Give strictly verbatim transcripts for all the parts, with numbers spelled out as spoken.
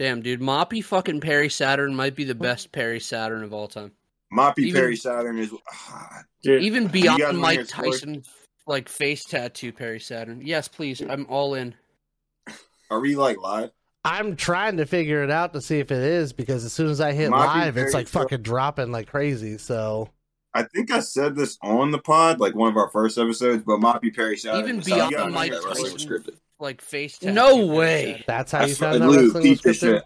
Damn, dude. Moppy fucking Perry Saturn might be the best Perry Saturn of all time. Moppy even, Perry Saturn is... Ah, dude. Even beyond Mike Tyson's like, face tattoo Perry Saturn. Yes, please. I'm all in. Are we, like, live? I'm trying to figure it out to see if it is, because as soon as I hit Moppy live, Perry it's, like, fucking Saturn. Dropping like crazy, so... I think I said this on the pod, like one of our first episodes, but Moppy Perry Saturn. Even beyond Mike Tyson's like face tattoo. No way. That's how you found out.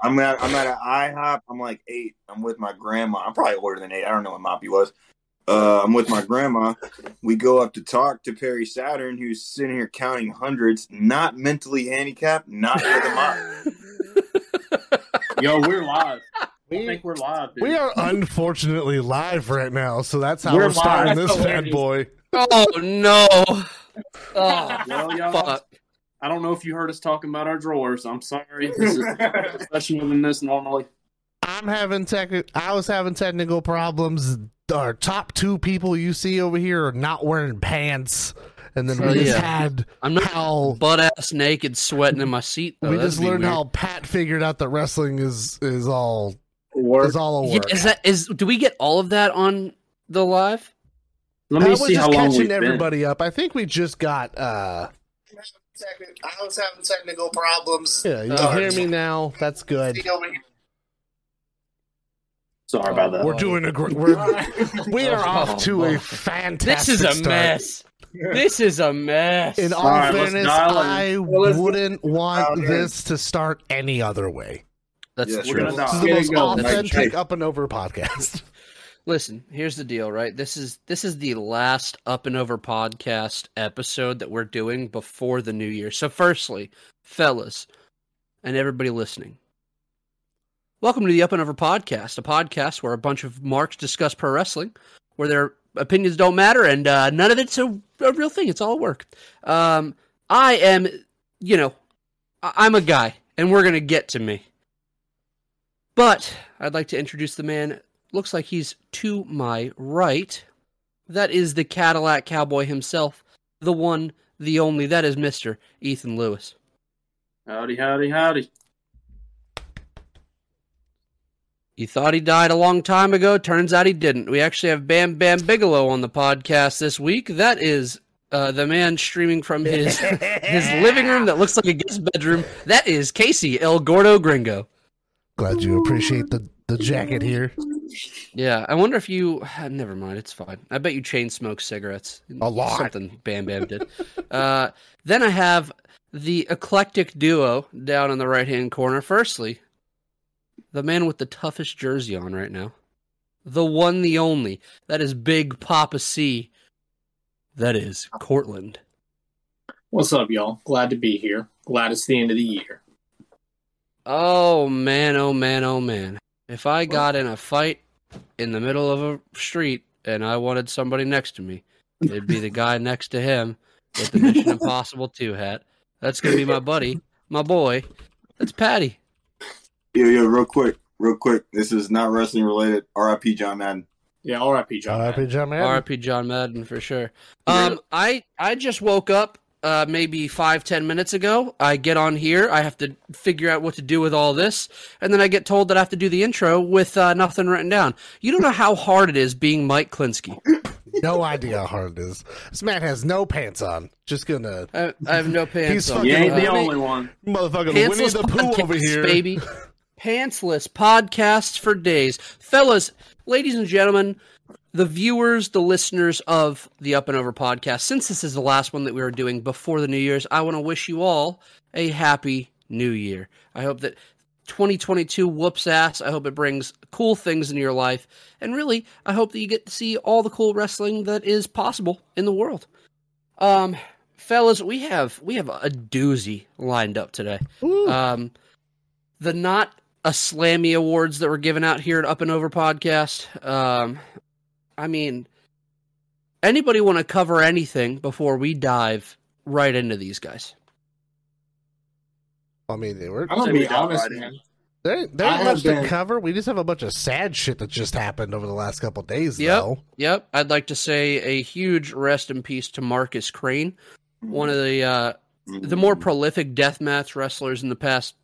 I'm at I'm at an IHOP. I'm like eight. I'm with my grandma. I'm probably older than eight. I don't know what Moppy was. Uh, I'm with my grandma. We go up to talk to Perry Saturn, who's sitting here counting hundreds, not mentally handicapped, not with a mop. Yo, we're live. I think we're live, dude. We are unfortunately live right now, so that's how we're, we're starting this bad boy. Oh, no. Oh, well, y'all, fuck. I don't know if you heard us talking about our drawers. I'm sorry. This is professional than this normally. I'm having tech- I was having technical problems. Our top two people you see over here are not wearing pants. And then oh, we yeah. just had I'm not how butt-ass naked sweating in my seat. Though. We That'd just learned weird. how Pat figured out that wrestling is, is all... Work. Is all a work. Yeah, is that is? Do we get all of that on the live? Let me I was see just how long catching everybody been. up. I think we just got. uh I was having technical problems. Yeah, you uh, hear me now? That's good. Sorry about that. We're doing a great. We are off to a fantastic. This is a start. mess. This is a mess. In all, all fairness, right, I wouldn't well, want okay. this to start any other way. That's yes, true. This is the most authentic up and over podcast. Listen, here's the deal, right? This is this is the last up and over podcast episode that we're doing before the new year. So firstly, fellas, and everybody listening, welcome to the Up and Over podcast, a podcast where a bunch of marks discuss pro wrestling, where their opinions don't matter, and uh, none of it's a, a real thing. It's all work. Um, I am, you know, I- I'm a guy, and we're going to get to me. But I'd like to introduce the man. Looks like he's to my right. That is the Cadillac Cowboy himself, the one, the only. That is Mister Ethan Lewis. Howdy, howdy, howdy. You thought he died a long time ago. Turns out he didn't. We actually have Bam Bam Bigelow on the podcast this week. That is uh, the man streaming from his his living room that looks like a guest bedroom. That is Casey El Gordo Gringo. Glad you appreciate the, the jacket here. Yeah, I wonder if you... Never mind, it's fine. I bet you chain smoke cigarettes. A lot. Something Bam Bam did. uh, then I have the eclectic duo down in the right-hand corner. Firstly, the man with the toughest jersey on right now. The one, the only. That is Big Papa C. That is Cortland. What's up, y'all? Glad to be here. Glad it's the end of the year. Oh, man, oh, man, oh, man. If I got in a fight in the middle of a street and I wanted somebody next to me, it'd be the guy next to him with the Mission Impossible two hat. That's going to be my buddy, my boy. That's Patty. Yo, yo, real quick, real quick. This is not wrestling related. R I P John Madden. Yeah, R I P John Madden. R I P John Madden. R I P John Madden, for sure. Um, I, I just woke up. Uh, maybe five, ten minutes ago, I get on here. I have to figure out what to do with all this. And then I get told that I have to do the intro with uh, nothing written down. You don't know how hard it is being Mike Klinsky. No idea how hard it is. This man has no pants on. Just gonna... I, I have no pants He's on. Fucking, you ain't the uh, only one. Motherfucking Pantsless Winnie the Pooh over here. Baby. Pantsless podcasts for days. Fellas, ladies and gentlemen... The viewers, the listeners of the Up and Over podcast, since this is the last one that we are doing before the New Year's, I want to wish you all a happy New Year. I hope that twenty twenty-two whoops ass. I hope it brings cool things into your life. And really, I hope that you get to see all the cool wrestling that is possible in the world. Um, fellas, we have we have a doozy lined up today. Um, the Not a Slammy Awards that were given out here at Up and Over podcast. Um... I mean, anybody want to cover anything before we dive right into these guys? I mean, they were. I'm gonna be honest, man. There ain't much to cover. We just have a bunch of sad shit that just happened over the last couple of days, yep, though. Yep. I'd like to say a huge rest in peace to Marcus Crane, one of the uh, the more prolific deathmatch wrestlers in the past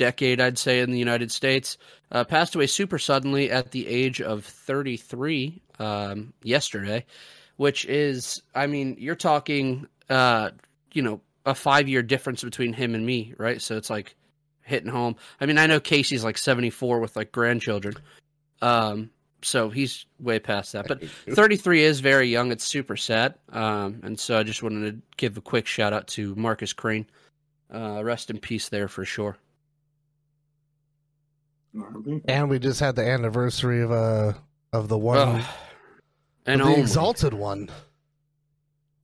decade, I'd say, in the United States, uh, passed away super suddenly at the age of thirty-three um, yesterday, which is, I mean, you're talking, uh, you know, a five-year difference between him and me, right? So it's like hitting home. I mean, I know Casey's like seventy-four with like grandchildren, um, so he's way past that. But thirty-three is very young. It's super sad, um, and so I just wanted to give a quick shout out to Marcus Crane. Uh, rest in peace there for sure. And we just had the anniversary of uh of the one, oh, and the exalted one,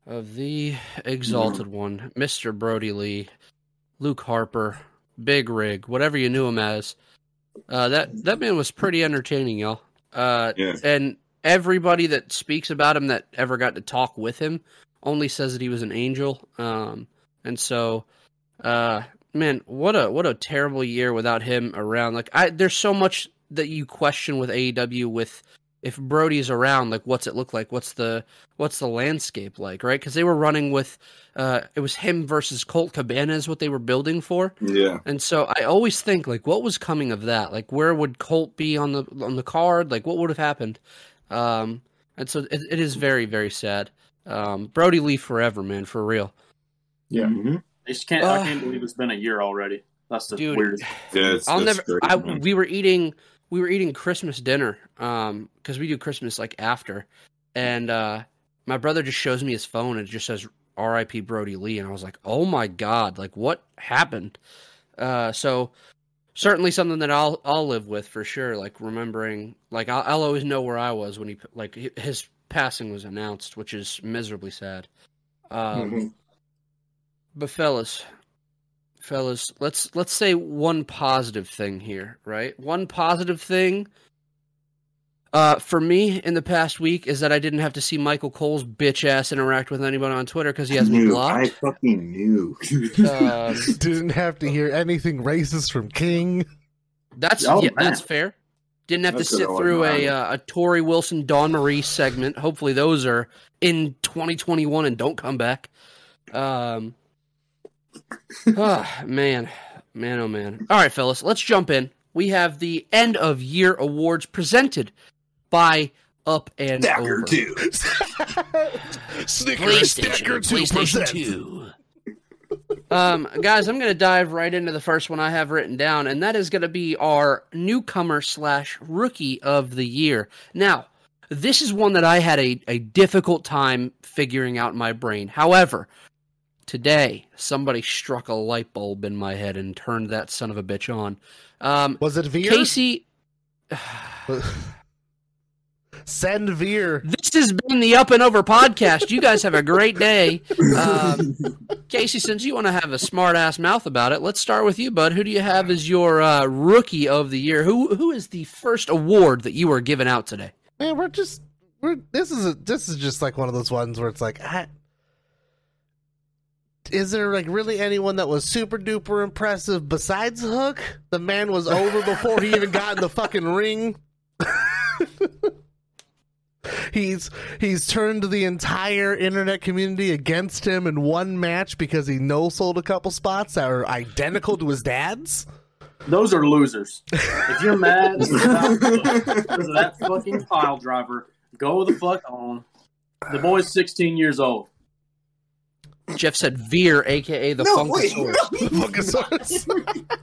of the exalted one, Mister Brody Lee, Luke Harper, Big Rig, whatever you knew him as. Uh, that that man was pretty entertaining, y'all. Uh, yeah. And everybody that speaks about him that ever got to talk with him only says that he was an angel. Um, and so. Uh, man, what a what a terrible year without him around. Like, I, there's so much that you question with A E W. With if Brody's around, like, what's it look like? What's the what's the landscape like? Right? Because they were running with, uh, it was him versus Colt Cabana is what they were building for. Yeah. And so I always think, like, what was coming of that? Like, where would Colt be on the on the card? Like, what would have happened? Um, and so it, it is very very sad. Um, Brody Lee forever, man, for real. Yeah. Mm-hmm. I just can't. Uh, I can't believe it's been a year already. That's the dude, weird. Yeah, it's, I'll never. Great, I, we were eating. We were eating Christmas dinner. Um, because we do Christmas like after, and uh, my brother just shows me his phone and it just says "R I P Brody Lee," and I was like, "Oh my god! Like, what happened?" Uh, so certainly something that I'll I'll live with for sure. Like remembering, like I'll, I'll always know where I was when he like his passing was announced, which is miserably sad. Um. Mm-hmm. But fellas, fellas, let's let's say one positive thing here, right? One positive thing uh, for me in the past week is that I didn't have to see Michael Cole's bitch ass interact with anyone on Twitter because he has me blocked. I fucking knew. um, didn't have to hear anything racist from King. That's oh, yeah, that's fair. Didn't have that's to sit through a uh, a Tory Wilson Dawn Marie segment. Hopefully those are in twenty twenty-one and don't come back. Um. Oh, man, man, oh, man. All right, fellas, let's jump in. We have the end of year awards presented by Up and Stacker Over. two. Snickers Stacker two. Um, guys, I'm going to dive right into the first one I have written down, and that is going to be our newcomer slash rookie of the year. Now, this is one that I had a, a difficult time figuring out in my brain. However, today, somebody struck a light bulb in my head and turned that son of a bitch on. Um, was it Veer? Casey. Send Veer. This has been the Up and Over podcast. You guys have a great day. Um, Casey, since you want to have a smart-ass mouth about it, let's start with you, bud. Who do you have as your uh, rookie of the year? Who Who is the first award that you were giving out today? Man, we're just... we're This is a, this is just like one of those ones where it's like... I, Is there like really anyone that was super duper impressive besides Hook? The man was over before he even got in the fucking ring. he's he's turned the entire internet community against him in one match because he no-sold a couple spots that are identical to his dad's. Those are losers. If you're mad because of that fucking pile driver, go the fuck on. The boy's sixteen years old. Jeff said Veer, a k a the no, Funkasaurus. No. Funkasaurus.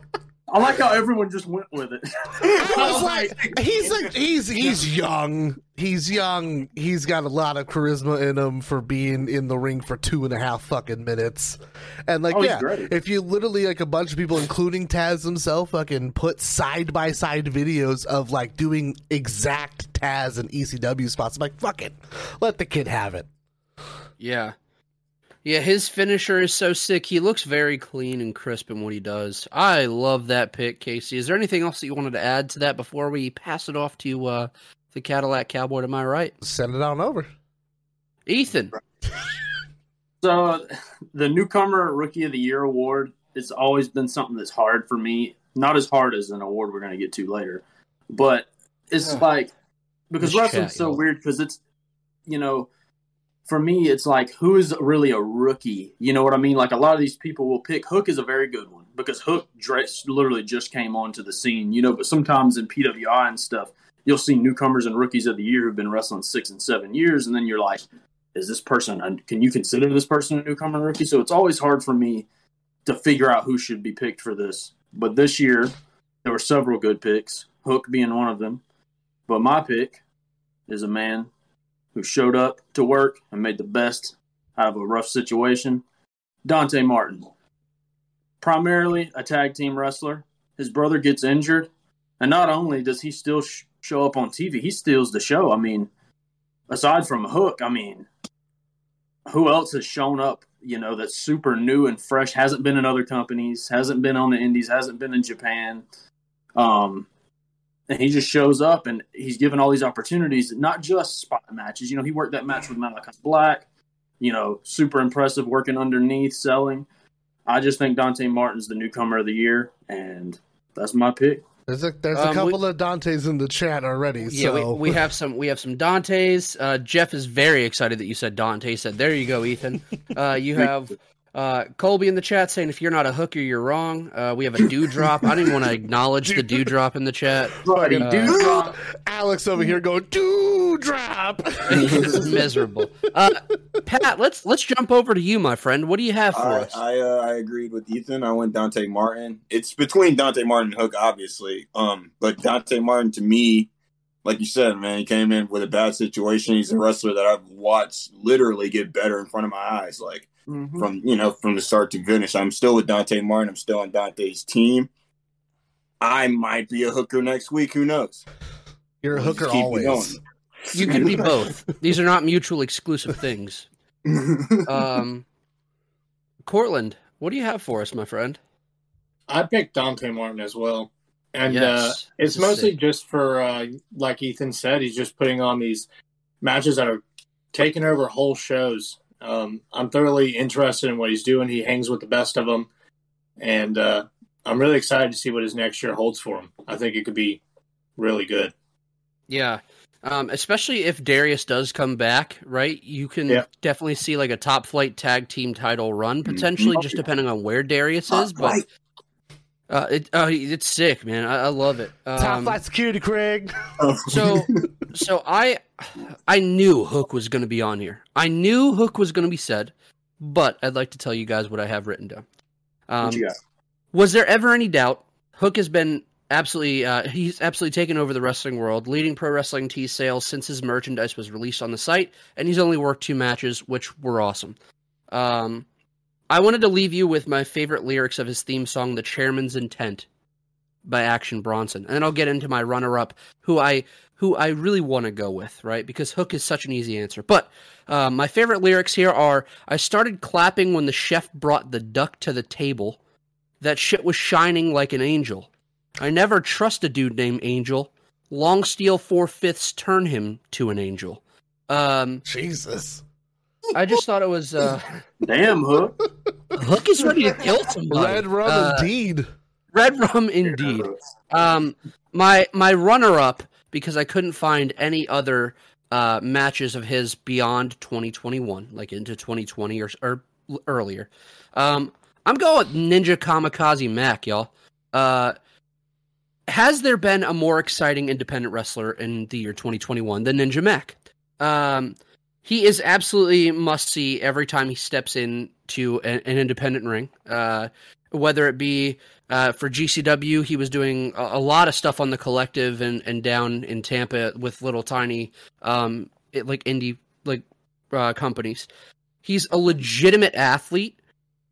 I like how everyone just went with it. I was like, he's like, he's he's young. He's young. He's got a lot of charisma in him for being in the ring for two and a half fucking minutes. And like, oh, yeah, if you literally like a bunch of people, including Taz himself, fucking put side by side videos of like doing exact Taz and E C W spots. I'm like, fuck it, let the kid have it. Yeah. Yeah, his finisher is so sick. He looks very clean and crisp in what he does. I love that pick, Casey. Is there anything else that you wanted to add to that before we pass it off to uh, the Cadillac Cowboy? Am I right? Send it on over. Ethan. So uh, the Newcomer Rookie of the Year award, it's always been something that's hard for me. Not as hard as an award we're going to get to later. But it's uh, like, because wrestling's so y'all. weird because it's, you know, for me, it's like, who is really a rookie? You know what I mean? Like, a lot of these people will pick Hook is a very good one because Hook dress, literally just came onto the scene, you know. But sometimes in P W I and stuff, you'll see newcomers and rookies of the year who've been wrestling six and seven years. And then you're like, is this person, can you consider this person a newcomer and rookie? So it's always hard for me to figure out who should be picked for this. But this year, there were several good picks, Hook being one of them. But my pick is a man who showed up to work and made the best out of a rough situation, Dante Martin. Primarily a tag team wrestler. His brother gets injured, and not only does he still sh- show up on T V, he steals the show. I mean, aside from Hook, I mean, who else has shown up, you know, that's super new and fresh, hasn't been in other companies, hasn't been on the indies, hasn't been in Japan, um... and he just shows up, and he's given all these opportunities, not just spot matches. You know, he worked that match with Malachi Black, you know, super impressive, working underneath, selling. I just think Dante Martin's the newcomer of the year, and that's my pick. There's a, there's um, a couple we, of Dantes in the chat already. Yeah, so. we, we have some we have some Dantes. Uh, Jeff is very excited that you said Dante. He said, there you go, Ethan. Uh, you have... Uh, Colby in the chat saying, if you're not a hooker, you're wrong. Uh, we have a dewdrop. I don't even want to acknowledge the dewdrop in the chat. Buddy, uh, dewdrop. Alex over here going, dewdrop. He's miserable. Uh, Pat, let's let's jump over to you, my friend. What do you have for I, us? I uh, I agreed with Ethan. I went Dante Martin. It's between Dante Martin and Hook, obviously. Um, but Dante Martin, to me, like you said, man, he came in with a bad situation. He's a wrestler that I've watched literally get better in front of my eyes. Like, Mm-hmm. From you know, from the start to finish, I'm still with Dante Martin. I'm still on Dante's team. I might be a hooker next week. Who knows? You're a I'll hooker always. You can be both. These are not mutually exclusive things. Um, Cortland, what do you have for us, my friend? I picked Dante Martin as well, and yes, uh, it's mostly sick. just for uh, like Ethan said, he's just putting on these matches that are taking over whole shows. Um, I'm thoroughly interested in what he's doing. He hangs with the best of them, and uh, I'm really excited to see what his next year holds for him. I think it could be really good. Yeah, um, especially if Darius does come back, right? You can yeah. definitely see like a top flight tag team title run potentially, mm-hmm. just depending on where Darius top is. Flight. But uh, it, uh, it's sick, man. I, I love it. Um, top flight security, Craig. so, so I. I knew Hook was going to be on here. I knew Hook was going to be said, but I'd like to tell you guys what I have written down. Um, what you got? Was there ever any doubt? Hook has been absolutely, uh, he's absolutely taken over the wrestling world, leading pro wrestling tee sales since his merchandise was released on the site, and he's only worked two matches, which were awesome. Um, I wanted to leave you with my favorite lyrics of his theme song, The Chairman's Intent, by Action Bronson. And then I'll get into my runner-up, who I... who I really want to go with, right? Because Hook is such an easy answer. But uh, my favorite lyrics here are, I started clapping when the chef brought the duck to the table. That shit was shining like an angel. I never trust a dude named Angel. Long steel four-fifths turn him to an angel. Um, Jesus. I just thought it was... Uh, Damn, Hook. Hook is ready to kill somebody. Red rum uh, indeed. Red rum indeed. Um, my my runner-up... because I couldn't find any other uh, matches of his beyond twenty twenty-one, like into twenty twenty or, or earlier. Um, I'm going with Ninja Kamikaze Mac, y'all. Uh, has there been a more exciting independent wrestler in the year twenty twenty-one than Ninja Mac? Um, he is absolutely must-see every time he steps into an, an independent ring. Uh, whether it be... Uh, for G C W, he was doing a, a lot of stuff on the Collective and, and down in Tampa with little tiny, um, it, like indie like uh, companies. He's a legitimate athlete,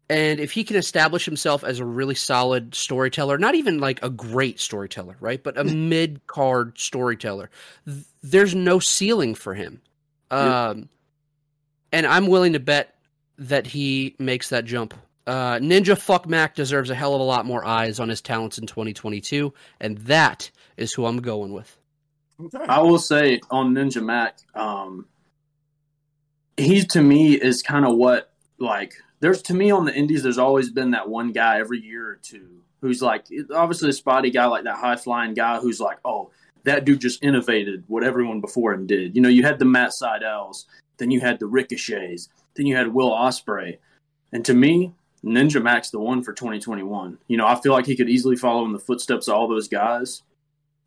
and if he can establish himself as a really solid storyteller, not even like a great storyteller, right? But a mid card storyteller, th- there's no ceiling for him, um, and I'm willing to bet that he makes that jump. Uh, Ninja Fuck Mac deserves a hell of a lot more eyes on his talents in twenty twenty-two, and that is who I'm going with. I will say on Ninja Mac, um, he to me is kind of what, like, there's to me on the indies, there's always been that one guy every year or two who's like, obviously a spotty guy, like that high flying guy who's like, oh, that dude just innovated what everyone before him did. You know, you had the Matt Seidels. Then you had the Ricochets. Then you had Will Ospreay. And to me, Ninja Mac's the one for twenty twenty-one. You know, I feel like he could easily follow in the footsteps of all those guys.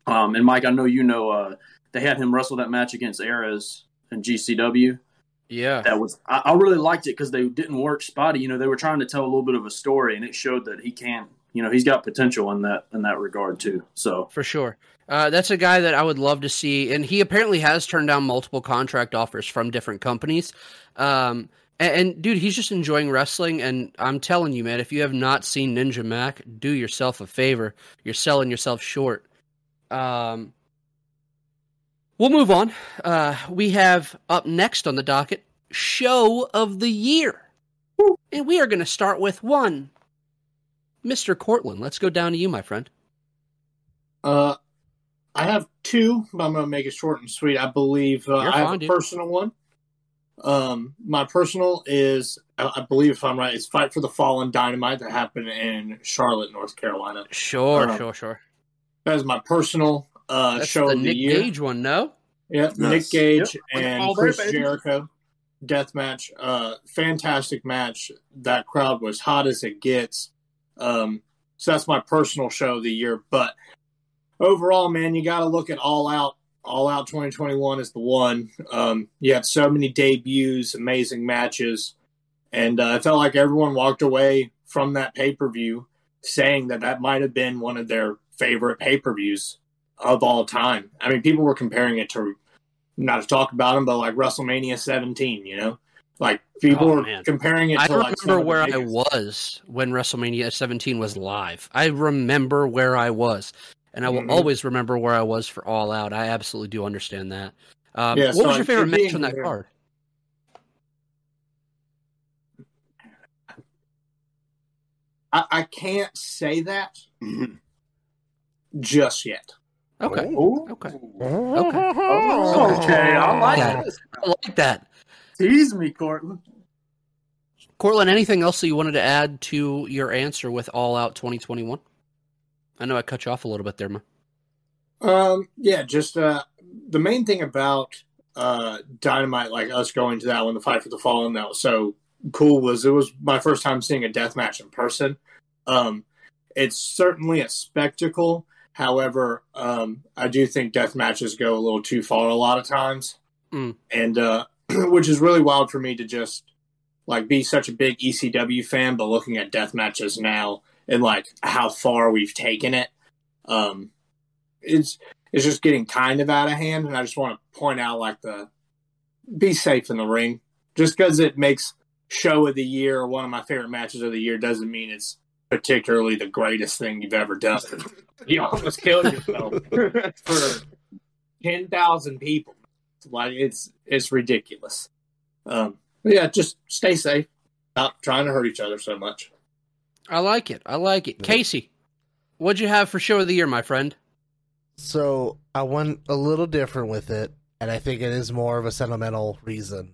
Um, and, Mike, I know you know uh, they had him wrestle that match against Ares and G C W. Yeah. that was I, I really liked it because they didn't work Spotty. You know, they were trying to tell a little bit of a story, and it showed that he can. You know, he's got potential in that in that regard, too. So for sure. Uh, that's a guy that I would love to see. And he apparently has turned down multiple contract offers from different companies. Um And, and, dude, he's just enjoying wrestling, and I'm telling you, man, if you have not seen Ninja Mac, do yourself a favor. You're selling yourself short. Um, we'll move on. Uh, we have up next on the docket, Show of the Year. Woo. And we are going to start with one, Mister Cortland. Let's go down to you, my friend. Uh, I have two, but I'm going to make it short and sweet. I believe uh, fine, I have a dude. personal one. Um, my personal is, I believe if I'm right, it's Fight for the Fallen Dynamite that happened in Charlotte, North Carolina. Sure, um, sure, sure. That is my personal uh, That's show the of the Nick year. Nick Gage one, no? Yeah, yes. Nick Gage yep. and All Chris there, Jericho. Death match. Uh, fantastic match. That crowd was hot as it gets. Um, so that's my personal show of the year. But overall, man, you got to look at All Out. All Out twenty twenty-one is the one. Um, you had so many debuts, amazing matches, and uh, I felt like everyone walked away from that pay-per-view saying that that might have been one of their favorite pay-per-views of all time. I mean, people were comparing it to, not to talk about them, but like WrestleMania seventeen, you know? Like, people oh, were man. comparing it to I like... I remember where I was when WrestleMania seventeen was live. I remember where I was. And I will mm-hmm. always remember where I was for All Out. I absolutely do understand that. Um, yeah, what so was your favorite match on that card? I, I can't say that mm-hmm. just yet. Okay. Ooh. Okay. Okay. Oh. Okay. I like yeah. this. I like that. Tease me, Cortland. Cortland, anything else that you wanted to add to your answer with All Out twenty twenty-one? I know I cut you off a little bit there, man. Um, yeah, just uh, the main thing about uh, Dynamite, like us going to that one, the Fight for the Fallen, that was so cool, was it was my first time seeing a death match in person. Um, it's certainly a spectacle. However, um, I do think death matches go a little too far a lot of times, mm. and uh, which is really wild for me to just like be such a big E C W fan, but looking at death matches now. And, like, how far we've taken it. Um, it's it's just getting kind of out of hand, and I just want to point out, like, the be safe in the ring. Just because it makes show of the year or one of my favorite matches of the year doesn't mean it's particularly the greatest thing you've ever done. You almost killed yourself for ten thousand people. Like, it's, it's ridiculous. Um, yeah, just stay safe. Stop trying to hurt each other so much. I like it. I like it. Casey, what'd you have for show of the year, my friend? So I went a little different with it, and I think it is more of a sentimental reason.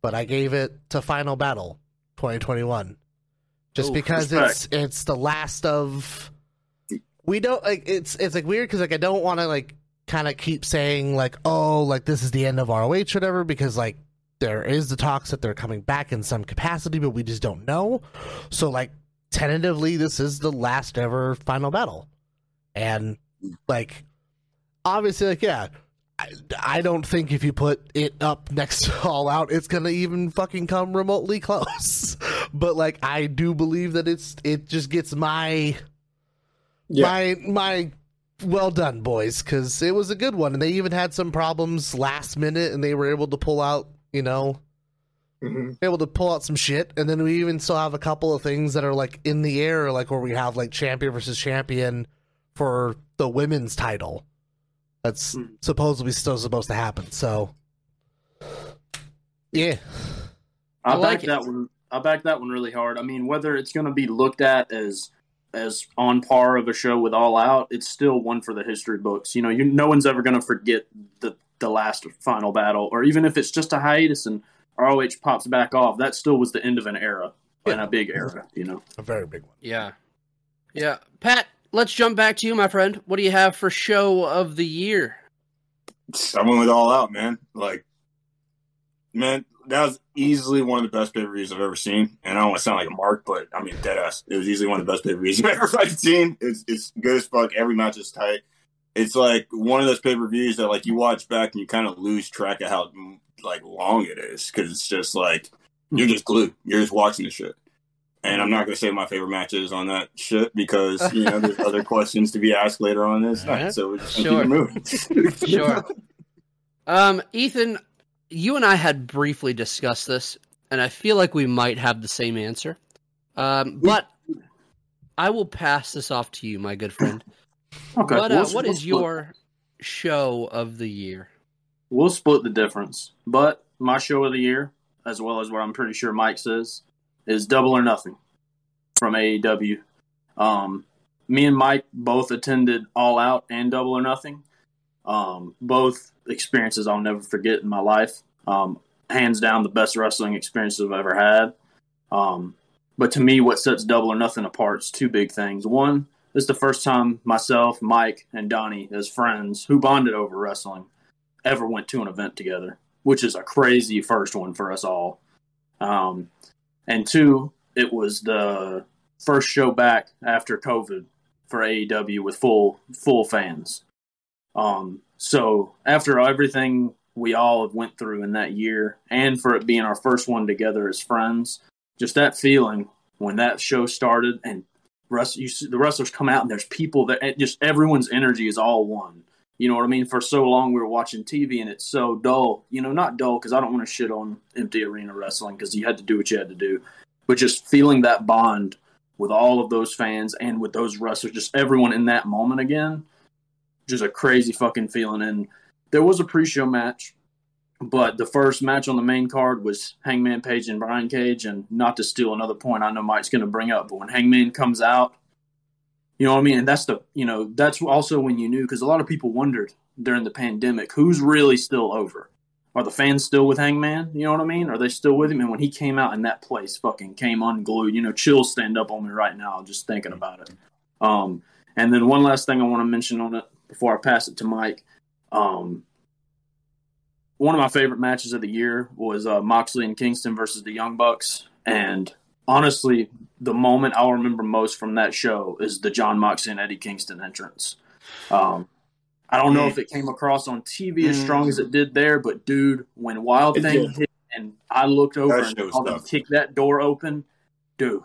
But I gave it to Final Battle twenty twenty-one, just Ooh, because respect. it's it's the last of. We don't like it's it's like weird because like I don't want to like kind of keep saying like oh like this is the end of R O H or whatever because like. There is the talks that they're coming back in some capacity, but we just don't know. So like. Tentatively, this is the last ever Final Battle, and like obviously, like yeah, I, I don't think if you put it up next to All Out, it's gonna even fucking come remotely close. But like, I do believe that it's it just gets my yeah. my my well done, boys, because it was a good one, and they even had some problems last minute, and they were able to pull out, you know. Mm-hmm. Able to pull out some shit, and then we even still have a couple of things that are like in the air, like where we have like champion versus champion for the women's title that's mm-hmm. supposedly still supposed to happen. So yeah, I, I back like that one I back that one really hard. I mean, whether it's going to be looked at as as on par of a show with All Out, it's still one for the history books. You know, you no one's ever going to forget the the last Final Battle, or even if it's just a hiatus and R O H pops back off. That still was the end of an era, yeah. and a big era, you know. A very big one. Yeah. Yeah. Pat, let's jump back to you, my friend. What do you have for show of the year? I went with All Out, man. Like, man, that was easily one of the best pay-per-views I've ever seen. And I don't want to sound like a mark, but I mean, dead ass. It was easily one of the best pay-per-views I've ever fucking seen. It's it's good as fuck. Every match is tight. It's like one of those pay-per-views that like you watch back and you kind of lose track of how like long it is, because it's just like you're just glued. You're just watching the shit. And I'm not going to say my favorite matches on that shit because, you know, there's other questions to be asked later on this night. Right. So we're just sure. going to keep it moving. Sure. Um, Ethan, you and I had briefly discussed this, and I feel like we might have the same answer. Um, but I will pass this off to you, my good friend. Okay. But, we'll uh, what is your show of the year? We'll split the difference. But my show of the year, as well as what I'm pretty sure Mike says, is Double or Nothing from A E W. Um, me and Mike both attended All Out and Double or Nothing. Um, both experiences I'll never forget in my life. Um, hands down, the best wrestling experiences I've ever had. Um, but to me, what sets Double or Nothing apart is two big things. One, it's the first time myself, Mike, and Donnie, as friends who bonded over wrestling, ever went to an event together, which is a crazy first one for us all. Um, And two, it was the first show back after COVID for A E W with full full fans. Um, so after everything we all went through in that year, and for it being our first one together as friends, just that feeling when that show started and rest, you see the wrestlers come out and there's people that just everyone's energy is all one. You know what I mean? For so long we were watching T V and it's so dull. You know, not dull because I don't want to shit on empty arena wrestling because you had to do what you had to do. But just feeling that bond with all of those fans and with those wrestlers, just everyone in that moment again, just a crazy fucking feeling. And there was a pre-show match, but the first match on the main card was Hangman Page and Brian Cage. And not to steal another point I know Mike's going to bring up, but when Hangman comes out, you know what I mean? And that's the, you know, that's also when you knew, because a lot of people wondered during the pandemic, who's really still over? Are the fans still with Hangman? You know what I mean? Are they still with him? And when he came out in that place, fucking came unglued, you know, chills stand up on me right now, just thinking about it. Um, and then one last thing I want to mention on it before I pass it to Mike. Um, one of my favorite matches of the year was uh, Moxley and Kingston versus the Young Bucks. And honestly, the moment I'll remember most from that show is the Jon Moxley and Eddie Kingston entrance. Um, I don't know if it came across on T V as strong as it did there, but dude, when Wild Thing hit and I looked over and saw them kick that door open, dude,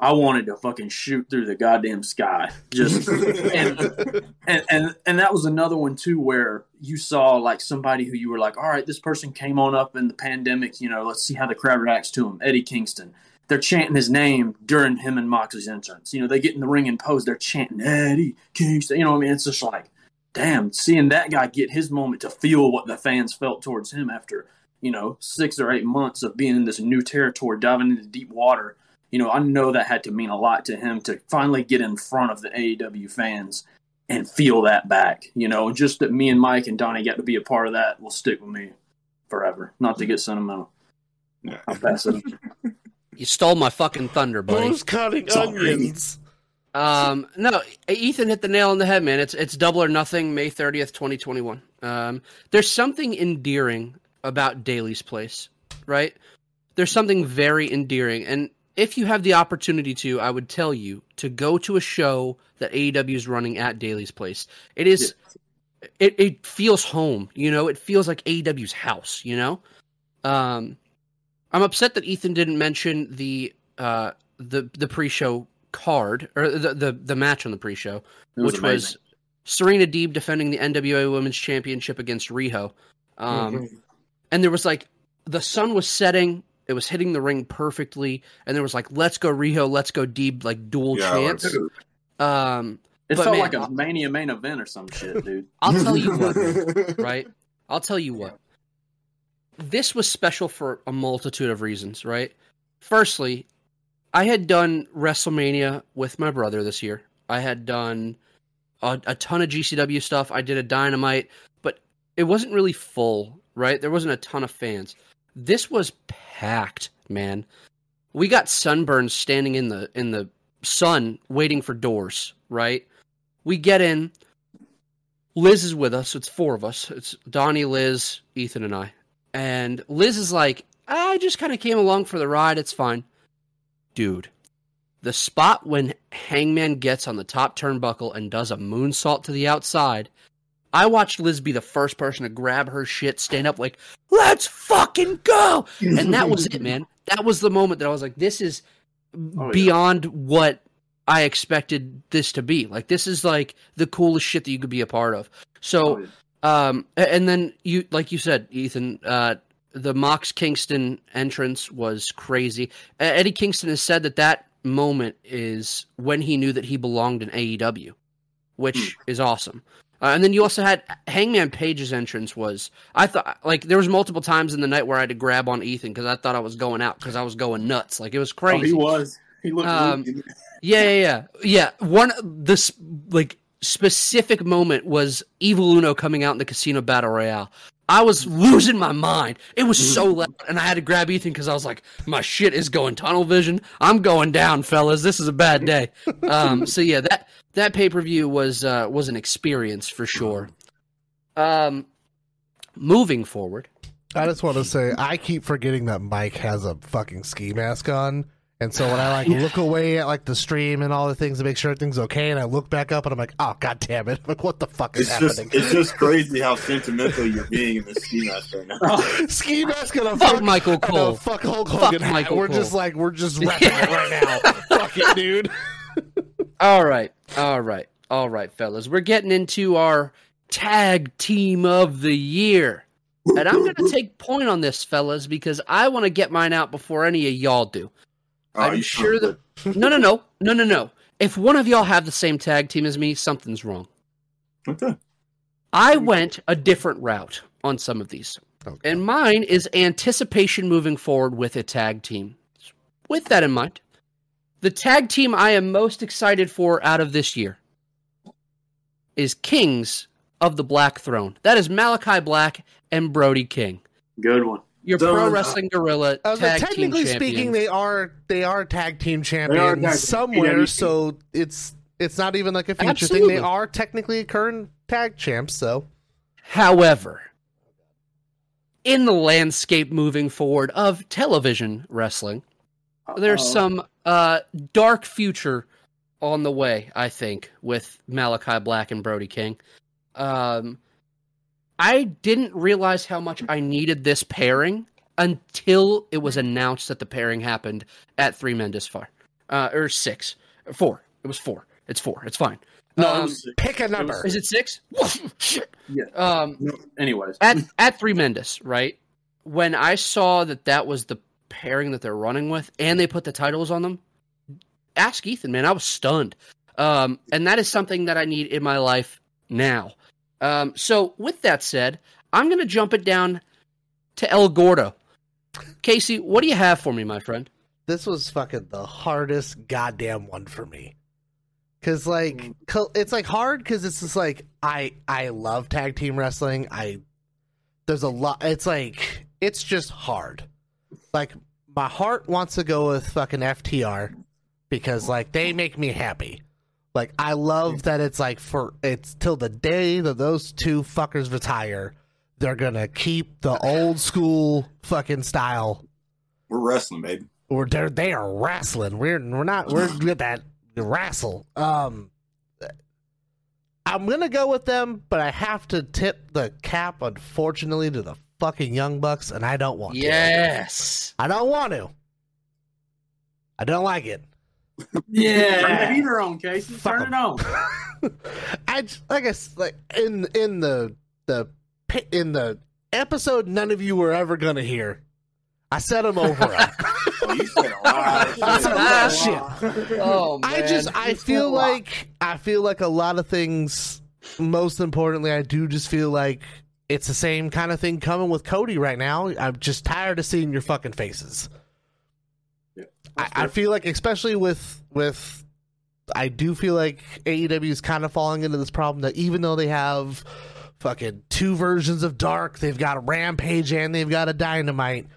I wanted to fucking shoot through the goddamn sky. Just and, and and and that was another one too, where you saw like somebody who you were like, all right, this person came on up in the pandemic, you know, let's see how the crowd reacts to him. Eddie Kingston. They're chanting his name during him and Moxley's entrance. You know, they get in the ring and pose. They're chanting Eddie Kingston. You know what I mean? It's just like, damn, seeing that guy get his moment to feel what the fans felt towards him after, you know, six or eight months of being in this new territory, diving into deep water. You know, I know that had to mean a lot to him to finally get in front of the A E W fans and feel that back. You know, just that me and Mike and Donnie got to be a part of that will stick with me forever. Not to get sentimental. Yeah. I'll pass it on. You stole my fucking thunder, buddy. Who's cutting onions? Um, no, Ethan hit the nail on the head, man. It's it's Double or Nothing, May thirtieth, twenty twenty-one. Um, there's something endearing about Daily's Place, right? There's something very endearing. And if you have the opportunity to, I would tell you to go to a show that A E W is running at Daily's Place. It is, yeah. it, it feels home, you know? It feels like A E W's house, you know? Um... I'm upset that Ethan didn't mention the uh, the the pre-show card or the the, the match on the pre-show, was which amazing. was Serena Deeb defending the N W A Women's Championship against Riho. Um, mm-hmm. And there was like the sun was setting, it was hitting the ring perfectly, and there was like "Let's go Riho, let's go Deeb" like dual yeah, chants. Um, it felt man, like a I'll, Mania main event or some shit, dude. I'll tell you what, man, right? I'll tell you what. This was special for a multitude of reasons, right? Firstly, I had done WrestleMania with my brother this year. I had done a, a ton of G C W stuff. I did a Dynamite, but it wasn't really full, right? There wasn't a ton of fans. This was packed, man. We got sunburned standing in the in the sun waiting for doors, right? We get in. Liz is with us. It's four of us. It's Donnie, Liz, Ethan, and I. And Liz is like, I just kind of came along for the ride. It's fine. Dude, the spot when Hangman gets on the top turnbuckle and does a moonsault to the outside, I watched Liz be the first person to grab her shit, stand up like, let's fucking go! And that was it, man. That was the moment that I was like, this is oh, beyond yeah. what I expected this to be. Like, this is, like, the coolest shit that you could be a part of. So, oh, yeah. um, and then, you, like you said, Ethan, uh, the Mox Kingston entrance was crazy. Eddie Kingston has said that that moment is when he knew that he belonged in A E W, which hmm. is awesome. Uh, and then you also had Hangman Page's entrance was, I thought, like, there was multiple times in the night where I had to grab on Ethan because I thought I was going out because I was going nuts. Like, it was crazy. Oh, he was. He looked um, Yeah, yeah, yeah. Yeah, one, this, like, specific moment was Evil Uno coming out in the Casino Battle Royale. I was losing my mind. It was so loud, and I had to grab Ethan because I was like, my shit is going tunnel vision. I'm going down, fellas. This is a bad day. Um, so, yeah, that... That pay-per-view was uh, was an experience for sure. Um, moving forward. I just want to say, I keep forgetting that Mike has a fucking ski mask on. And so when I like look away at like the stream and all the things to make sure everything's okay, and I look back up and I'm like, oh, god damn it. Like, what the fuck is it's happening? Just, it's just crazy how sentimental you're being in this ski mask right now. Ski mask and a fuck, fuck Michael Cole. Fuck Hulk Hogan. Fuck Michael we're Cole. just like, we're just wrecking it right now. Fuck it, dude. All right, all right, all right, fellas. We're getting into our tag team of the year. And I'm going to take point on this, fellas, because I want to get mine out before any of y'all do. Oh, I'm sure that... No, no, no, no, no, no. If one of y'all have the same tag team as me, something's wrong. Okay. I went a different route on some of these. Okay. And mine is anticipation moving forward with a tag team. With that in mind... The tag team I am most excited for out of this year is Kings of the Black Throne. That is Malachi Black and Brody King. Good one. Your so, pro wrestling gorilla uh, tag team champions. Technically speaking, they are they are tag team champions tag somewhere, so it's it's not even like a future Absolutely. thing. They are technically current tag champs. So, however, in the landscape moving forward of television wrestling, there's Uh-oh. some uh, dark future on the way, I think, with Malachi Black and Brody King. Um, I didn't realize how much I needed this pairing until it was announced that the pairing happened at Three Men This Far. Uh, or six. Four. It was four. It's four. It's fine. No, um, pick a number. Is it six? yeah. Um, no, anyways. at, at Three Men This, right? When I saw that that was the pairing that they're running with, and they put the titles on them, ask Ethan, man. I was stunned. Um, and that is something that I need in my life now. Um, so with that said, I'm going to jump it down to El Gordo. Casey, what do you have for me, my friend? This was fucking the hardest goddamn one for me. Cause like, it's like hard. Cause it's just like, I, I love tag team wrestling. I, there's a lot, it's like, it's just hard. Like, my heart wants to go with fucking F T R because, like, they make me happy. Like, I love that it's, like, for it's till the day that those two fuckers retire, they're going to keep the old school fucking style. We're wrestling, baby. We're, they're, they are wrestling. We're, we're not, we're good at that wrestle. Um, I'm going to go with them, but I have to tip the cap, unfortunately, to the fucking Young Bucks, and I don't want yes. to. Yes! I don't want to. I don't like it. Yeah! Turn the heater on, Casey. Fuck Turn em. it on. I, I guess, like, in in the, the in the episode none of you were ever gonna hear, I set them over up. Oh, you said a lot of shit. I said a lot of shit. Oh, man. I just, I you feel like, I feel like a lot of things, most importantly, I do just feel like it's the same kind of thing coming with Cody right now. I'm just tired of seeing your fucking faces. Yeah, I, I feel like, especially with, with, I do feel like A E W is kind of falling into this problem that even though they have fucking two versions of Dark, they've got a Rampage and they've got a Dynamite,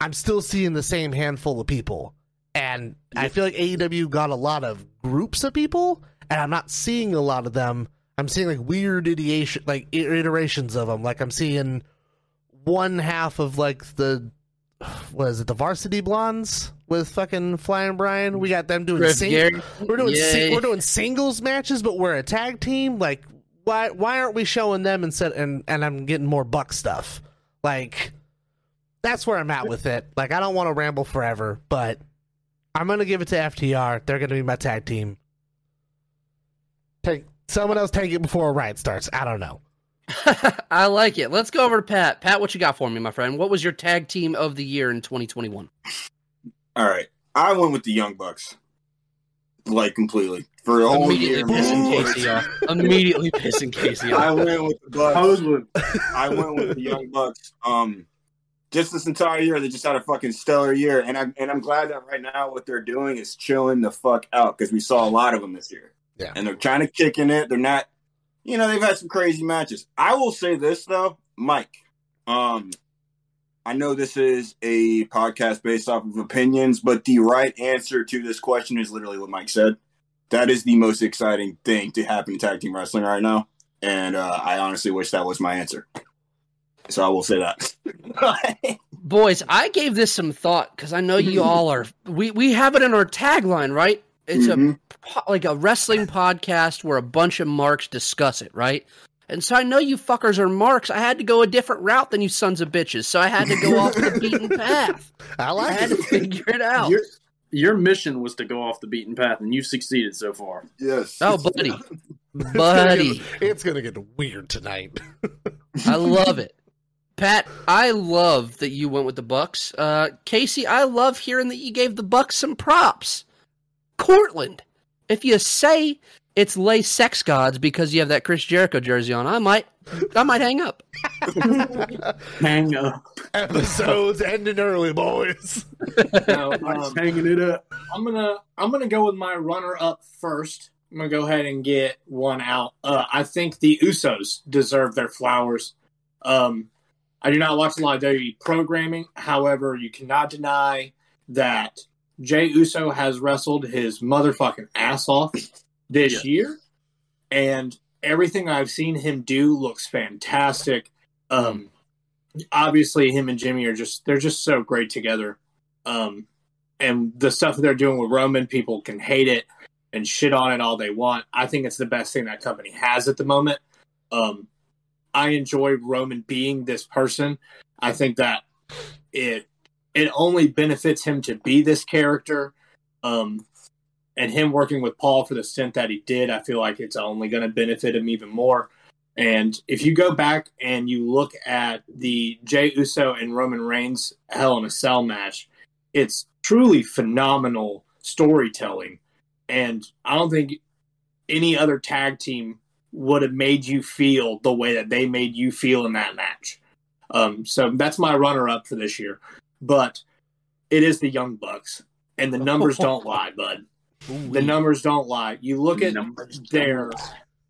I'm still seeing the same handful of people. And yeah. I feel like A E W got a lot of groups of people, and I'm not seeing a lot of them. I'm seeing like weird ideation, like iterations of them. Like I'm seeing one half of like the was it the Varsity Blondes with fucking Flying Brian? We got them doing singles. We're doing sing we're doing singles matches, but we're a tag team. Like, why why aren't we showing them instead? And and I'm getting more Buck stuff. Like, that's where I'm at with it. Like, I don't want to ramble forever, but I'm gonna give it to F T R. They're gonna be my tag team. Take someone else take it before a riot starts. I don't know. I like it. Let's go over to Pat. Pat, what you got for me, my friend? What was your tag team of the year in twenty twenty-one? All right. I went with the Young Bucks. Like, completely. For a whole year. Pissing Casey off. Immediately pissing Casey off. I went with the Bucks. I went with the Young Bucks. Um, just this entire year, they just had a fucking stellar year. And I'm, and I'm glad that right now what they're doing is chilling the fuck out, because we saw a lot of them this year. Yeah. And they're trying to kick in it. They're not... You know, they've had some crazy matches. I will say this, though, Mike. Um, I know this is a podcast based off of opinions, but the right answer to this question is literally what Mike said. That is the most exciting thing to happen in tag team wrestling right now. And uh, I honestly wish that was my answer. So I will say that. Boys, I gave this some thought, because I know you all are... We, we have it in our tagline, right? It's mm-hmm. a like a wrestling podcast where a bunch of marks discuss it, right? And so I know you fuckers are marks. I had to go a different route than you sons of bitches, so I had to go off the beaten path. I like I had it. to figure it out. Your, your mission was to go off the beaten path, and you've succeeded so far. Yes. Oh, buddy. buddy. It's going to get weird tonight. I love it. Pat, I love that you went with the Bucks. Uh, Casey, I love hearing that you gave the Bucks some props. Cortland, if you say it's lay sex gods because you have that Chris Jericho jersey on, I might, I might hang up. Hang up. Episodes ending early, boys. No, um, hanging it up. I'm gonna, I'm gonna go with my runner up first. I'm gonna go ahead and get one out. Uh, I think the Usos deserve their flowers. Um, I do not watch a lot of W W E programming, however, you cannot deny that Jey Uso has wrestled his motherfucking ass off this yeah. year, and everything I've seen him do looks fantastic. Um, obviously, him and Jimmy are just—they're just so great together. Um, and the stuff that they're doing with Roman, people can hate it and shit on it all they want. I think it's the best thing that company has at the moment. Um, I enjoy Roman being this person. I think that it. It only benefits him to be this character, um, and him working with Paul for the stint that he did. I feel like it's only going to benefit him even more. And if you go back and you look at the Jey Uso and Roman Reigns Hell in a Cell match, it's truly phenomenal storytelling. And I don't think any other tag team would have made you feel the way that they made you feel in that match. Um, so that's my runner-up for this year. But it is the Young Bucks, and the numbers don't lie, bud. Ooh. The numbers don't lie. You look the at their,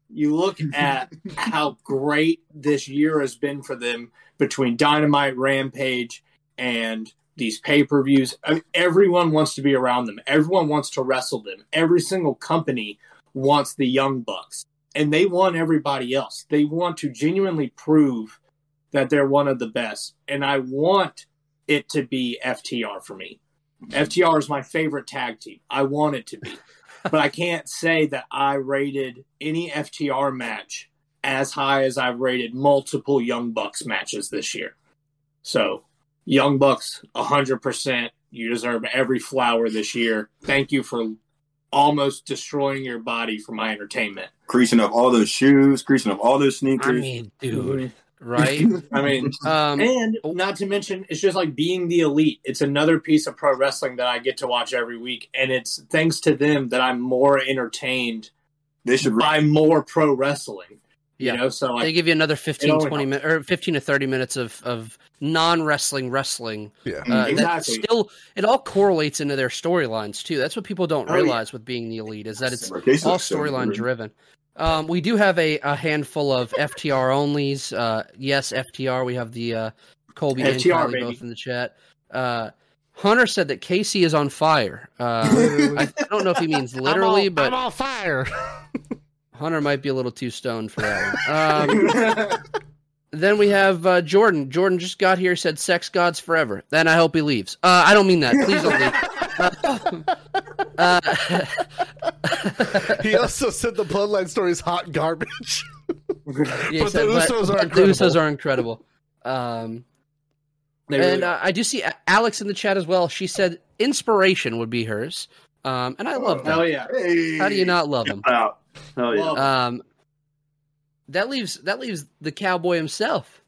you look at how great this year has been for them between Dynamite, Rampage, and these pay-per-views. I mean, everyone wants to be around them. Everyone wants to wrestle them. Every single company wants the Young Bucks, and they want everybody else. They want to genuinely prove that they're one of the best, and I want it to be F T R for me. F T R is my favorite tag team. I want it to be. But I can't say that I rated any F T R match as high as I've rated multiple Young Bucks matches this year. So, Young Bucks, one hundred percent. You deserve every flower this year. Thank you for almost destroying your body for my entertainment. Creasing up all those shoes, creasing up all those sneakers. I mean, dude. Right? I mean, um, and not to mention, it's just like being the elite. It's another piece of pro wrestling that I get to watch every week, and it's thanks to them that I'm more entertained they should by more pro wrestling. Yeah. You know, so like, they give you another fifteen, twenty minutes, or fifteen to thirty minutes of, of non-wrestling wrestling. Yeah, uh, exactly. Still, it all correlates into their storylines, too. That's what people don't oh, realize yeah. with being the elite, is that it's all storyline driven. Um, we do have a, a handful of F T R onlys. Uh, yes, F T R. We have the uh, Colby and Kylie both in the chat. Uh, Hunter said that Casey is on fire. Uh, I don't know if he means literally, I'm all, but I'm on fire. Hunter might be a little too stoned for that one. Um, Then we have uh, Jordan. Jordan just got here, said sex gods forever. Then I hope he leaves. Uh, I don't mean that. Please don't leave. Uh, uh, he also said the Bloodline story is hot garbage. Yeah, but said, the Usos but, are incredible. The Usos are incredible. Um, really and uh, I do see Alex in the chat as well. She said inspiration would be hers. Um, and I love that. Oh, yeah. Hey. How do you not love him? Wow. Oh, yeah. Um, That leaves that leaves the cowboy himself.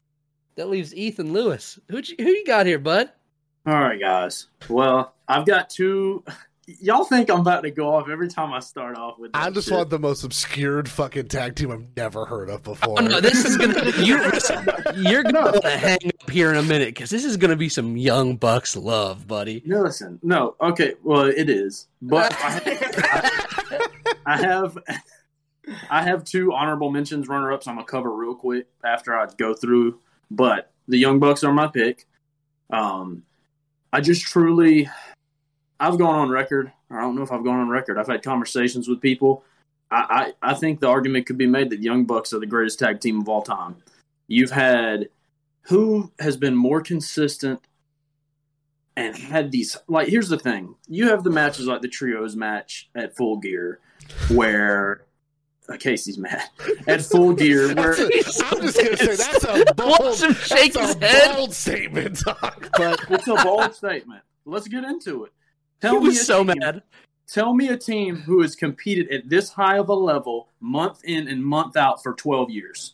That leaves Ethan Lewis. Who who you got here, bud? All right, guys. Well, I've got two. Y'all think I'm about to go off every time I start off with. I just shit. want the most obscured fucking tag team I've never heard of before. Oh, no, this is gonna you're, you're gonna no. hang up here in a minute because this is gonna be some Young Bucks love, buddy. No, listen, no, okay, well, it is, but I, I, I have. I have two honorable mentions, runner-ups. I'm going to cover real quick after I go through. But the Young Bucks are my pick. Um, I just truly – I've gone on record. I don't know if I've gone on record. I've had conversations with people. I, I, I think the argument could be made that the Young Bucks are the greatest tag team of all time. You've had – who has been more consistent and had these – like, here's the thing. You have the matches like the Trios match at Full Gear where – Casey's mad at Full Gear. Where, a, I'm just gonna say that's a bold, shake that's a head. bold statement, Doc. But it's a bold statement. Let's get into it. Tell he me was so team, mad. Tell me a team who has competed at this high of a level month in and month out for twelve years.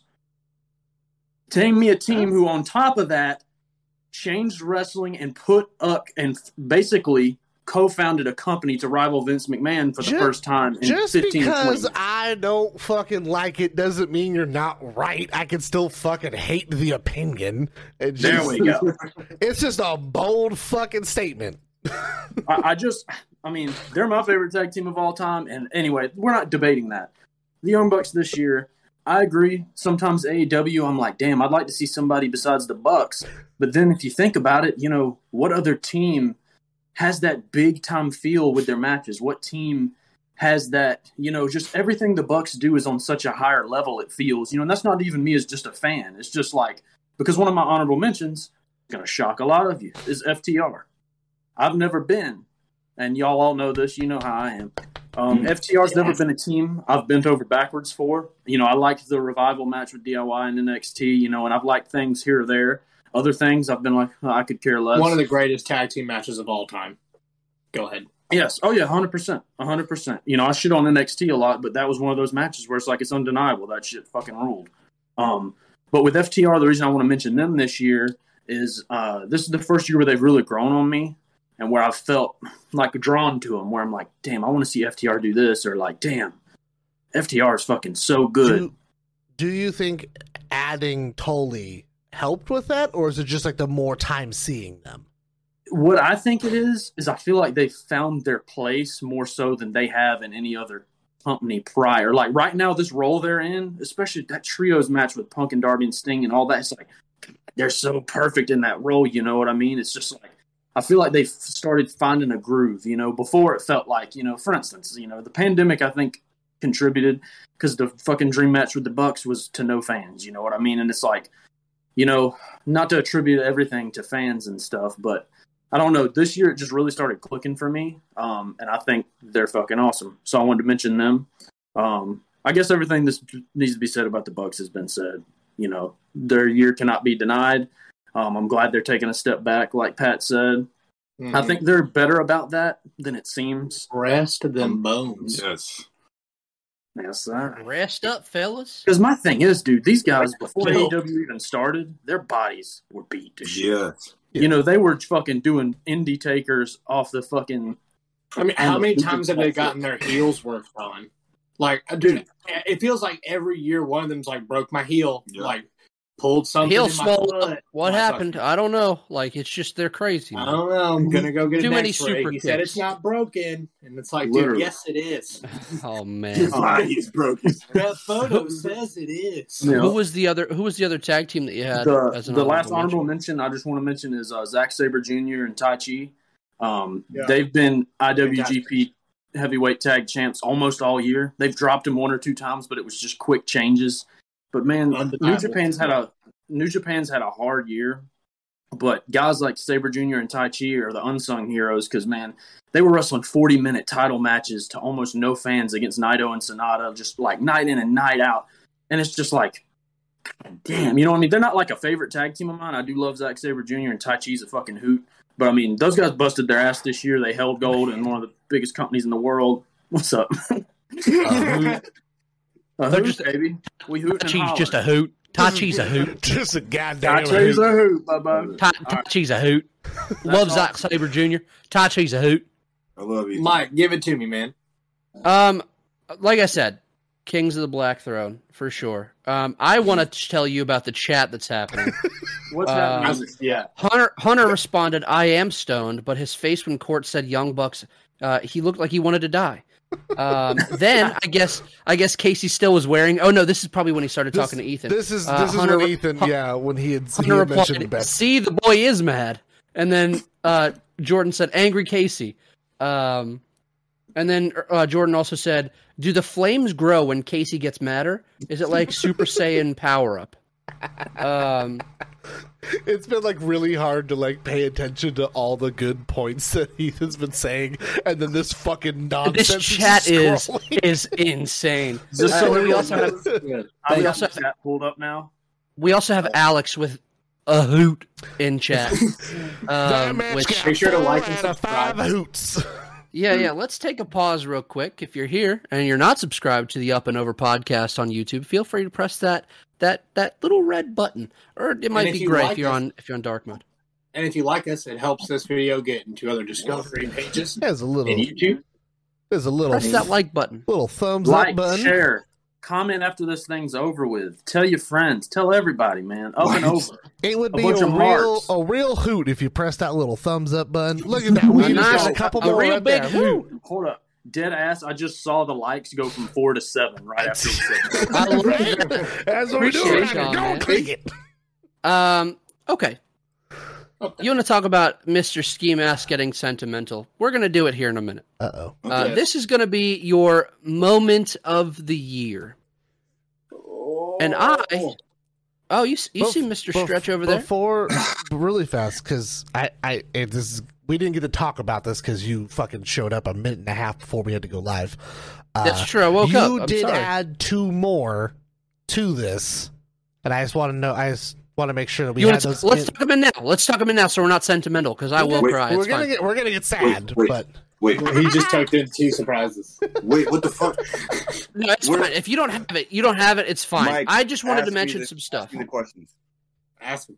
Tell me a team who, on top of that, changed wrestling and put up and basically. co-founded a company to rival Vince McMahon for the just, first time in just fifteen because twenty I don't fucking like it doesn't mean you're not right. I can still fucking hate the opinion. It just, there we go. It's just a bold fucking statement. I, I just, I mean, they're my favorite tag team of all time. And anyway, we're not debating that. The Young Bucks this year, I agree. Sometimes A E W, I'm like, damn, I'd like to see somebody besides the Bucks. But then if you think about it, you know, what other team has that big-time feel with their matches? What team has that, you know, just everything the Bucks do is on such a higher level it feels. You know, and that's not even me as just a fan. It's just like, because one of my honorable mentions, going to shock a lot of you, is F T R. I've never been, and y'all all know this, you know how I am. Um, F T R's yeah. never been a team I've bent over backwards for. You know, I liked the Revival match with D I Y and N X T, you know, and I've liked things here or there. Other things, I've been like, oh, I could care less. One of the greatest tag team matches of all time. Go ahead. Yes. Oh, yeah, one hundred percent. one hundred percent. You know, I shit on N X T a lot, but that was one of those matches where it's like it's undeniable. That shit fucking ruled. Um, but with F T R, the reason I want to mention them this year is uh, this is the first year where they've really grown on me and where I felt like drawn to them, where I'm like, damn, I want to see F T R do this, or like, damn, F T R is fucking so good. Do, do you think adding Tully helped with that, or is it just like the more time seeing them? What I think it is is I feel like they found their place more so than they have in any other company prior. Like right now, this role they're in, especially that trios match with Punk and Darby and Sting and all that, it's like they're so perfect in that role. You know what I mean? It's just like I feel like they've started finding a groove. You know, before it felt like, you know, for instance, you know, the pandemic I think contributed because the fucking dream match with the Bucks was to no fans. You know what I mean? And it's like, you know, not to attribute everything to fans and stuff, but I don't know. This year it just really started clicking for me, um, and I think they're fucking awesome. So I wanted to mention them. Um, I guess everything that needs to be said about the Bucks has been said. You know, their year cannot be denied. Um, I'm glad they're taking a step back, like Pat said. Mm-hmm. I think they're better about that than it seems. Rest than bones. Yes. Yes, rest up, fellas. Because my thing is, dude, these guys, before A E W even started, their bodies were beat to shit. Yeah. Yeah. You know, they were fucking doing indie takers off the fucking... I mean, how many times have they gotten their heels worked on? Like, dude, it feels like every year one of them's like, broke my heel, yeah. like, pulled something heel in my butt. What my happened? Stuff. I don't know. Like, it's just, they're crazy. Man. I don't know. I'm going to go get Too an many X-ray. Super he kicks. Said it's not broken. And it's like, literally. Dude, yes, it is. Oh, man. His body's broken. That photo says it is. Yeah. Who was the other Who was the other tag team that you had? The, as an the honorable last honorable mention? mention I just want to mention is uh, Zack Sabre Junior and Tai Chi. Um, yeah. They've been I W G P heavyweight tag champs almost all year. They've dropped them one or two times, but it was just quick changes. But, man, New Japan's had a New Japan's had a hard year, but guys like Sabre Junior and Tai Chi are the unsung heroes because, man, they were wrestling forty-minute title matches to almost no fans against Naito and Sonata, just like night in and night out. And it's just like, God damn, you know what I mean? They're not like a favorite tag team of mine. I do love Zack Sabre Junior and Tai Chi's a fucking hoot. But, I mean, those guys busted their ass this year. They held gold in one of the biggest companies in the world. What's up? uh, a hoot, just, baby. We hoot and holler. Just a hoot. Tachi's a hoot. Just a goddamn Tachi's hoot. A hoot, bubba. Ta- right. Tachi's a hoot. Love Zack Sabre Junior Tachi's a hoot. I love you, Mike. Give it to me, man. Um, like I said, Kings of the Black Throne for sure. Um, I want to tell you about the chat that's happening. What's um, happening? Yeah. Hunter Hunter responded, "I am stoned," but his face when Court said Young Bucks, uh, he looked like he wanted to die. um, then I guess I guess Casey still was wearing. Oh no, this is probably when he started this, talking to Ethan. This is this uh, Hunter, is when Ethan, Hunter, yeah, when he had, he had mentioned back. See, the boy is mad. And then uh, Jordan said, "Angry Casey." Um, and then uh, Jordan also said, "Do the flames grow when Casey gets madder? Is it like Super Saiyan power up?" Um, it's been like really hard to like pay attention to all the good points that Ethan's been saying, and then this fucking nonsense. This chat is is, is insane. Just uh, so we also have, we also have chat pulled up now. We also have Alex with a hoot in chat. Um, which, be sure to like and subscribe. Five hoots. Yeah, yeah. Let's take a pause real quick. If you're here and you're not subscribed to the Up and Over podcast on YouTube, feel free to press that that that little red button, or it might be gray if you're on if you're on dark mode. And if you like us, it helps this video get into other discovery pages. There's a little in YouTube. There's a little press that like button, little thumbs up button. Like, share, comment after this thing's over with. Tell your friends. Tell everybody, man. Up and over. It would be a, a real a real hoot if you press that little thumbs up button. Look at that. We nice. A couple a more real right big there. Hoot. Hold up. Dead ass. I just saw the likes go from four to seven right after. I love it. That's what we do. Don't click it. Um. Okay. okay. You want to talk about Mister Ski Mask getting sentimental? We're gonna do it here in a minute. Uh-oh. Uh oh. Okay. This is gonna be your moment of the year. Oh. And I. Oh, you you Bef- see Mister Bef- Stretch over there? Before, really fast, because I, I it, this is, we didn't get to talk about this because you fucking showed up a minute and a half before we had to go live. Uh, That's true. I woke you up. You did sorry. add two more to this, and I just want to know. I just want to make sure that we you had those. T- let's in- talk them in now. Let's talk them in now, so we're not sentimental. Because I will wait, cry. We're it's gonna fine. get we're gonna get sad. Wait, wait, but wait, he just typed in two surprises. Wait, what the fuck? No, it's we're, fine. If you don't have it, you don't have it. It's fine. Mike, I just wanted to mention the, some stuff. Ask the questions. Ask.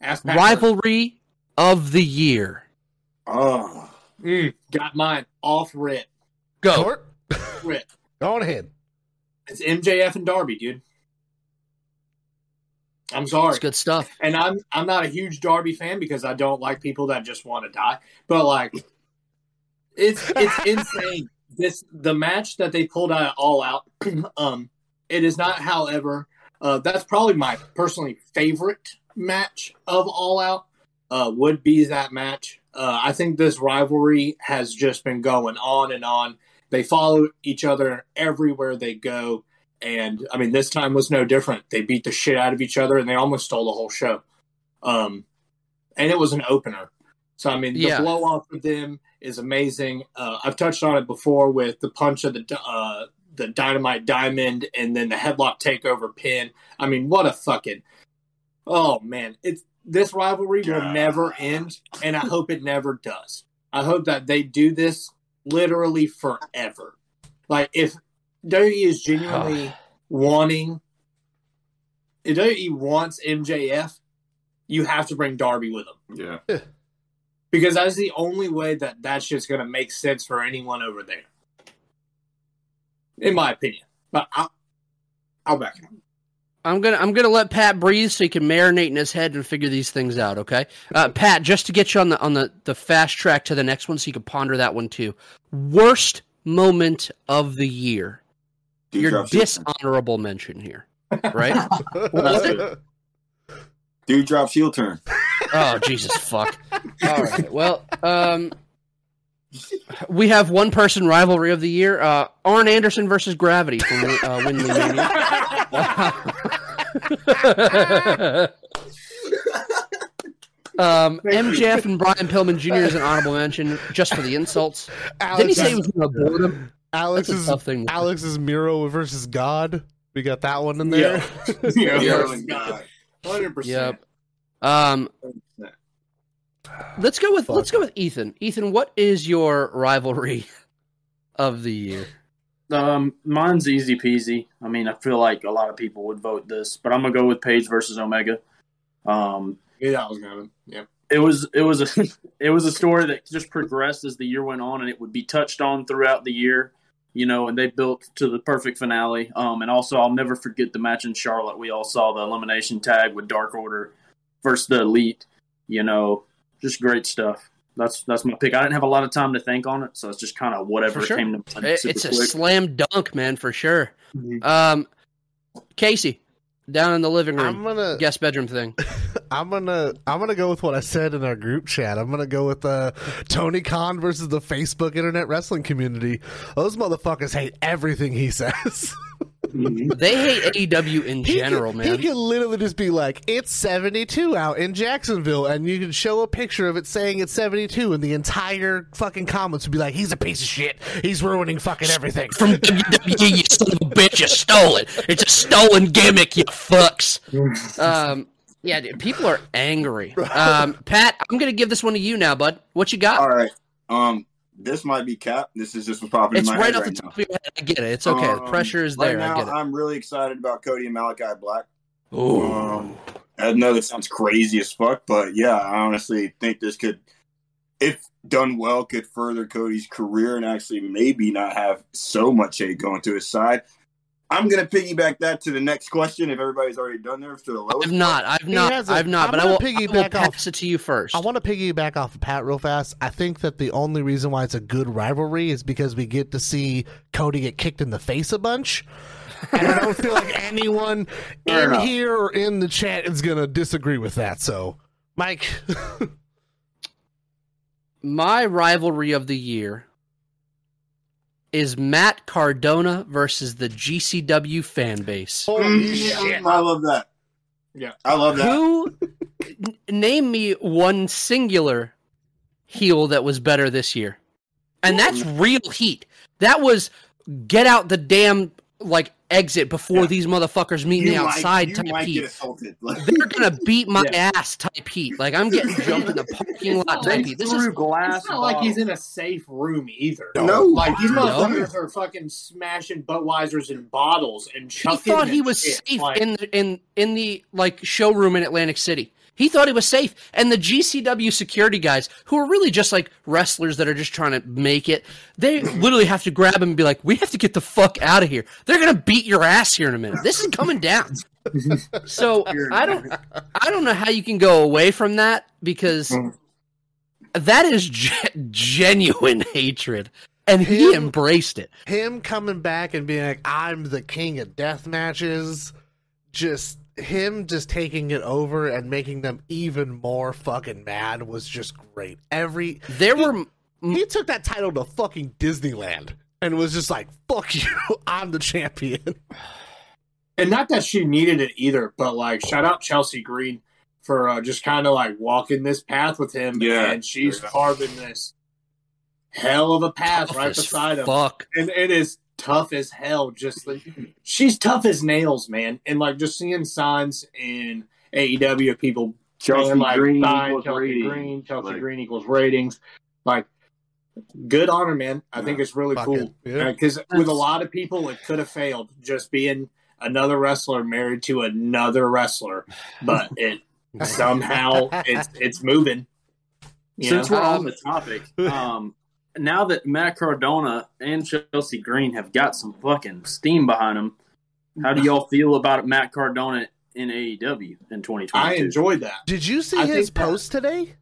Ask. Patrick. Rivalry of the year. Oh, mm, got mine off rip. Go. Rip. Go on ahead. It's M J F and Darby, dude. I'm sorry. It's good stuff. And I'm I'm not a huge Darby fan because I don't like people that just want to die. But like, it's it's insane. This the match that they pulled out all out. um, it is not, however, uh, that's probably my personally favorite match of All Out. Uh, would be that match. Uh, I think this rivalry has just been going on and on. They follow each other everywhere they go. And, I mean, this time was no different. They beat the shit out of each other, and they almost stole the whole show. Um, and it was an opener. So, I mean, the yeah. blow-off of them is amazing. Uh, I've touched on it before with the punch of the uh, the Dynamite Diamond and then the headlock takeover pin. I mean, what a fucking... Oh, man, it's... This rivalry will God. never end, and I hope it never does. I hope that they do this literally forever. Like, if W W E is genuinely wanting, if W W E wants M J F, you have to bring Darby with them. Yeah. Because that's the only way that that's just going to make sense for anyone over there. In my opinion. But I'll, I'll back it up. I'm gonna I'm gonna let Pat breathe so he can marinate in his head and figure these things out. Okay, uh, Pat, just to get you on the on the, the fast track to the next one, so you can ponder that one too. Worst moment of the year. D J Your dishonorable mention here, right? What was it? Dewdrop Shield turn. Oh Jesus fuck! All right, well, um, we have one person rivalry of the year: uh, Arn Anderson versus Gravity from uh, Windley Mania. um, M J F and Brian Pillman Junior is an honorable mention just for the insults. Alex, didn't he say he was going to abort him? Alex's, Alex's Miro versus God. We got that one in there. Yeah. Miro versus God. one hundred percent. Yep. Um, let's go with Fuck. let's go with Ethan. Ethan, what is your rivalry of the year? Um, mine's easy peasy. I mean, I feel like a lot of people would vote this, but I'm gonna go with Paige versus Omega. Um, yeah, I was gonna. Yeah, it was it was a it was a story that just progressed as the year went on, and it would be touched on throughout the year, you know. And they built to the perfect finale. Um, and also I'll never forget the match in Charlotte. We all saw the elimination tag with Dark Order versus the Elite. You know, just great stuff. That's that's my pick. I didn't have a lot of time to think on it, so it's just kind of whatever sure. came to mind. It, it's quick. a slam dunk, man, for sure. Mm-hmm. Um, Casey, down in the living room, I'm gonna, guest bedroom thing. I'm gonna I'm gonna go with what I said in our group chat. I'm gonna go with uh, Tony Khan versus the Facebook Internet Wrestling Community. Those motherfuckers hate everything he says. They hate A E W in he general, can, man. He can literally just be like, it's seventy-two out in Jacksonville, and you can show a picture of it saying it's seventy-two, and the entire fucking comments would be like, he's a piece of shit. He's ruining fucking everything. From W W E, you son of a bitch, you stole it. It's a stolen gimmick, you fucks. Um, yeah, dude, people are angry. Um, Pat, I'm going to give this one to you now, bud. What you got? All right. Um, This might be cap. This is just what's popping it's in my right head right now. It's right off the top of your head. I get it. It's okay. Um, the pressure is there. Right now, I get it. I'm really excited about Cody and Malachi Black. Ooh. Um, I know that sounds crazy as fuck, but yeah, I honestly think this could, if done well, could further Cody's career and actually maybe not have so much hate going to his side. I'm going to piggyback that to the next question if everybody's already done there. To the lowest I've not. I've not. A, I've not. I'm but I will, I will pass off. it to you first. I want to piggyback off of Pat real fast. I think that the only reason why it's a good rivalry is because we get to see Cody get kicked in the face a bunch. And I don't feel like anyone in here or in the chat is going to disagree with that. So, Mike. My rivalry of the year is Matt Cardona versus the G C W fan base. Holy shit. I love that. Yeah, I love that. Who n- name me one singular heel that was better this year? And that's real heat. That was get out the damn like exit before yeah. these motherfuckers meet you me might, outside type heat. Like, they're gonna beat my yeah. ass type heat. Like I'm getting jumped in the parking lot type like heat. This is glass. It's not like he's in a safe room either. No, no. Like these motherfuckers no. are fucking smashing Budweisers in bottles and chucking. He thought he was shit. safe like, in the, in in the like showroom in Atlantic City. He thought he was safe, and the G C W security guys, who are really just like wrestlers that are just trying to make it, they literally have to grab him and be like, we have to get the fuck out of here. They're going to beat your ass here in a minute. This is coming down. So I don't I don't know how you can go away from that, because that is ge- genuine hatred. And him, he embraced it. Him coming back and being like, I'm the king of death matches, just... him just taking it over and making them even more fucking mad was just great. Every there he, were he took that title to fucking Disneyland and was just like, "Fuck you, I'm the champion." And not that she needed it either, but like, shout out Chelsea Green for uh, just kind of like walking this path with him, yeah, and she's carving this hell of a path tough right beside fuck. him, and it is. Tough as hell, just like she's tough as nails, man. And like just seeing signs in A E W of people, Chelsea like, Green, equals Chelsea ratings. Green, Chelsea like, Green equals ratings. Like, good honor, man. I yeah, think it's really cool because yeah. with a lot of people, it could have failed just being another wrestler married to another wrestler, but it somehow it's it's moving. You Since know? we're on the topic, um. now that Matt Cardona and Chelsea Green have got some fucking steam behind them, how do y'all feel about Matt Cardona in A E W in twenty twenty-two? I enjoyed that. Did you see I his post that... today?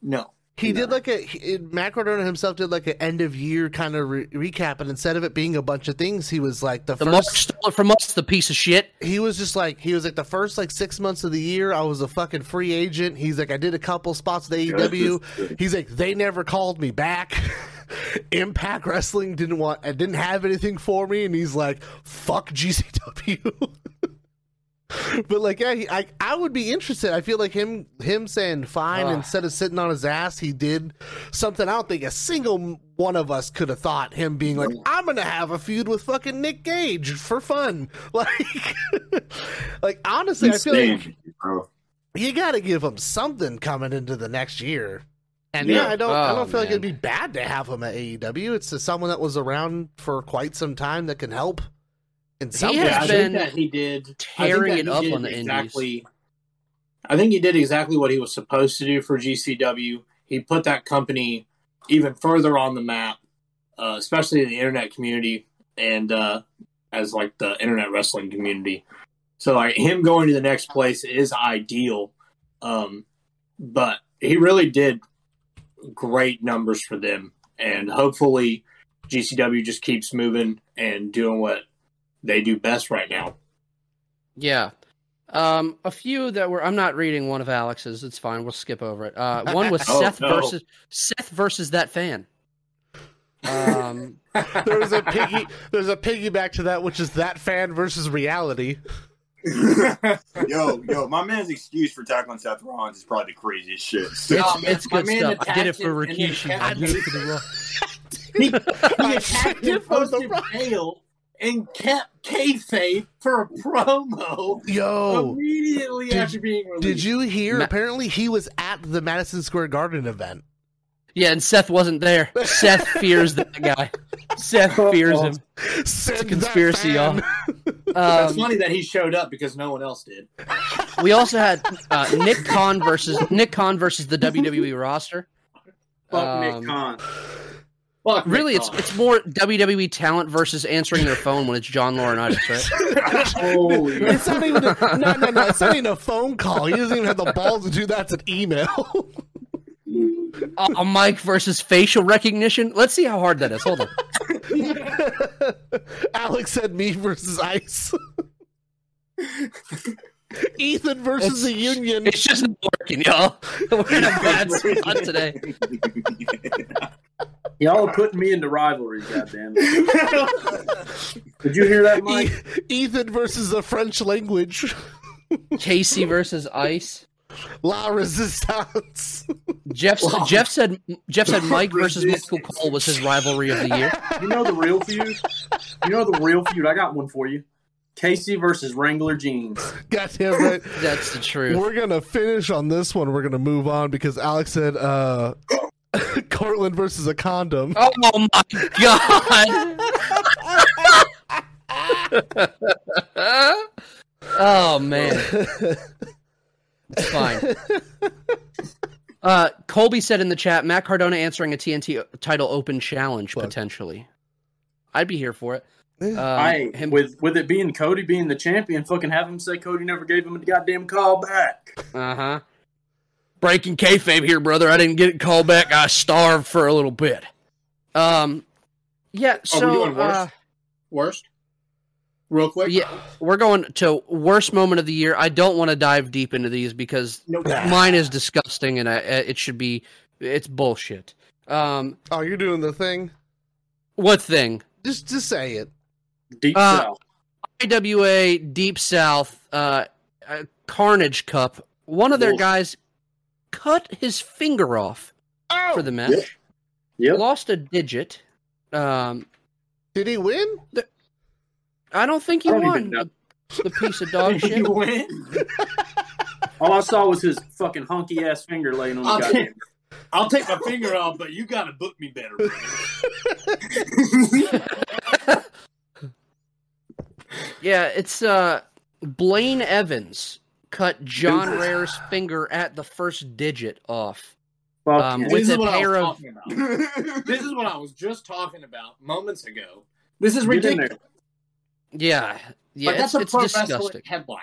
No. He no. did like a he, Matt Cardona himself did like an end of year kind of re- recap, and instead of it being a bunch of things, he was like the, the first Mark stole it from us, the piece of shit. He was just like he was like the first like six months of the year, I was a fucking free agent. He's like I did a couple spots with A E W. He's like they never called me back. Impact Wrestling didn't want, I didn't have anything for me, and he's like fuck G C W. But like, yeah, he, I I would be interested. I feel like him him saying fine uh, instead of sitting on his ass, he did something I don't think a single one of us could have thought. Him being like, I'm gonna have a feud with fucking Nick Gage for fun. Like, like honestly, I feel like bro. you gotta give him something coming into the next year. And yeah, yeah I don't oh, I don't feel man. like it'd be bad to have him at A E W. It's to someone that was around for quite some time that can help. In some he way. Has I been think that he did tearing it up on the exactly, indies. I think he did exactly what he was supposed to do for G C W. He put that company even further on the map, uh, especially in the internet community and uh, as like the internet wrestling community. So like him going to the next place is ideal, um, but he really did great numbers for them, and hopefully G C W just keeps moving and doing what they do best right now. Yeah. Um, a few that were, I'm not reading one of Alex's. It's fine. We'll skip over it. Uh, one was oh, Seth no. versus Seth versus that fan. Um, there's a piggy, there's a piggyback to that, which is that fan versus reality. yo, yo, my man's excuse for tackling Seth Rollins is probably the craziest shit. So, it's man, it's good stuff. I did it for Rikishi. I did it for the Rock. He, he attacked him from the rail and kept kayfabe for a promo. Yo, immediately did, after being released. Did you hear? Ma- Apparently, he was at the Madison Square Garden event. Yeah, and Seth wasn't there. Seth fears that guy. Seth fears him. Seth it's a conspiracy, y'all. Um, That's funny that he showed up because no one else did. We also had uh, Nick Khan versus Nick Khan versus the W W E roster. Fuck um, Nick Khan. Fuck really, it's it's more W W E talent versus answering their phone when it's John Laurinaitis, right? Holy it's not even a, no, no, no, it's not even a phone call. He doesn't even have the balls to do that. It's an email. A uh, mic versus facial recognition. Let's see how hard that is. Hold on. Alex said me versus Ice. Ethan versus it's, the Union. It's just not working, y'all. We're in a bad spot today. Y'all are putting me into rivalries, goddamn it. Did you hear that, Mike? E- Ethan versus the French language. Casey versus Ice. La Resistance. Jeff wow. Jeff said Jeff said Mike versus Michael Cole was his rivalry of the year. You know the real feud? You know the real feud? I got one for you. Casey versus Wrangler Jeans. Goddamn right. That's the truth. We're going to finish on this one. We're going to move on because Alex said uh, Cortland versus a condom. Oh, oh my God. Oh, man. It's fine. Uh, Colby said in the chat, Matt Cardona answering a T N T title open challenge, Look. potentially. I'd be here for it. Um, I, him, with with it being Cody being the champion, fucking have him say Cody never gave him a goddamn call back. Uh huh. Breaking kayfabe here, brother. I didn't get a call back. I starved for a little bit. Um, yeah. So oh, we're doing worst? Uh, worst. Real quick. Yeah, we're going to worst moment of the year. I don't want to dive deep into these because nope. mine is disgusting and I, it should be. It's bullshit. Um. Oh, you're doing the thing. What thing? Just just say it. Deep uh, South. I W A, Deep South, uh, uh, Carnage Cup. One of their Wolf. guys cut his finger off oh, for the match. Yep. Yep. Lost a digit. Um, Did he win? The, I don't think he don't won. The, the piece of dog shit. Did he win? All I saw was his fucking honky-ass finger laying on the I'll, take, I'll take my finger off, but you gotta book me better. Yeah, it's uh, Blaine Evans cut John Rare's finger at the first digit off. Um, with this is a what pair I was of... talking about. This is what I was just talking about moments ago. This is ridiculous. Yeah, yeah, like, it's, that's a pro wrestling headline.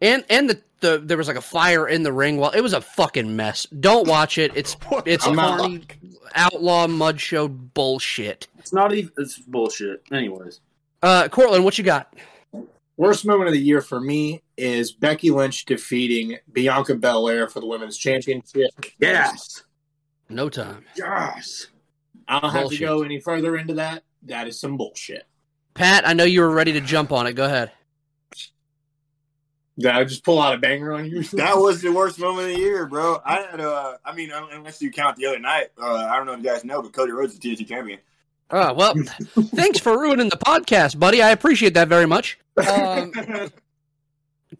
And and the, the there was like a fire in the ring while it was a fucking mess. Don't watch it. It's it's corny outlaw mud show bullshit. It's not even it's bullshit. Anyways. Uh, Cortland, what you got? Worst moment of the year for me is Becky Lynch defeating Bianca Belair for the Women's Championship. Yes! No time. Yes! I don't bullshit. have to go any further into that. That is some bullshit. Pat, I know you were ready to jump on it. Go ahead. Did I just pull out a banger on you? That was the worst moment of the year, bro. I had, uh, I mean, unless you count the other night, uh, I don't know if you guys know, but Cody Rhodes is T N T champion. Oh, well, thanks for ruining the podcast, buddy. I appreciate that very much. Um,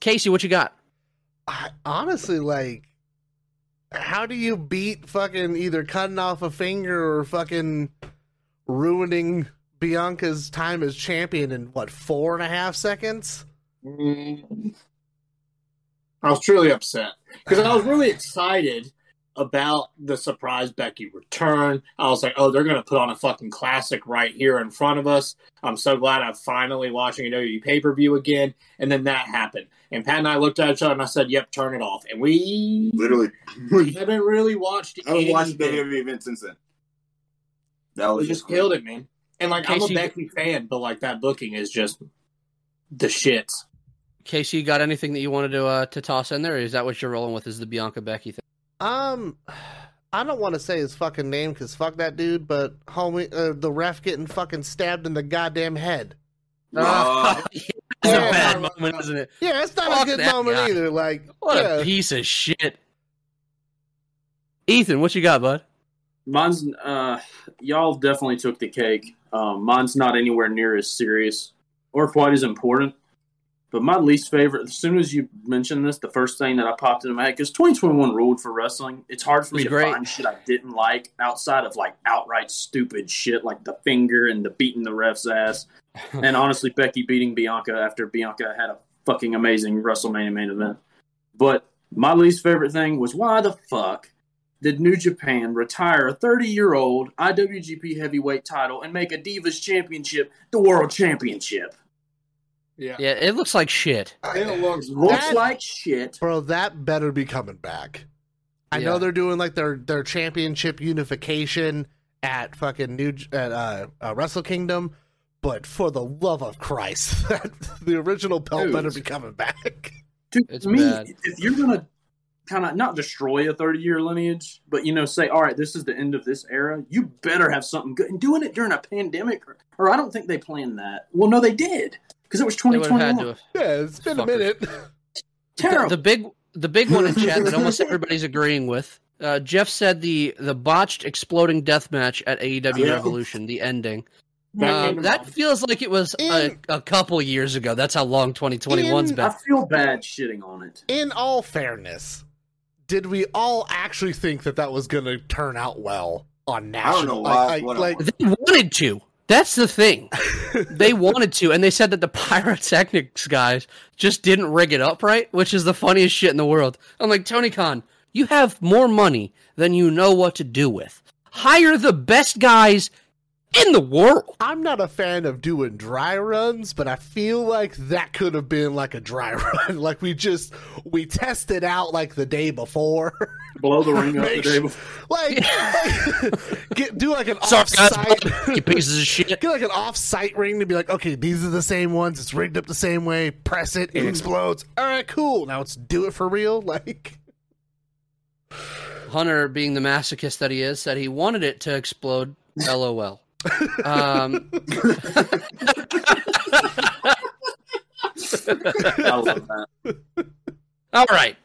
Casey, what you got? I, honestly, like, how do you beat fucking either cutting off a finger or fucking ruining Bianca's time as champion in, what, four and a half seconds? Mm. I was truly upset because I was really excited about the surprise Becky return. I was like, oh, they're going to put on a fucking classic right here in front of us. I'm so glad I'm finally watching a W W E pay-per-view again. And then that happened. And Pat and I looked at each other and I said, yep, turn it off. And we literally we haven't really watched it. I haven't watched the W W E event since then. That was just cool. Killed it, man. And like, I'm a Becky fan, but like that booking is just the shits. Casey, you got anything that you wanted to uh, to toss in there? Or is that what you're rolling with? Is the Bianca Becky thing? Um, I don't want to say his fucking name because fuck that dude, but homie, uh, the ref getting fucking stabbed in the goddamn head. Uh, yeah, that's yeah, a bad not, moment, isn't it? Yeah, it's not fuck a good moment guy. Either. Like, what yeah. a piece of shit. Ethan, what you got, bud? Mine's uh, y'all definitely took the cake. Um, mine's not anywhere near as serious or quite as important. But my least favorite, as soon as you mentioned this, the first thing that I popped into my head, because twenty twenty-one ruled for wrestling, it's hard for me to find shit I didn't like outside of, like, outright stupid shit, like the finger and the beating the ref's ass. And honestly, Becky beating Bianca after Bianca had a fucking amazing WrestleMania main event. But my least favorite thing was, why the fuck did New Japan retire a thirty-year-old I W G P heavyweight title and make a Divas Championship the world championship? Yeah. yeah, it looks like shit. It looks, looks that, like shit. Bro, that better be coming back. I yeah. know they're doing like their, their championship unification at fucking New at uh, uh, Wrestle Kingdom, but for the love of Christ, the original belt Dude. better be coming back. Dude, it's me, bad. If you're going to kind of not destroy a thirty-year lineage, but, you know, say, all right, this is the end of this era, you better have something good. And doing it during a pandemic, or, or I don't think they planned that. Well, no, they did. Because it was twenty twenty-one. Yeah, it's been Fuckers. a minute. Terrible. The, the big, the big one in chat that almost everybody's agreeing with. Uh, Jeff said the the botched exploding death match at A E W yeah. Revolution. The ending. That, um, that feels like it was in, a, a couple years ago. That's how long twenty twenty-one's been. I feel bad shitting on it. In all fairness, did we all actually think that that was going to turn out well on national? I don't know why. Like, like, they wanted to. That's the thing. They wanted to, and they said that the pyrotechnics guys just didn't rig it up right, which is the funniest shit in the world. I'm like, Tony Khan, you have more money than you know what to do with. Hire the best guys in the world. I'm not a fan of doing dry runs, but I feel like that could have been like a dry run. Like we just, we tested out like the day before. Blow the ring up the day before. Like, like get, do like an off-site. Get pieces of shit. Get like an off-site ring to be like, okay, these are the same ones. It's rigged up the same way. Press it. It mm. explodes. All right, cool. Now let's do it for real. Like. Hunter, being the masochist that he is, said he wanted it to explode. LOL. um, all right,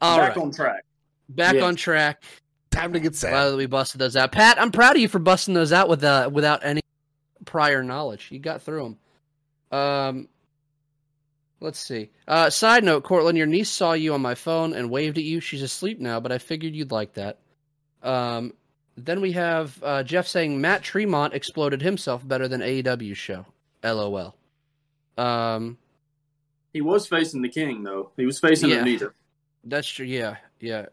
all back right. on track. Back yes. on track. Time to get sad. Glad that we busted those out, Pat. I'm proud of you for busting those out with uh, without any prior knowledge. You got through them. Um, let's see. Uh, side note, Cortland, your niece saw you on my phone and waved at you. She's asleep now, but I figured you'd like that. Um. Then we have uh, Jeff saying Matt Tremont exploded himself better than A E W's show. LOL. Um, he was facing the king, though. He was facing yeah, Onita. That's true. Yeah, yeah.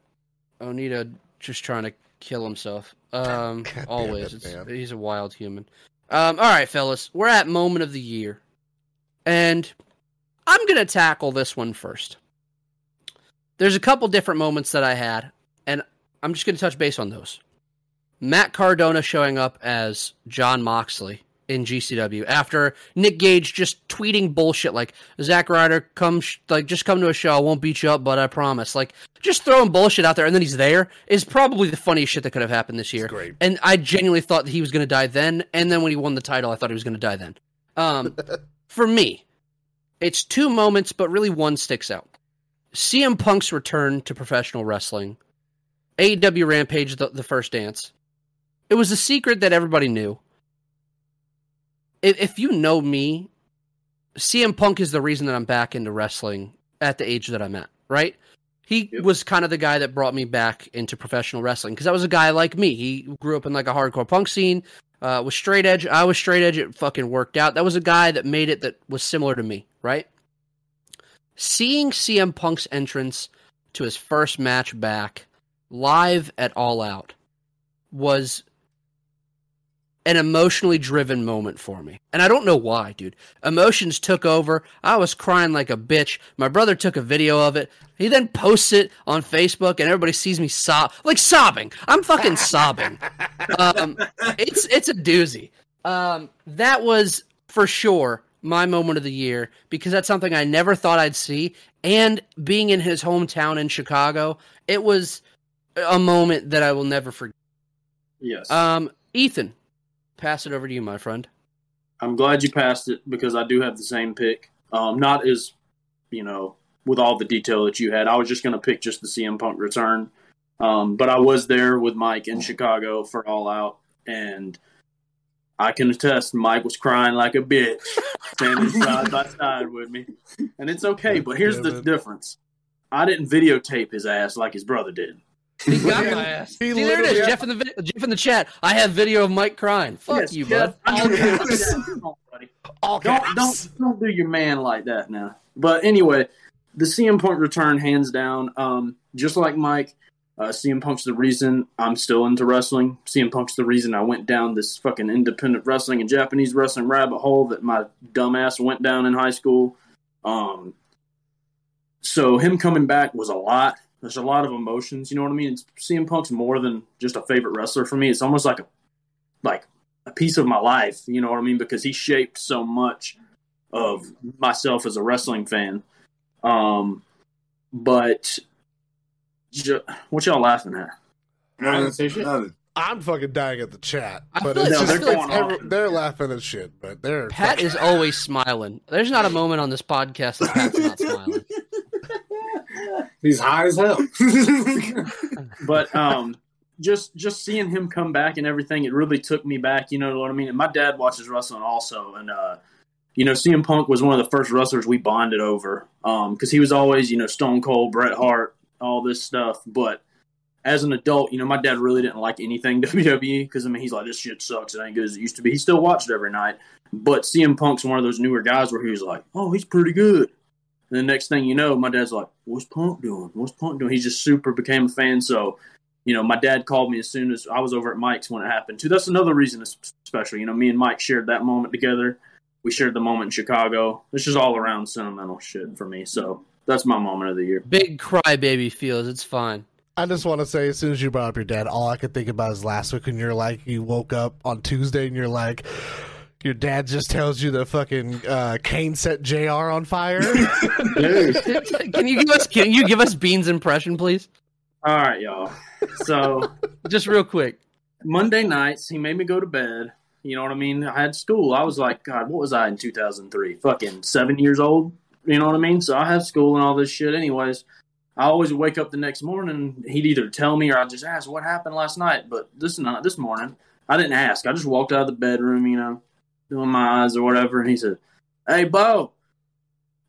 Onita just trying to kill himself. Um, always. It, it's, he's a wild human. Um, all right, fellas. We're at moment of the year. And I'm going to tackle this one first. There's a couple different moments that I had, and I'm just going to touch base on those. Matt Cardona showing up as John Moxley in G C W after Nick Gage just tweeting bullshit like, Zack Ryder, come sh- like just come to a show, I won't beat you up, but I promise. Like, just throwing bullshit out there, and then he's there, is probably the funniest shit that could have happened this year. It's great. And I genuinely thought that he was going to die then, and then when he won the title, I thought he was going to die then. Um, for me, It's two moments, but really one sticks out. C M Punk's return to professional wrestling. A E W Rampage, the, the first dance. It was a secret that everybody knew. If, if you know me, C M Punk is the reason that I'm back into wrestling at the age that I'm at, right? He yep. was kind of the guy that brought me back into professional wrestling, because that was a guy like me. He grew up in like a hardcore punk scene, uh, was straight edge. I was straight edge. It fucking worked out. That was a guy that made it that was similar to me, right? Seeing C M Punk's entrance to his first match back live at All Out was an emotionally driven moment for me. And I don't know why, dude. Emotions took over. I was crying like a bitch. My brother took a video of it. He then posts it on Facebook, and everybody sees me sob, like sobbing. I'm fucking sobbing. Um, it's it's a doozy. Um, that was for sure my moment of the year, because that's something I never thought I'd see. And being in his hometown in Chicago, it was a moment that I will never forget. Yes. Um, Ethan, pass it over to you, my friend. I'm glad you passed it, because I do have the same pick. Um, not as, you know, with all the detail that you had. I was just going to pick just the C M Punk return. Um, but I was there with Mike in Chicago for All Out, and I can attest Mike was crying like a bitch, standing side by side with me. And it's okay, but here's yeah, the man. difference. I didn't videotape his ass like his brother did. He got my ass. He See, there it is. Jeff in, the video, Jeff in the chat. I have video of Mike crying. Fuck yes, you, Jeff, bud. All don't, don't, don't do your man like that now. But anyway, the C M Punk return, hands down. Um, just like Mike, uh, C M Punk's the reason I'm still into wrestling. C M Punk's the reason I went down this fucking independent wrestling and Japanese wrestling rabbit hole that my dumbass went down in high school. Um, so him coming back was a lot. There's a lot of emotions, you know what I mean? It's, C M Punk's more than just a favorite wrestler for me. It's almost like a like a piece of my life, you know what I mean? Because he shaped so much of myself as a wrestling fan. Um, but ju- what y'all laughing at? I'm, I'm, I'm fucking dying at the chat. But it's like, just, they're, like every, they're laughing at shit. But they're Pat fucking... is always smiling. There's not a moment on this podcast that Pat's not smiling. He's high as hell. But um, just just seeing him come back and everything, it really took me back, you know what I mean? And my dad watches wrestling also. And, uh, you know, C M Punk was one of the first wrestlers we bonded over, um, because he was always, you know, Stone Cold, Bret Hart, all this stuff. But as an adult, you know, my dad really didn't like anything W W E, because, I mean, he's like, this shit sucks. It ain't good as it used to be. He still watched it every night. But C M Punk's one of those newer guys where he was like, oh, he's pretty good. And the next thing you know, my dad's like, what's Punk doing? What's Punk doing? He just super became a fan. So, you know, my dad called me as soon as I was over at Mike's when it happened, too. That's another reason it's special. You know, me and Mike shared that moment together. We shared the moment in Chicago. It's just all around sentimental shit for me. So that's my moment of the year. Big crybaby feels. It's fine. I just want to say, as soon as you brought up your dad, all I could think about is last week when you're like, you woke up on Tuesday and you're like, your dad just tells you the fucking uh, Kane set J R on fire. Can you give us can you give us Bean's impression, please? All right, y'all. So just real quick, Monday nights he made me go to bed. You know what I mean? I had school. I was like, God, what was I in two thousand three? Fucking seven years old. You know what I mean? So I had school and all this shit. Anyways, I always wake up the next morning. He'd either tell me or I'd just ask what happened last night. But this night, this morning, I didn't ask. I just walked out of the bedroom. You know, doing my eyes or whatever, and he said, hey, Bo,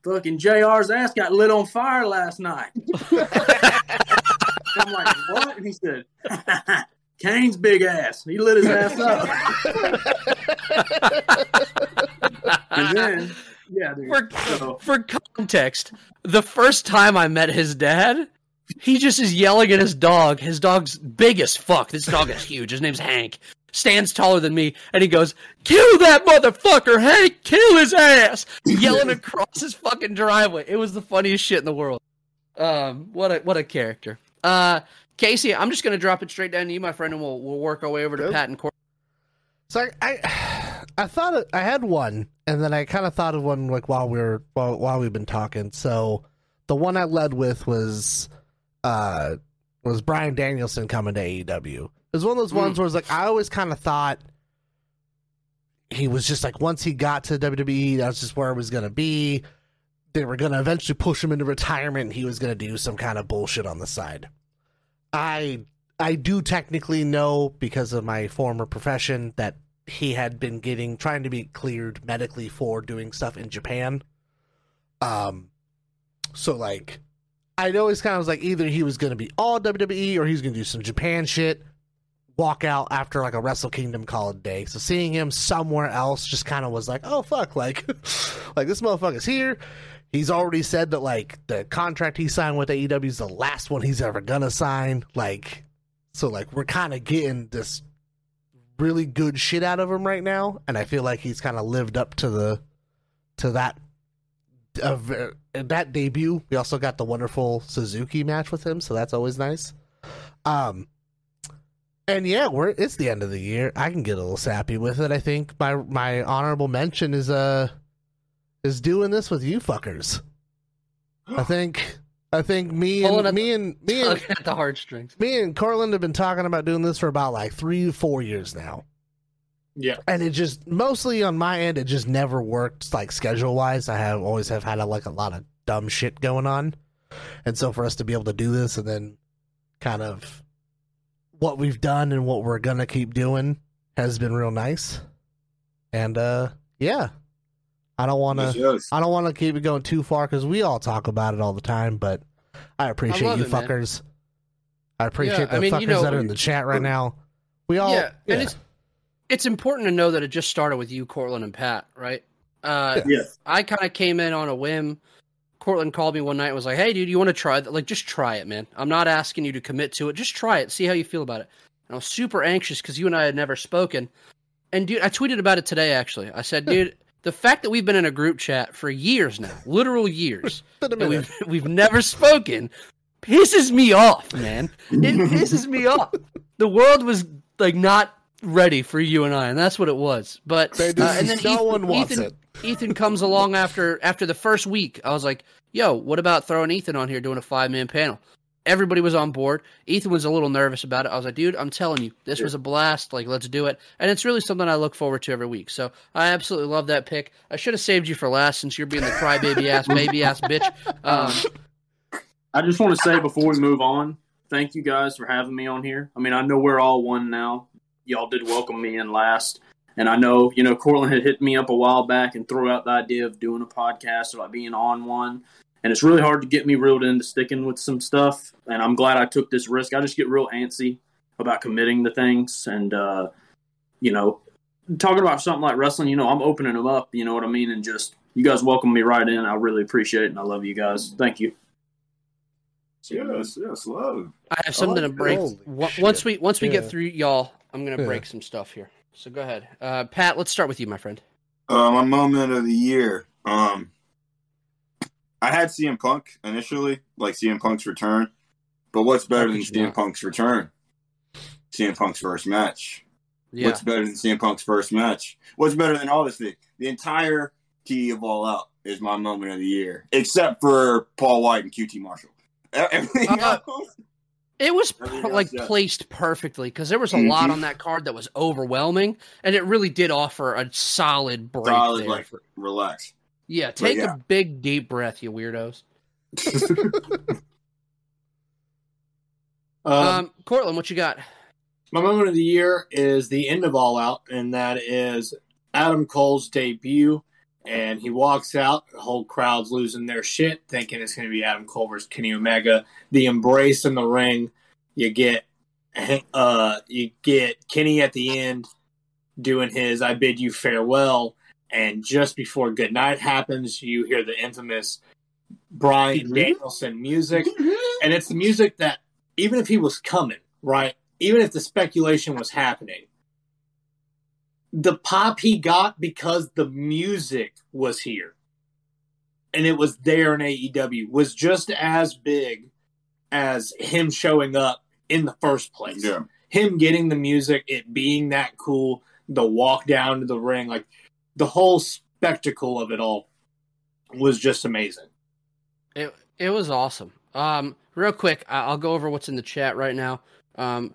fucking J R's ass got lit on fire last night. I'm like, what? And he said, Kane's big ass. He lit his ass up. And then, yeah, dude. For, so, for context, the first time I met his dad, he just is yelling at his dog. His dog's big as fuck. This dog is huge. His name's Hank. Stands taller than me, and he goes, kill that motherfucker, Hank! Kill his ass! Yelling across his fucking driveway. It was the funniest shit in the world. Um, what a what a character. Uh, Casey, I'm just going to drop it straight down to you, my friend, and we'll we'll work our way over to yep. Pat and Court. So I, I, I thought it, I had one, and then I kind of thought of one like while we were while while we've been talking. So the one I led with was uh was Bryan Danielson coming to A E W. It was one of those ones mm. where it's like, I always kind of thought he was just like, once he got to W W E, that's just where it was going to be. they were going to eventually push him into retirement, and he was going to do some kind of bullshit on the side. I I do technically know, because of my former profession, that he had been getting trying to be cleared medically for doing stuff in Japan. Um, so like, I know it's kind of like either he was going to be all W W E or he's going to do some Japan shit, walk out after like a Wrestle Kingdom call a day. So seeing him somewhere else just kind of was like, oh fuck, like, like this motherfucker's here. He's already said that like the contract he signed with A E W is the last one he's ever gonna sign. Like, so like we're kind of getting this really good shit out of him right now, and I feel like he's kind of lived up to the to that uh, that debut. We also got the wonderful Suzuki match with him, so that's always nice. Um, and yeah, we're it's the end of the year. I can get a little sappy with it. I think my my honorable mention is uh. is doing this with you fuckers. I think, I think me and at me the, and me and at the heartstrings. Me and Cortland have been talking about doing this for about like three to four years now. Yeah, and it just mostly on my end, it just never worked like schedule wise. I have always have had a, like a lot of dumb shit going on, and so for us to be able to do this and then kind of what we've done and what we're gonna keep doing has been real nice. And uh, yeah. I don't want to. Yes. I don't want to keep it going too far because we all talk about it all the time. But I appreciate I you, it, fuckers. Man. I appreciate yeah, the I mean, fuckers you know, that are in the chat right now. We all. Yeah, yeah. And it's it's important to know that it just started with you, Cortland and Pat, right? Uh, yes. I kind of came in on a whim. Cortland called me one night and was like, "Hey, dude, you want to try that? Like, just try it, man. I'm not asking you to commit to it. Just try it. See how you feel about it." And I was super anxious because you and I had never spoken. And dude, I tweeted about it today. Actually, I said, "Dude." The fact that we've been in a group chat for years now, literal years, and we've, we've never spoken, pisses me off, man. It pisses me off. The world was like not ready for you and I, and that's what it was. But uh, and then no Ethan, one wants Ethan, it. Ethan comes along after after the first week. I was like, yo, what about throwing Ethan on here doing a five-man panel? Everybody was on board. Ethan was a little nervous about it. I was like, dude, I'm telling you, this yeah. was a blast. Like, let's do it. And it's really something I look forward to every week. So I absolutely love that pick. I should have saved you for last since you're being the crybaby ass, baby ass bitch. Um, I just want to say before we move on, thank you guys for having me on here. I mean, I know we're all one now. Y'all did welcome me in last. And I know, you know, Cortland had hit me up a while back and threw out the idea of doing a podcast or like being on one. And it's really hard to get me reeled into sticking with some stuff. And I'm glad I took this risk. I just get real antsy about committing to things. And, uh, you know, talking about something like wrestling, you know, I'm opening them up. You know what I mean? And just, you guys welcome me right in. I really appreciate it. And I love you guys. Thank you. Yes, yes, love. I have something oh, to break. Once we, once we yeah. get through, y'all, I'm going to yeah. break some stuff here. So go ahead. Uh, Pat, let's start with you, my friend. Uh, my moment of the year. Um, I had C M Punk initially, like C M Punk's return. But what's better than C M Punk's return? C M Punk's first match. Yeah. What's better than C M Punk's first match? What's better than all this thing? The entirety of All Out is my moment of the year, except for Paul White and Q T Marshall. Everything uh, else, it was everything else, like yeah. placed perfectly because there was a mm-hmm. lot on that card that was overwhelming, and it really did offer a solid break. Solid, there. like relax. Yeah, take yeah. a big, deep breath, you weirdos. um, um, Cortland, what you got? My moment of the year is the end of All Out, and that is Adam Cole's debut. And he walks out, the whole crowd's losing their shit, thinking it's going to be Adam Cole versus Kenny Omega. The embrace in the ring, you get, uh, you get Kenny at the end doing his "I bid you farewell." And just before goodnight happens, you hear the infamous Bryan Danielson music. And it's the music that, even if he was coming, right? Even if the speculation was happening, the pop he got because the music was here. And it was there in A E W. Was just as big as him showing up in the first place. Yeah. Him getting the music, it being that cool, the walk down to the ring, like... the whole spectacle of it all was just amazing. It it was awesome. Um, real quick, I'll go over what's in the chat right now. Um,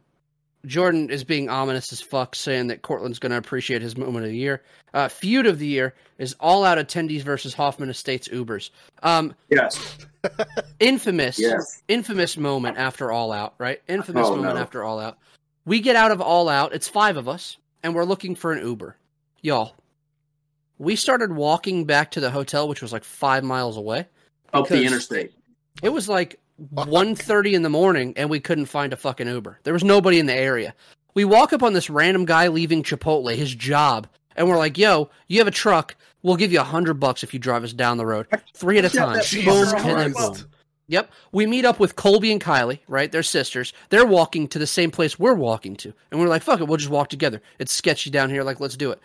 Jordan is being ominous as fuck, saying that Cortland's going to appreciate his moment of the year. Uh, feud of the year is All Out attendees versus Hoffman Estates Ubers. Um, yes. Infamous. Yes. Infamous moment after All Out, right? Infamous oh, moment no. after All Out. We get out of All Out. It's five of us, and we're looking for an Uber. Y'all, we started walking back to the hotel, which was like five miles away. Up the interstate. It was like one thirty in the morning, and we couldn't find a fucking Uber. There was nobody in the area. We walk up on this random guy leaving Chipotle, his job, and we're like, yo, you have a truck. We'll give you a hundred bucks if you drive us down the road. Three at a time. Boom, and then boom. Yep. We meet up with Colby and Kylie, right? They're sisters. They're walking to the same place we're walking to. And we're like, fuck it, we'll just walk together. It's sketchy down here. Like, let's do it.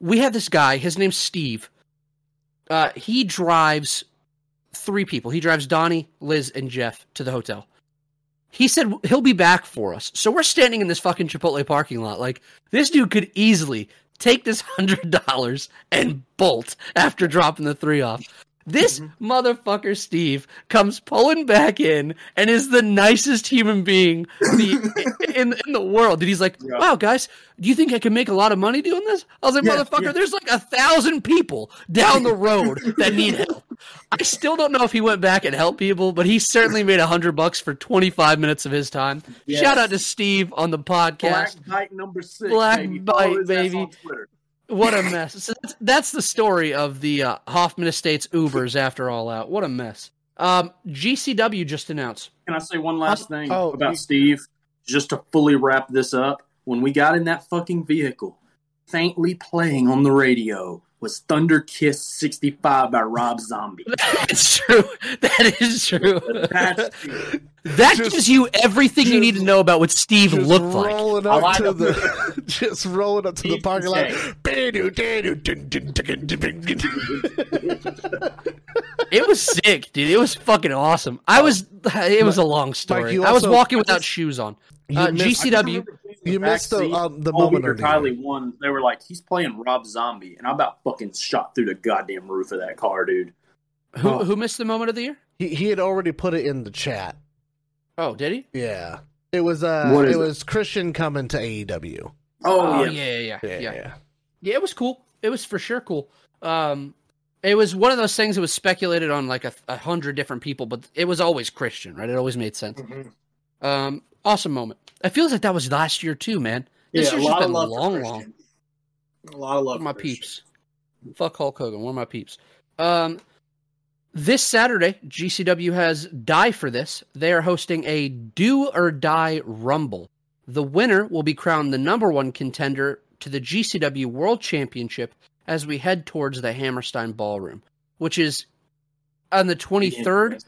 We have this guy. His name's Steve. Uh, he drives... Three people. He drives Donnie, Liz, and Jeff to the hotel. He said he'll be back for us. So we're standing in this fucking Chipotle parking lot. Like, this dude could easily take this one hundred dollars and bolt after dropping the three off. This mm-hmm. motherfucker, Steve, comes pulling back in and is the nicest human being the, in, in the world. And he's like, yeah. wow, guys, do you think I can make a lot of money doing this? I was like, yeah, motherfucker, yeah. there's like a thousand people down the road that need help. I still don't know if he went back and helped people, but he certainly made a hundred bucks for twenty-five minutes of his time. Yes. Shout out to Steve on the podcast. Black Bite number six. Black baby. Bite, baby. What a mess. So that's, that's the story of the uh, Hoffman Estates Ubers after All Out. What a mess. Um, G C W just announced. Can I say one last uh, thing oh, about you, Steve? Just to fully wrap this up. When we got in that fucking vehicle, faintly playing on the radio was Thunder Kiss sixty-five by Rob Zombie. That's true. That is true. That's true. That just, gives you everything just, you need to know about what Steve looked like. Rolling up like to the, just rolling up to He's the parking lot. It was sick, dude. It was fucking awesome. I was. It was a long story. Mike, also, I was walking without just, shoes on. Uh, missed, G C W. You missed the, um, the moment. Or Kylie won. They were like, he's playing Rob Zombie, and I about fucking shot through the goddamn roof of that car, dude. Who oh. who missed the moment of the year? He he had already put it in the chat. Oh, did he? Yeah. It was uh, it, it was Christian coming to A E W. Oh, oh yeah. Yeah, yeah, yeah, yeah, yeah, yeah. Yeah, it was cool. It was for sure cool. Um, it was one of those things that was speculated on like a, a hundred different people, but it was always Christian, right? It always made sense. Mm-hmm. Um, awesome moment. It feels like that was last year too, man. This yeah, year's a lot just been of love long, for long. A lot of love. One of my Christian. peeps. Fuck Hulk Hogan. One of my peeps. Um, this Saturday, G C W has Die for This. They are hosting a Do or Die Rumble. The winner will be crowned the number one contender to the G C W World Championship as we head towards the Hammerstein Ballroom, which is on the twenty-third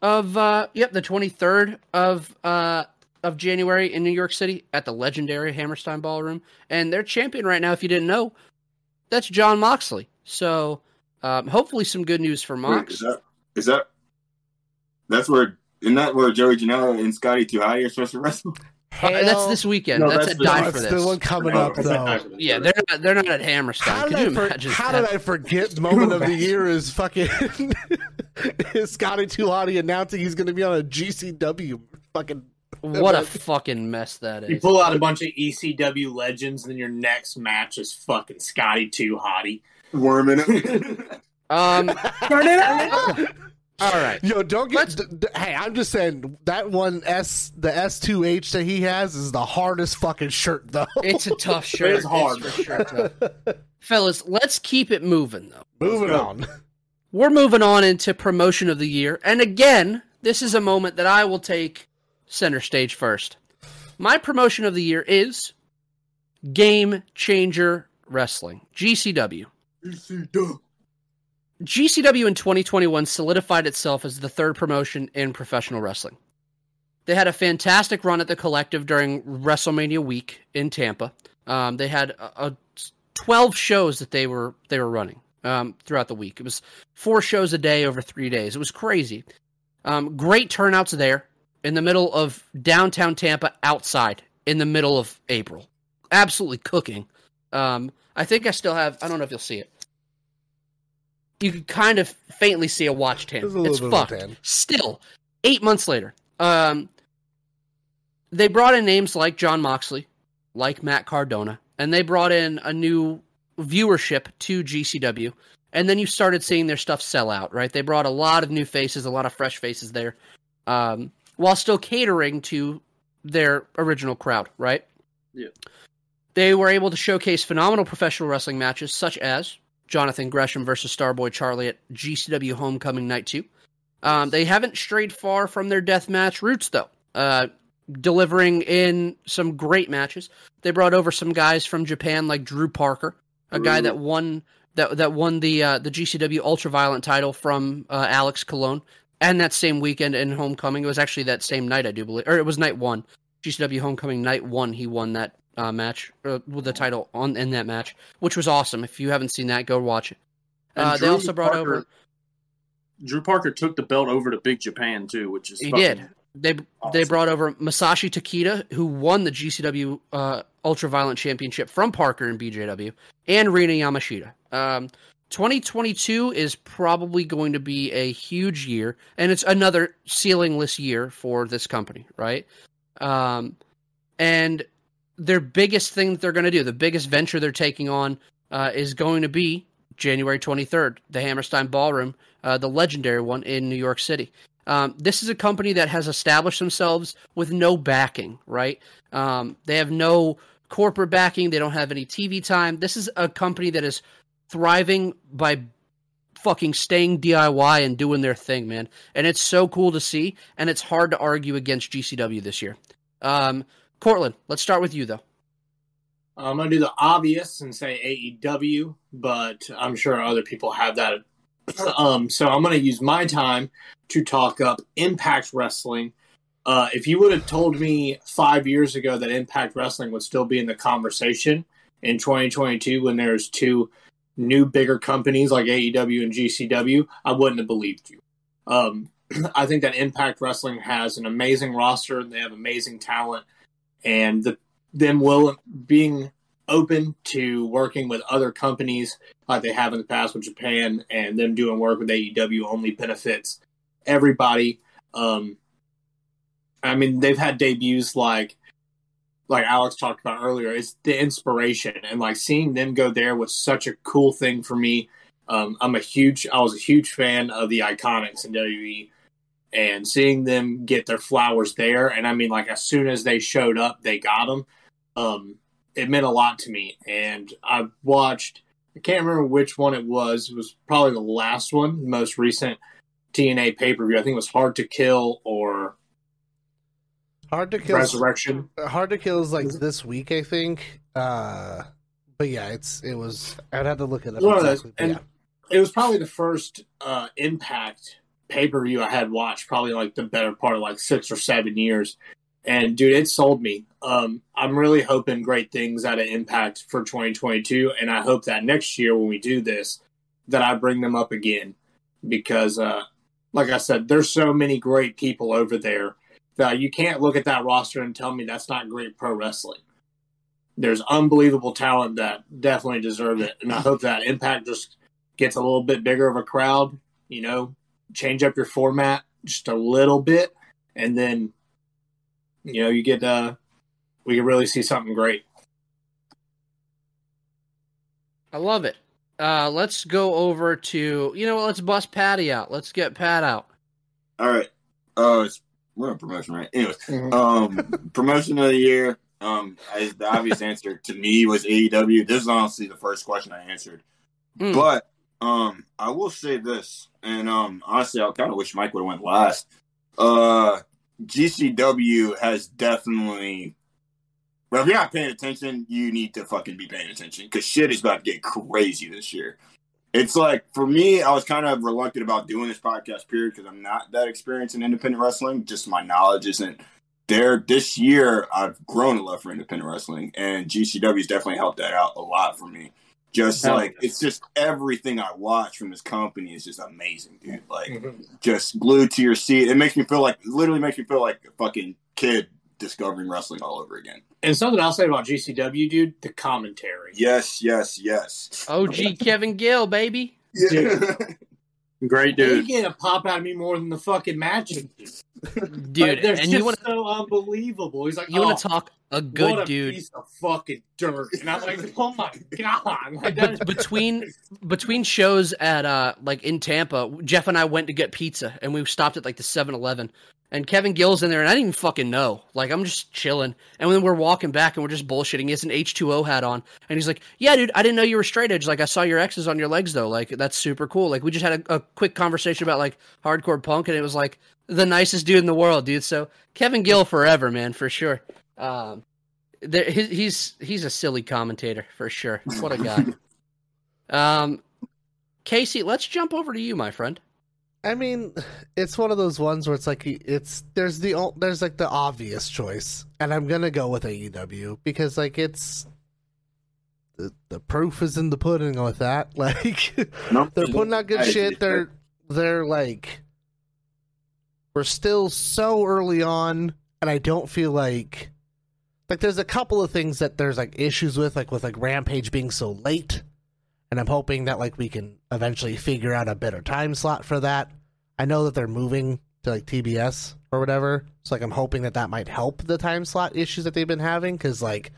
of uh, yep, the twenty-third of. Uh, of January in New York City at the legendary Hammerstein Ballroom. And their champion right now, if you didn't know, that's Jon Moxley. So um, hopefully some good news for Mox. Wait, is, that, is that that's where isn't that where Joey Janela and Scotty Tuhai are supposed to wrestle? Hell, uh, that's this weekend. No, that's, that's a Die for This. That's the one coming up, though. Yeah, they're not, they're not at Hammerstein. How Could you for, imagine? How that? did I forget? Moment of the year is fucking is Scotty Tuhai announcing he's going to be on a G C W fucking. What a fucking mess that is. You pull out a bunch of E C W legends, and then your next match is fucking Scotty Too Hottie. Worming it. um, Turn it up! All right. Yo, don't get... D- d- hey, I'm just saying, that one, S, the S two H that he has is the hardest fucking shirt, though. It's a tough shirt. It is hard. It's hard. Fellas, let's keep it moving, though. Moving on. We're moving on into promotion of the year. And again, this is a moment that I will take... center stage first. My promotion of the year is Game Changer Wrestling, G C W. G C W. G C W in twenty twenty-one solidified itself as the third promotion in professional wrestling. They had a fantastic run at the Collective during WrestleMania week in Tampa. Um, they had a, a twelve shows that they were they were running um, throughout the week. It was four shows a day over three days. It was crazy. Um, great turnouts there. In the middle of downtown Tampa, outside, in the middle of April. Absolutely cooking. Um, I think I still have... I don't know if you'll see it. You can kind of faintly see a watch tan. It's fucked. Tan. Still, eight months later. Um, they brought in names like Jon Moxley, like Matt Cardona, and they brought in a new viewership to G C W. And then you started seeing their stuff sell out, right? They brought a lot of new faces, a lot of fresh faces there, um, while still catering to their original crowd, right? Yeah. They were able to showcase phenomenal professional wrestling matches, such as Jonathan Gresham versus Starboy Charlie at G C W Homecoming Night two. Um, they haven't strayed far from their deathmatch roots, though, uh, delivering in some great matches. They brought over some guys from Japan, like Drew Parker, a Ooh. guy that won that that won the uh, the G C W Ultraviolent title from uh, Alex Colon, and that same weekend in Homecoming. It was actually that same night, I do believe, or it was night one, G C W Homecoming Night one. He won that uh, match uh, with the title on in that match, which was awesome. If you haven't seen that, go watch it. Uh, they also brought Parker, over. Drew Parker took the belt over to Big Japan too, which is he did. They awesome. They brought over Masashi Takeda, who won the G C W uh, Ultraviolent Championship from Parker and B J W, and Rina Yamashita. Um, twenty twenty-two is probably going to be a huge year, and it's another ceilingless year for this company, right? Um, and their biggest thing that they're going to do, the biggest venture they're taking on, uh, is going to be January twenty-third, the Hammerstein Ballroom, uh, the legendary one in New York City. Um, this is a company that has established themselves with no backing, right? Um, they have no corporate backing. They don't have any T V time. This is a company that is thriving by fucking staying D I Y and doing their thing, man. And it's so cool to see, and it's hard to argue against G C W this year. Um, Cortland, let's start with you, though. I'm going to do the obvious and say A E W, but I'm sure other people have that. Um, so I'm going to use my time to talk up Impact Wrestling. Uh, if you would have told me five years ago that Impact Wrestling would still be in the conversation in twenty twenty-two when there's two new bigger companies like A E W and G C W, I wouldn't have believed you. Um, I think that Impact Wrestling has an amazing roster. They have amazing talent. And the them will being open to working with other companies like they have in the past with Japan, and them doing work with A E W only benefits everybody. Um, I mean, they've had debuts like like Alex talked about earlier. It's the inspiration, and like seeing them go there was such a cool thing for me. Um, I'm a huge I was a huge fan of the Iconics in W W E. And seeing them get their flowers there, and I mean, like, as soon as they showed up, they got them. Um, it meant a lot to me. And I watched, I can't remember which one it was. It was probably the last one, the most recent T N A pay-per-view. I think it was Hard to Kill or Hard to Kill Resurrection. Hard to Kill is, like, this week, I think. Uh, but, yeah, it's it was, I'd have to look it up. One exactly, of those, and yeah. It was probably the first uh, Impact pay-per-view I had watched, probably like the better part of like six or seven years. And dude, it sold me. Um, I'm really hoping great things out of Impact for twenty twenty-two. And I hope that next year when we do this, that I bring them up again, because uh, like I said, there's so many great people over there that you can't look at that roster and tell me that's not great pro wrestling. There's unbelievable talent that definitely deserve it. And I hope that Impact just gets a little bit bigger of a crowd, you know, change up your format just a little bit, and then, you know, you get, uh, we can really see something great. I love it. Uh, let's go over to, you know what, let's bust Patty out. Let's get Pat out. All right. Uh, it's, we're on promotion, right? Anyways, mm-hmm. um, promotion of the year. Um, I, the obvious answer to me was A E W. This is honestly the first question I answered, mm. but Um, I will say this, and um, honestly, I kind of wish Mike would have went last. Uh, G C W has definitely. Well, if you're not paying attention, you need to fucking be paying attention, because shit is about to get crazy this year. It's like, for me, I was kind of reluctant about doing this podcast period because I'm not that experienced in independent wrestling. Just my knowledge isn't there. This year, I've grown a love for independent wrestling, and G C W's definitely helped that out a lot for me. Just like, it's just everything I watch from this company is just amazing, dude. Like, mm-hmm. just glued to your seat. It makes me feel like, literally makes me feel like a fucking kid discovering wrestling all over again. And something I'll say about G C W, dude, the commentary. Yes, yes, yes. O G Kevin Gill, baby. Yeah. Dude. Great dude. He can't pop out of me more than the fucking matches. Dude, they're and just you wanna, so unbelievable. He's like, you oh, want to talk a good what a dude? Piece of fucking dirt. And I'm like, oh my god! Like, Be- between between shows at uh, like in Tampa, Jeff and I went to get pizza, and we stopped at like the seven eleven. And Kevin Gill's in there, and I didn't even fucking know. Like, I'm just chilling. And then we're walking back, and we're just bullshitting. He has an H two O hat on. And he's like, yeah, dude, I didn't know you were straight edge. Like, I saw your X's on your legs, though. Like, that's super cool. Like, we just had a, a quick conversation about, like, hardcore punk, and it was, like, the nicest dude in the world, dude. So, Kevin Gill forever, man, for sure. Um, there, he, he's he's a silly commentator, for sure. What a guy. um, Casey, let's jump over to you, my friend. I mean, it's one of those ones where it's like it's there's the there's like the obvious choice, and I'm gonna go with A E W because like it's the, the proof is in the pudding with that. Like nope. They're putting out good shit. They're they're like we're still so early on, and I don't feel like like there's a couple of things that there's like issues with, like with like Rampage being so late. And I'm hoping that, like, we can eventually figure out a better time slot for that. I know that they're moving to, like, T B S or whatever. So, like, I'm hoping that that might help the time slot issues that they've been having. Because, like,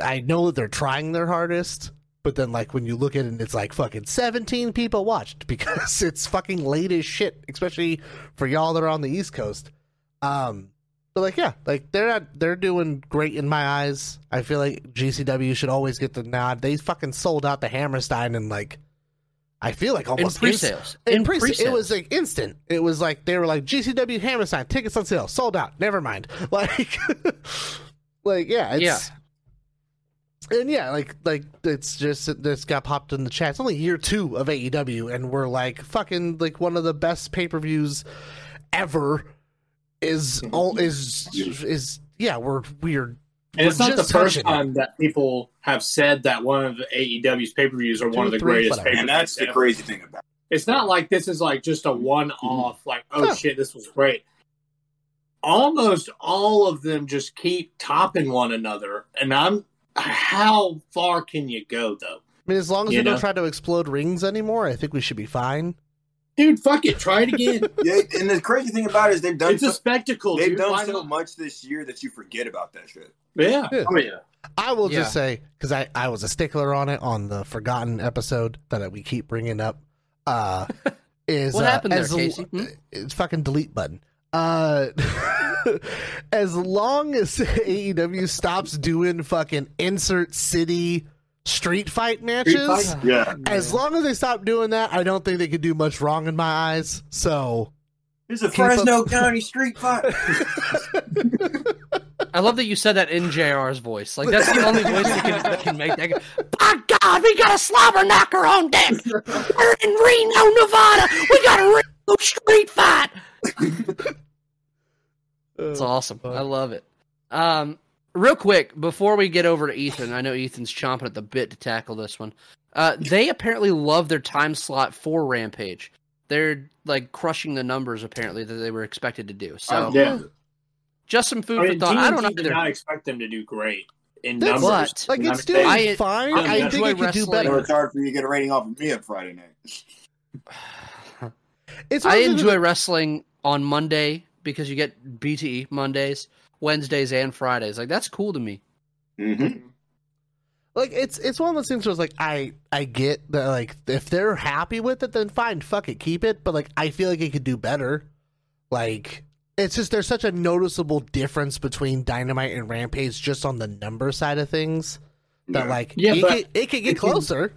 I know that they're trying their hardest. But then, like, when you look at it, it's, like, fucking seventeen people watched. Because it's fucking late as shit. Especially for y'all that are on the East Coast. Um... But like yeah, like they're not, they're doing great in my eyes. I feel like G C W should always get the nod. They fucking sold out the Hammerstein and like I feel like almost in pre-sales. In, in pre-sales. pre-sales, it was like instant. It was like they were like G C W Hammerstein tickets on sale, sold out. Never mind. Like, like yeah, it's, yeah, and yeah, like like it's just this got popped in the chat. It's only year two of A E W, and we're like fucking like one of the best pay per views ever. Is all is is yeah we're weird and it's not the first time that people have said that one of A E W's pay per views are one of the greatest pay per views. And that's the crazy thing about it. It's not like this is like just a one off. Like oh shit, this was great. Almost all of them just keep topping one another, and I'm how far can you go though? I mean, as long as we don't try to explode rings anymore, I think we should be fine. Dude, fuck it. Try it again. Yeah, and the crazy thing about it is they've done it's so, a spectacle. They've dude. done Why so not? much this year that you forget about that shit. Yeah. Dude, oh, yeah. I will yeah. just say, because I, I was a stickler on it on the Forgotten episode that we keep bringing up. Uh, is What uh, happened there, Casey? L- hmm? It's fucking delete button. Uh, as long as A E W stops doing fucking insert city street fight matches. Street fight? Yeah. As long as they stop doing that, I don't think they could do much wrong in my eyes. So there's a Fresno County street fight. I love that you said that in J R's voice. Like that's the only voice you can, can make that. Go, by God, we got a slobber knocker on deck. We're in Reno, Nevada. We got a Reno street fight. That's awesome. I love it. Um Real quick, before we get over to Ethan, I know Ethan's chomping at the bit to tackle this one. Uh, they apparently love their time slot for Rampage. They're, like, crushing the numbers, apparently, that they were expected to do. So, um, yeah. Just some food I mean, for thought. G M T I don't know. Did not expect them to do great in that's, numbers. Like, it's doing I, fine. I, I, I think it could do better. It's hard for you to get a rating off of me on Friday night. it's I enjoy the- wrestling on Monday because you get B T E Mondays. Wednesdays and Fridays, like that's cool to me. Mm-hmm. Like it's it's one of those things where it's like I I get that like if they're happy with it, then fine, fuck it, keep it. But like I feel like it could do better. Like it's just there's such a noticeable difference between Dynamite and Rampage just on the number side of things that like yeah, it, could, it could get it closer. Can,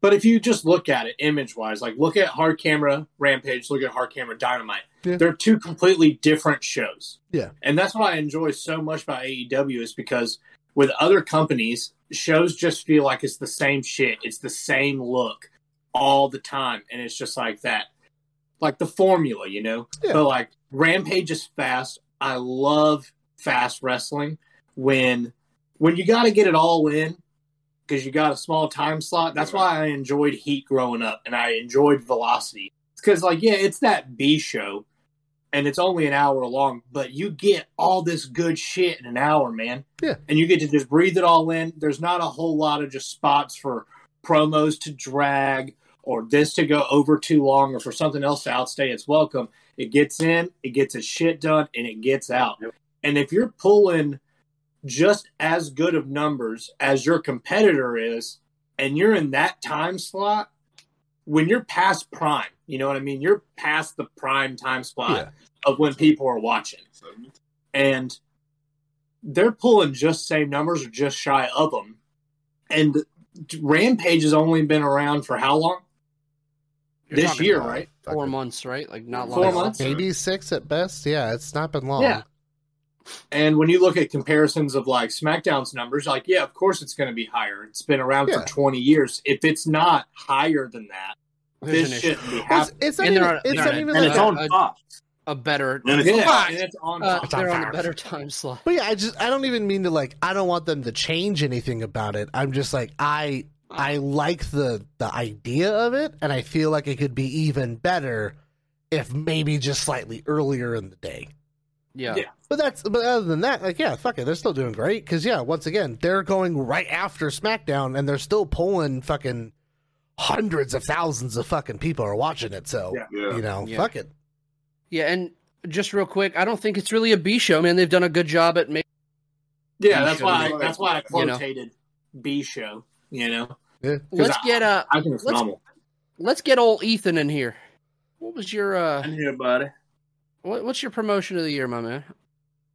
but if you just look at it image wise, like look at Hard Camera Rampage, look at Hard Camera Dynamite. Yeah. They're two completely different shows. Yeah. And that's what I enjoy so much about A E W is because with other companies, shows just feel like it's the same shit. It's the same look all the time. And it's just like that. Like the formula, you know? Yeah. But like Rampage is fast. I love fast wrestling. When when you got to get it all in because you got a small time slot, that's why I enjoyed Heat growing up and I enjoyed Velocity. Because, like, yeah, it's that B show, and it's only an hour long, but you get all this good shit in an hour, man. Yeah. And you get to just breathe it all in. There's not a whole lot of just spots for promos to drag or this to go over too long or for something else to outstay its welcome. It gets in, it gets its shit done, and it gets out. And if you're pulling just as good of numbers as your competitor is, and you're in that time slot, when you're past prime, you know what I mean? You're past the prime time spot yeah. of when people are watching. And they're pulling just same numbers or just shy of them. And Rampage has only been around for how long? You're this year, right? Four months, right? Like not long. Four months? Maybe six at best. Yeah, it's not been long. Yeah. And when you look at comparisons of like SmackDown's numbers, like, yeah, of course it's going to be higher. It's been around yeah. for twenty years. If it's not higher than that, There's this shouldn't be happening. It's, it's not even, it's not even like a, a better time. It's yeah, and it's on top. Uh, they're on a better time slot. But yeah, I just, I don't even mean to like, I don't want them to change anything about it. I'm just like, I, I like the, the idea of it. And I feel like it could be even better if maybe just slightly earlier in the day. Yeah. yeah, but that's but other than that, like yeah, fuck it, they're still doing great because yeah, once again, they're going right after SmackDown and they're still pulling fucking hundreds of thousands of fucking people are watching it. So yeah. Yeah. you know, yeah. fuck it. Yeah, and just real quick, I don't think it's really a B show, man. They've done a good job at making. Yeah, B that's shows. why I, that's why I quotated you know? B show. You know, yeah. let's I, get uh, I think it's let's, normal. Let's get old Ethan in here. What was your? uh I'm here, buddy. What, what's your promotion of the year, my man?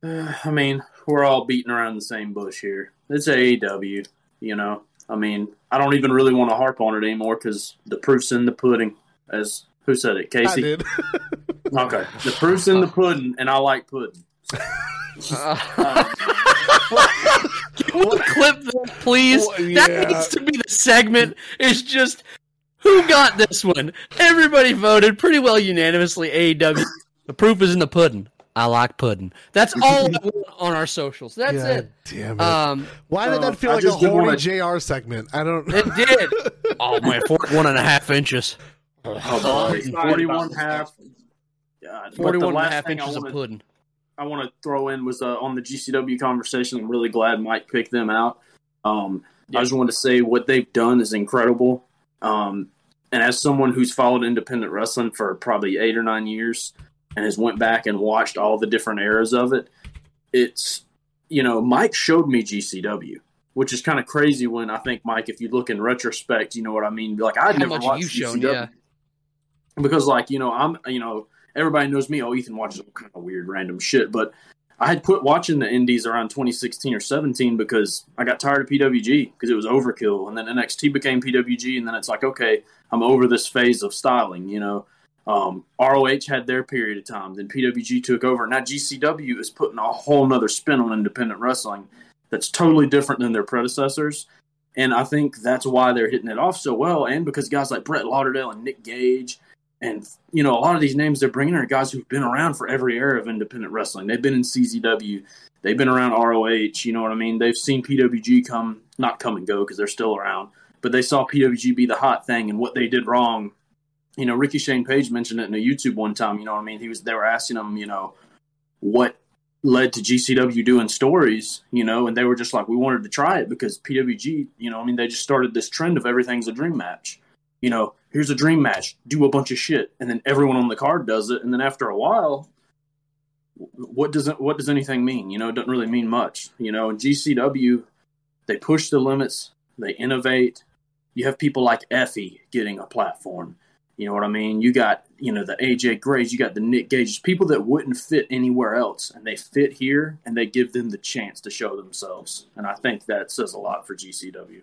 Uh, I mean, we're all beating around the same bush here. It's A E W, you know. I mean, I don't even really want to harp on it anymore because the proof's in the pudding. As who said it, Casey? I did. Okay, the proof's in the pudding, and I like pudding. uh, uh, Can we clip that, please? Well, yeah. That needs to be the segment. It's just who got this one? Everybody voted pretty well unanimously. A E W. The proof is in the pudding. I like pudding. That's all I want on our socials. That's God it. Damn it. Um, Why did that feel uh, like a horny J R segment? I don't know. It did. Oh, man. forty-one and a half inches. Oh, oh, forty-one half. God. forty-one and a half inches wanted, of pudding. I want to throw in was uh, on the G C W conversation. I'm really glad Mike picked them out. Um, yeah. I just want to say what they've done is incredible. Um, and as someone who's followed independent wrestling for probably eight or nine years, and has went back and watched all the different eras of it. It's, you know, Mike showed me G C W, which is kind of crazy when I think, Mike, if you look in retrospect, you know what I mean? Like, I'd never watched G C W. Shown, yeah. Because, like, you know, I'm, you know, everybody knows me. Oh, Ethan watches all kind of weird, random shit. But I had quit watching the indies around twenty sixteen or seventeen because I got tired of P W G because it was overkill. And then N X T became P W G. And then it's like, okay, I'm over this phase of styling, you know. Um, R O H had their period of time. Then P W G took over. Now G C W is putting a whole nother spin on independent wrestling that's totally different than their predecessors. And I think that's why they're hitting it off so well. And because guys like Brett Lauderdale and Nick Gage and, you know, a lot of these names they're bringing are guys who've been around for every era of independent wrestling. They've been in C Z W. They've been around R O H. You know what I mean? They've seen P W G come, not come and go because they're still around, but they saw P W G be the hot thing and what they did wrong. You know, Ricky Shane Page mentioned it in a YouTube one time. You know what I mean? He was they were asking him, you know, what led to G C W doing stories, you know, and they were just like, we wanted to try it because P W G, you know, I mean, they just started this trend of everything's a dream match. You know, here's a dream match, do a bunch of shit, and then everyone on the card does it, and then after a while, what does it, what does anything mean? You know, it doesn't really mean much. You know, in G C W, they push the limits, they innovate. You have people like Effie getting a platform. You know what I mean? You got, you know, the A J Grays, you got the Nick Gages, people that wouldn't fit anywhere else, and they fit here, and they give them the chance to show themselves. And I think that says a lot for G C W.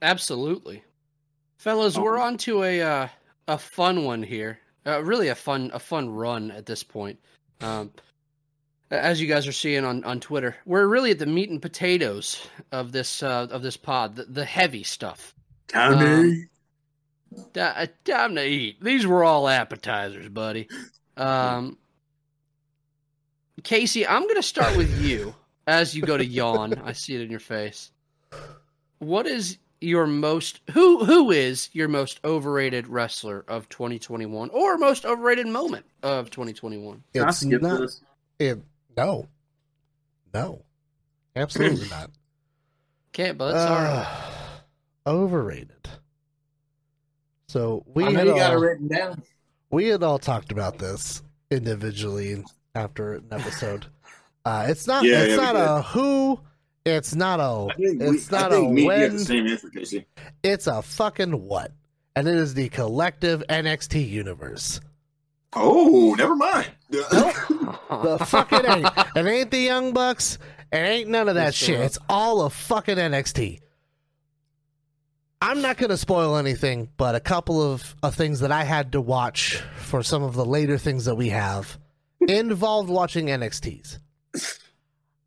Absolutely. Fellas, oh. we're on to a uh, a fun one here. Uh, really a fun a fun run at this point. Um, as you guys are seeing on, on Twitter, we're really at the meat and potatoes of this uh, of this pod, the, the heavy stuff. Tommy. Time to eat. These were all appetizers, buddy. Um, Casey, I'm going to start with you as you go to yawn. I see it in your face. What is your most, who, who is your most overrated wrestler of twenty twenty-one or most overrated moment of twenty twenty-one? Can I skip this? It, no, no, absolutely not. Can't, but it's uh, all right. Overrated. So we I know you all, got it written down. We had all talked about this individually after an episode. Uh, it's not. Yeah, it's yeah, not a who. It's not a. It's we, not I think a me when. The same answer, Casey. It's a fucking what, and it is the collective N X T universe. Oh, never mind. Nope. The fucking ain't. It ain't the Young Bucks. It ain't none of that That's shit. True. It's all of fucking N X T. I'm not going to spoil anything, but a couple of uh, things that I had to watch for some of the later things that we have involved watching N X Ts.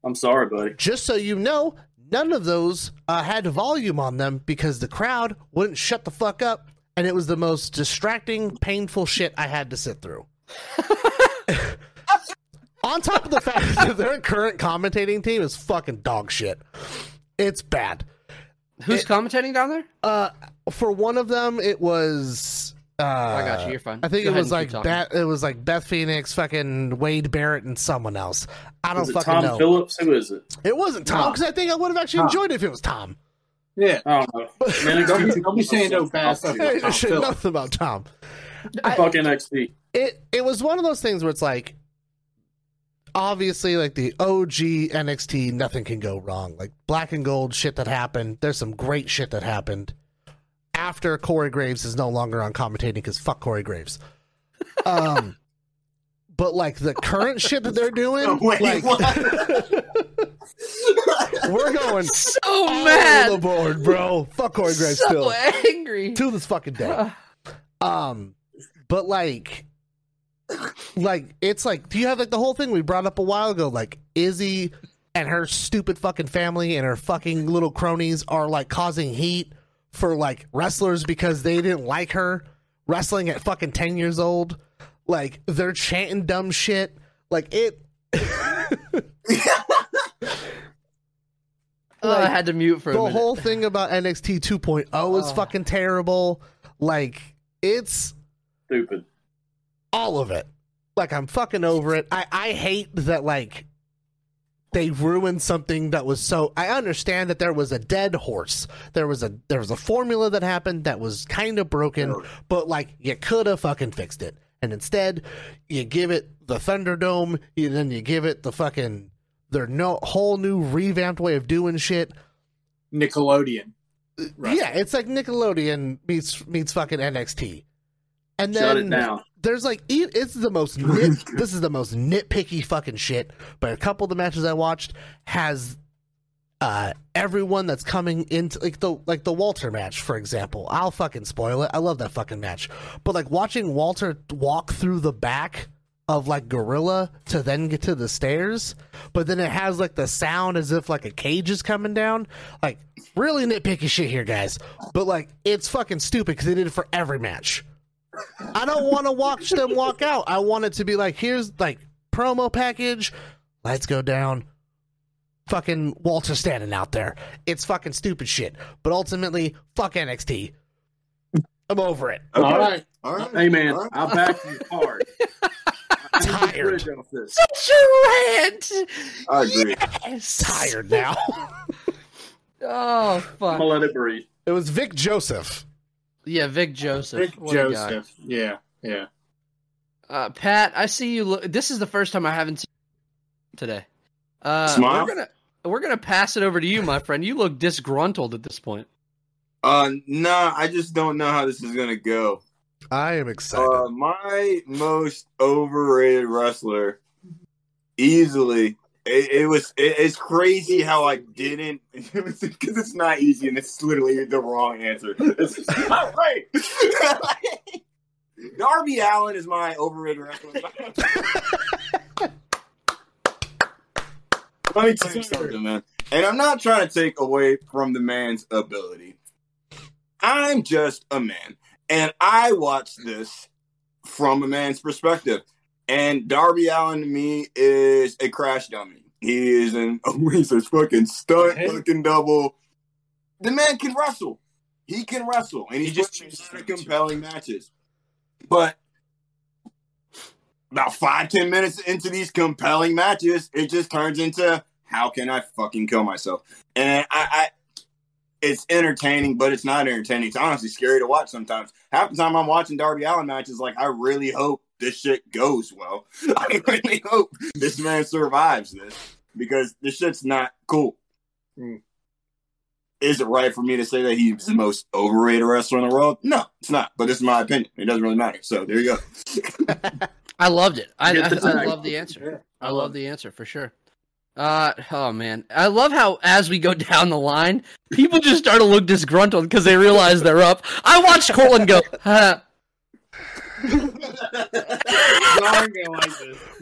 I'm sorry, buddy. Just so you know, none of those uh, had volume on them because the crowd wouldn't shut the fuck up, and it was the most distracting, painful shit I had to sit through. On top of the fact that their current commentating team is fucking dog shit. It's bad. Who's it, commentating down there? Uh, for one of them, it was. Uh, oh, I got you. You're fine. I think Go it was like Beth. It was like Beth Phoenix, fucking Wade Barrett, and someone else. I don't was it fucking Tom know. Tom Phillips. Who is it? It wasn't Tom because no. I think I would have actually Tom. enjoyed it if it was Tom. Yeah. I don't know. Man, don't, be, don't be saying no fast stuff. Nothing about Tom. I, Fuck N X T. It it was one of those things where it's like. Obviously, like the O G N X T, nothing can go wrong. Like black and gold shit that happened. There's some great shit that happened after Corey Graves is no longer on commentating because fuck Corey Graves. Um, but like the current shit that they're doing, oh, wait, like, we're going so all mad, the board, bro. Fuck Corey Graves, so still angry to this fucking day. Um, but like. Like, it's like, do you have like the whole thing we brought up a while ago? Like, Izzy and her stupid fucking family and her fucking little cronies are like causing heat for like wrestlers because they didn't like her wrestling at fucking ten years old. Like, they're chanting dumb shit. Like, it. Oh, I had to mute for a minute. The whole thing about N X T two point oh oh. is fucking terrible. Like, it's stupid. All of it. Like, I'm fucking over it. I, I hate that, like, they ruined something that was so... I understand that there was a dead horse. There was a there was a formula that happened that was kind of broken, but, like, you could have fucking fixed it. And instead, you give it the Thunderdome, and then you give it the fucking... their no, whole new revamped way of doing shit. Nickelodeon. Right. Yeah, it's like Nickelodeon meets, meets fucking N X T. And then Shut it down. There's like it's the most nit, this is the most nitpicky fucking shit. But a couple of the matches I watched has uh, everyone that's coming into like the like the Walter match, for example. I'll fucking spoil it. I love that fucking match. But like watching Walter walk through the back of like Gorilla to then get to the stairs, but then it has like the sound as if like a cage is coming down. Like really nitpicky shit here, guys. But like it's fucking stupid because they did it for every match. I don't want to watch them walk out. I want it to be like, here's like promo package. Lights go down. Fucking Walter standing out there. It's fucking stupid shit. But ultimately, fuck N X T. I'm over it. Okay. All right. All right. Hey, man. Right. I'll back you hard. I'm tired. Such a rant. I agree. Yes. Tired now. Oh, fuck. I'm going to let it breathe. It was Vic Joseph. Yeah, Vic Joseph. Vic what Joseph. Yeah, yeah. Uh, Pat, I see you. Lo- this is the first time I haven't seen you today. Uh, Smile. We're gonna we're gonna pass it over to you, my friend. You look disgruntled at this point. Uh, no, nah, I just don't know how this is gonna go. I am excited. Uh, my most overrated wrestler, easily. It, it was. It, it's crazy how I didn't, because it's not easy, and it's literally the wrong answer. It's not right. Darby Allin is my overrated wrestler. Let me tell you something, man. And I'm not trying to take away from the man's ability. I'm just a man, and I watch this from a man's perspective. And Darby Allin to me is a crash dummy. He is an he's a fucking stunt, hey. fucking double. The man can wrestle. He can wrestle, and he's he just a lot of compelling matches. But about five ten minutes into these compelling matches, it just turns into how can I fucking kill myself? And I, I it's entertaining, but it's not entertaining. It's honestly scary to watch sometimes. Half the time I'm watching Darby Allin matches, like, I really hope this shit goes well. I really hope this man survives this, because this shit's not cool. Mm. Is it right for me to say that he's the most overrated wrestler in the world? No, it's not. But this is my opinion. It doesn't really matter. So there you go. I loved it. I, I, I love the answer. I love the answer for sure. Uh, oh, man. I love how as we go down the line, people just start to look disgruntled because they realize they're up. I watched Cortland go, huh.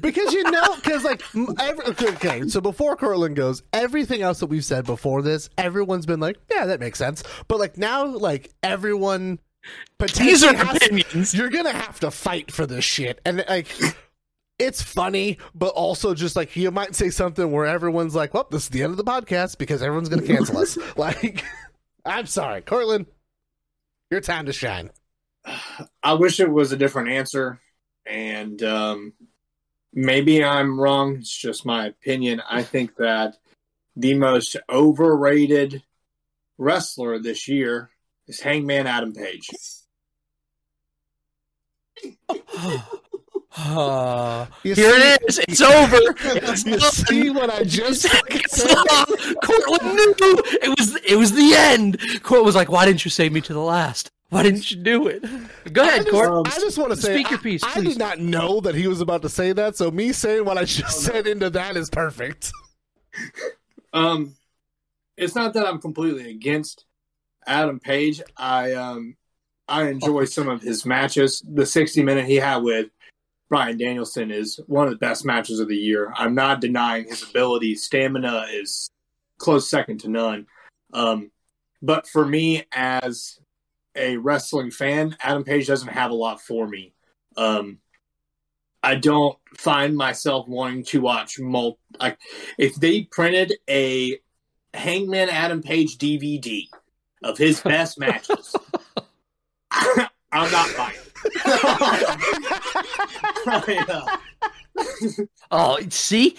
Because you know, because like every, okay, okay, so before Cortland goes, everything else that we've said before this, everyone's been like, yeah, that makes sense. But like now, like everyone, these are opinions. You're gonna have to fight for this shit, and like it's funny, but also just like you might say something where everyone's like, "Well, this is the end of the podcast because everyone's gonna cancel us." Like, I'm sorry, Cortland, your time to shine. I wish it was a different answer, and um, maybe I'm wrong. It's just my opinion. I think that the most overrated wrestler this year is Hangman Adam Page. Uh, Here see, it is. It's over. It's you done. See what I just said? Cortland knew it was, it was the end. Cortland was like, why didn't you save me to the last? Why didn't you do it? Go ahead, Cortland. I just, just want to say, speak your piece, I, I did not know that he was about to say that, so me saying what I just said into that is perfect. Um, It's not that I'm completely against Adam Page. I um, I enjoy oh. some of his matches. The sixty-minute he had with Bryan Danielson is one of the best matches of the year. I'm not denying his ability. Stamina is close second to none. Um, But for me, as a wrestling fan, Adam Page doesn't have a lot for me. Um, I don't find myself wanting to watch multi. Like, if they printed a Hangman Adam Page D V D of his best matches, I'm not buying it. Oh, see?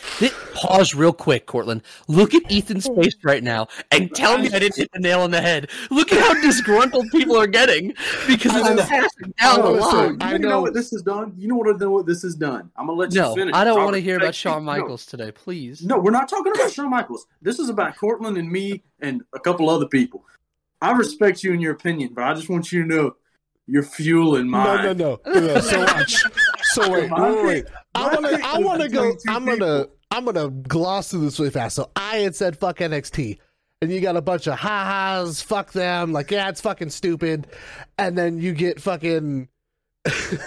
Pause real quick, Cortland. Look at Ethan's face right now and tell me I didn't hit the nail on the head. Look at how disgruntled people are getting because of this passing down the line. You know what this is done? You know what I know what this is done. I'm gonna let you finish. No, I don't want to hear about Shawn Michaels today, please. No, we're not talking about Shawn Michaels. This is about Cortland and me and a couple other people. I respect you and your opinion, but I just want you to know you're fueling mine. No, no, no. no so much. So wait, wait, wait. I wanna, I wanna go. I'm gonna, I'm gonna gloss through this really fast. So I had said fuck N X T, and you got a bunch of ha ha's, fuck them, like yeah, it's fucking stupid, and then you get fucking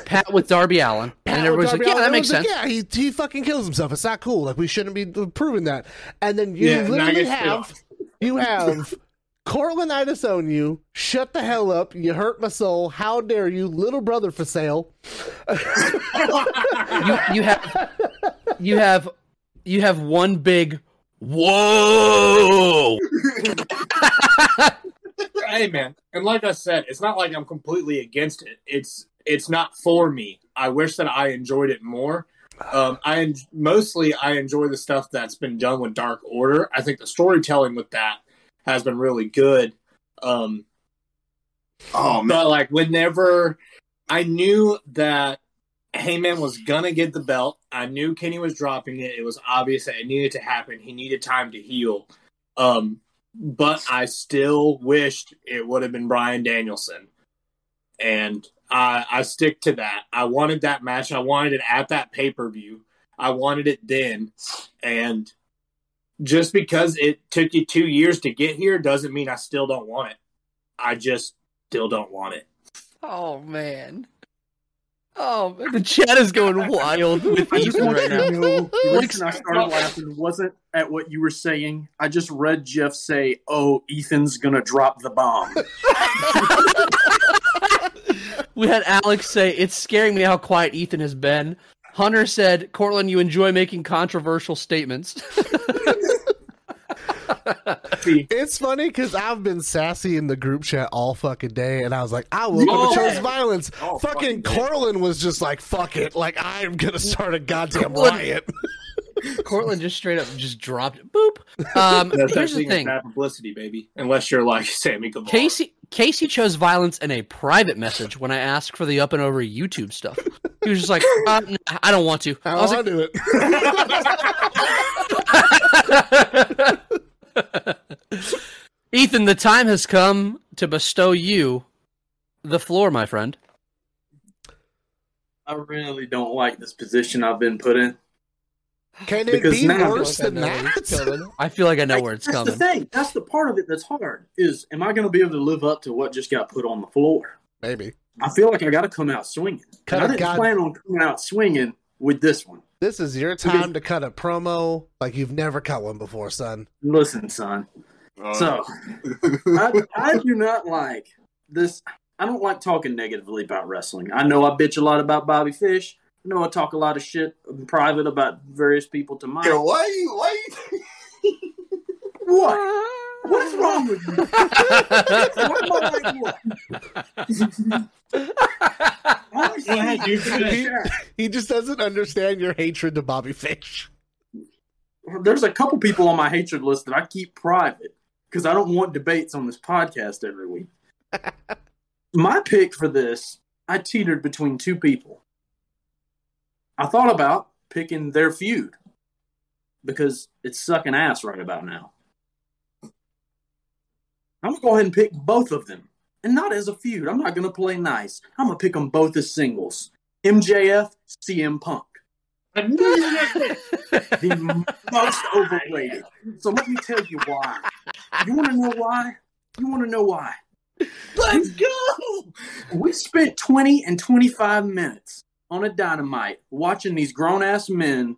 Pat with Darby Allin, Pat and everybody's like, yeah, Allen. that makes sense. Like, yeah, he he fucking kills himself. It's not cool. Like we shouldn't be proving that. And then you yeah, literally have, you have. Cortland, I disown you. Shut the hell up. You hurt my soul. How dare you? Little brother for sale. you, you have you have you have one big whoa. Hey man, and like I said, it's not like I'm completely against it. It's it's not for me. I wish that I enjoyed it more. Um, I en- mostly I enjoy the stuff that's been done with Dark Order. I think the storytelling with that has been really good. Um, oh, man. But, like, whenever I knew that Heyman was going to get the belt, I knew Kenny was dropping it. It was obvious that it needed to happen. He needed time to heal. Um, but I still wished it would have been Bryan Danielson. And I, I stick to that. I wanted that match. I wanted it at that pay-per-view. I wanted it then. And just because it took you two years to get here doesn't mean I still don't want it. I just still don't want it. Oh, man. Oh, man. The chat is going wild with Ethan right now. The reason I started laughing wasn't at what you were saying. I just read Jeff say, oh, Ethan's going to drop the bomb. We had Alex say, it's scaring me how quiet Ethan has been. Hunter said, Cortland, you enjoy making controversial statements. It's funny because I've been sassy in the group chat all fucking day, and I was like, I would have chose violence. Oh, fucking fuck Cortland was just like, fuck it. Like, I'm going to start a goddamn Cortland, riot. Cortland just straight up just dropped it. Boop. Um, here's the thing. Bad publicity, baby. Unless you're like Sammy Guevara. Casey Casey chose violence in a private message when I asked for the up and over YouTube stuff. He was just like, uh, nah, I don't want to. How I was like, I do it. Ethan, the time has come to bestow you the floor, my friend. I really don't like this position I've been put in. Can it because be worse than that? I feel like I know like, where it's that's coming. That's the thing. That's the part of it that's hard. Is am I going to be able to live up to what just got put on the floor? Maybe. I feel like I got to come out swinging. I didn't God. plan on coming out swinging with this one. This is your time because, to cut a promo like you've never cut one before, son. Listen, son. Uh. So I, I do not like this. I don't like talking negatively about wrestling. I know I bitch a lot about Bobby Fish. I know I talk a lot of shit in private about various people to mine. Yeah, why you, why you... What? What's wrong with you? What am I like, what? he, he just doesn't understand your hatred to Bobby Fish. There's a couple people on my hatred list that I keep private because I don't want debates on this podcast every week. My pick for this, I teetered between two people. I thought about picking their feud because it's sucking ass right about now. I'm going to go ahead and pick both of them. And not as a feud. I'm not going to play nice. I'm going to pick them both as singles. M J F, C M Punk. I knew you were the most overrated. So let me tell you why. You want to know why? You want to know why? Let's go! We spent twenty and twenty-five minutes on a Dynamite watching these grown-ass men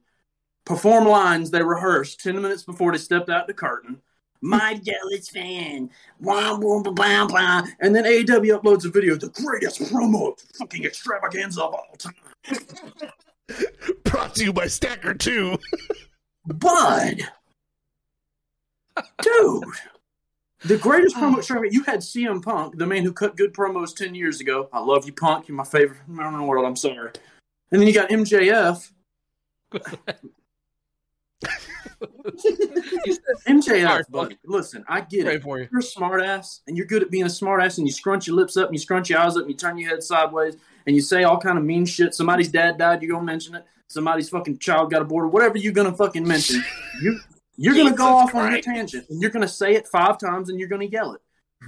perform lines they rehearsed ten minutes before they stepped out the curtain. My jealous fan. Blah, blah, blah, blah. And then A E W uploads a video of the greatest promo fucking extravaganza of all time. Brought to you by Stacker two. Bud. Dude. The greatest promo extravaganza. You had C M Punk, the man who cut good promos ten years ago. I love you, Punk. You're my favorite man in the world. I'm sorry. And then you got M J F. M J F, buddy. Listen, I get Pray it. You. You're a smart ass, and you're good at being a smart ass, and you scrunch your lips up, and you scrunch your eyes up, and you turn your head sideways, and you say all kind of mean shit. Somebody's dad died, you're going to mention it. Somebody's fucking child got aborted. Whatever you're going to fucking mention, you, you're going to go off Christ. on your tangent, and you're going to say it five times, and you're going to yell it.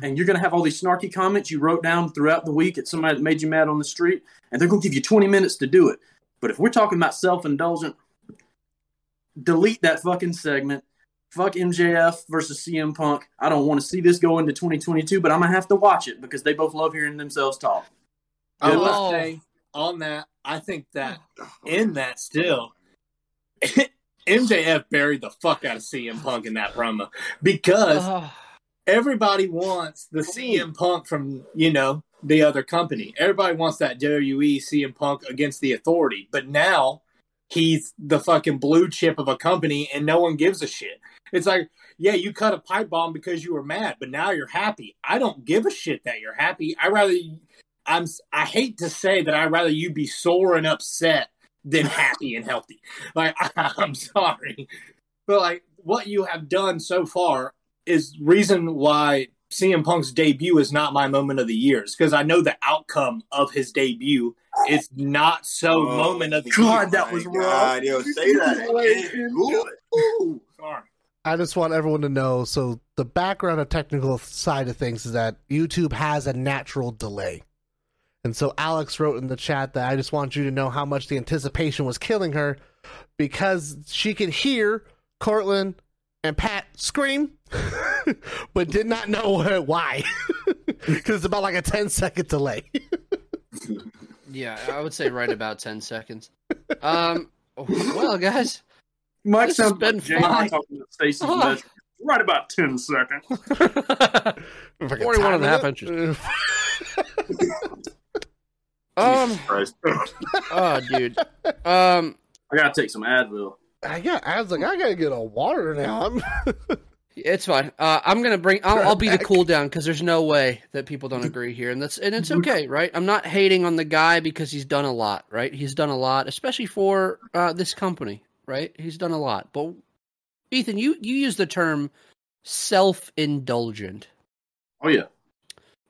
And you're going to have all these snarky comments you wrote down throughout the week at somebody that made you mad on the street, and they're going to give you twenty minutes to do it. But if we're talking about self-indulgent, delete that fucking segment. Fuck M J F versus C M Punk. I don't want to see this go into twenty twenty-two, but I'm going to have to watch it because they both love hearing themselves talk. I will oh. say on that, I think that in that still, M J F buried the fuck out of C M Punk in that promo because oh. everybody wants the C M Punk from, you know, the other company. Everybody wants that W W E C M Punk against the Authority, but now he's the fucking blue chip of a company and no one gives a shit. It's like, yeah, you cut a pipe bomb because you were mad, but now you're happy. I don't give a shit that you're happy. I rather, I'm, I hate to say that I'd rather you be sore and upset than happy and healthy. Like, I, I'm sorry. But like, what you have done so far is reason why C M Punk's debut is not my moment of the year. It's because I know the outcome of his debut It's not so oh, moment of the God, year. that was wrong. God, yo, say that. Ooh, ooh. I just want everyone to know, so the background of technical side of things is that YouTube has a natural delay. And so Alex wrote in the chat that I just want you to know how much the anticipation was killing her because she could hear Cortland and Pat scream, but did not know her why. Because it's about like a ten second delay. Yeah, I would say right about ten seconds. Um, well, guys, Mike sounds been fun. Oh. Right about ten seconds. Forty-one and a half inches. um. Oh, dude. Um, I gotta take some Advil. I got. I was like, I gotta get a water now. I'm It's fine. Uh, I'm gonna bring. I'll, I'll be the cool down because there's no way that people don't agree here, and that's and it's okay, right? I'm not hating on the guy because he's done a lot, right? He's done a lot, especially for uh, this company. right? He's done a lot. But Ethan, you, you use the term self-indulgent. Oh, yeah.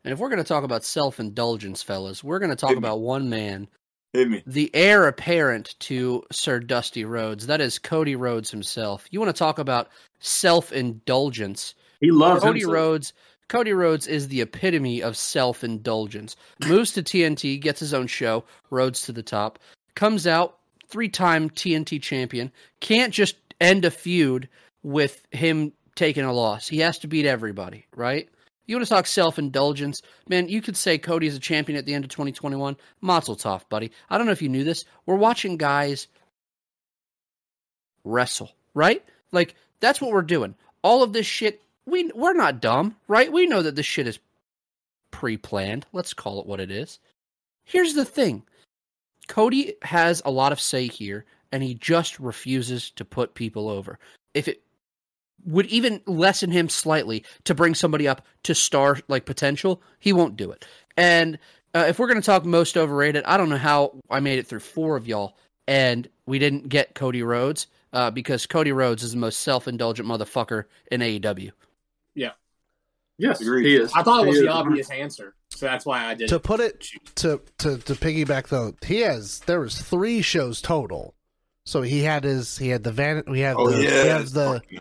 And if we're going to talk about self-indulgence, fellas, we're going to talk about one man. Hit me. The heir apparent to Sir Dusty Rhodes. That is Cody Rhodes himself. You want to talk about self-indulgence. He loves Cody himself. Rhodes. Cody Rhodes is the epitome of self-indulgence. Moves to T N T, gets his own show, Rhodes to the Top. Comes out, three-time T N T champion. Can't just end a feud with him taking a loss. He has to beat everybody, right? You want to talk self-indulgence? Man, you could say Cody's a champion at the end of twenty twenty-one. Mazel tov, buddy. I don't know if you knew this. We're watching guys wrestle, right? Like, that's what we're doing. All of this shit, we, we're not dumb, right? We know that this shit is pre-planned. Let's call it what it is. Here's the thing. Cody has a lot of say here, and he just refuses to put people over. If it would even lessen him slightly to bring somebody up to star like potential, he won't do it. And uh, if we're going to talk most overrated, I don't know how I made it through four of y'all and we didn't get Cody Rhodes uh, because Cody Rhodes is the most self-indulgent motherfucker in A E W. Yeah. Yes, he is. I thought it was the obvious answer, so that's why I did. To put it to to to piggyback though, he has there was three shows total. So he had his he had the van we have oh, the yeah, we have the funny.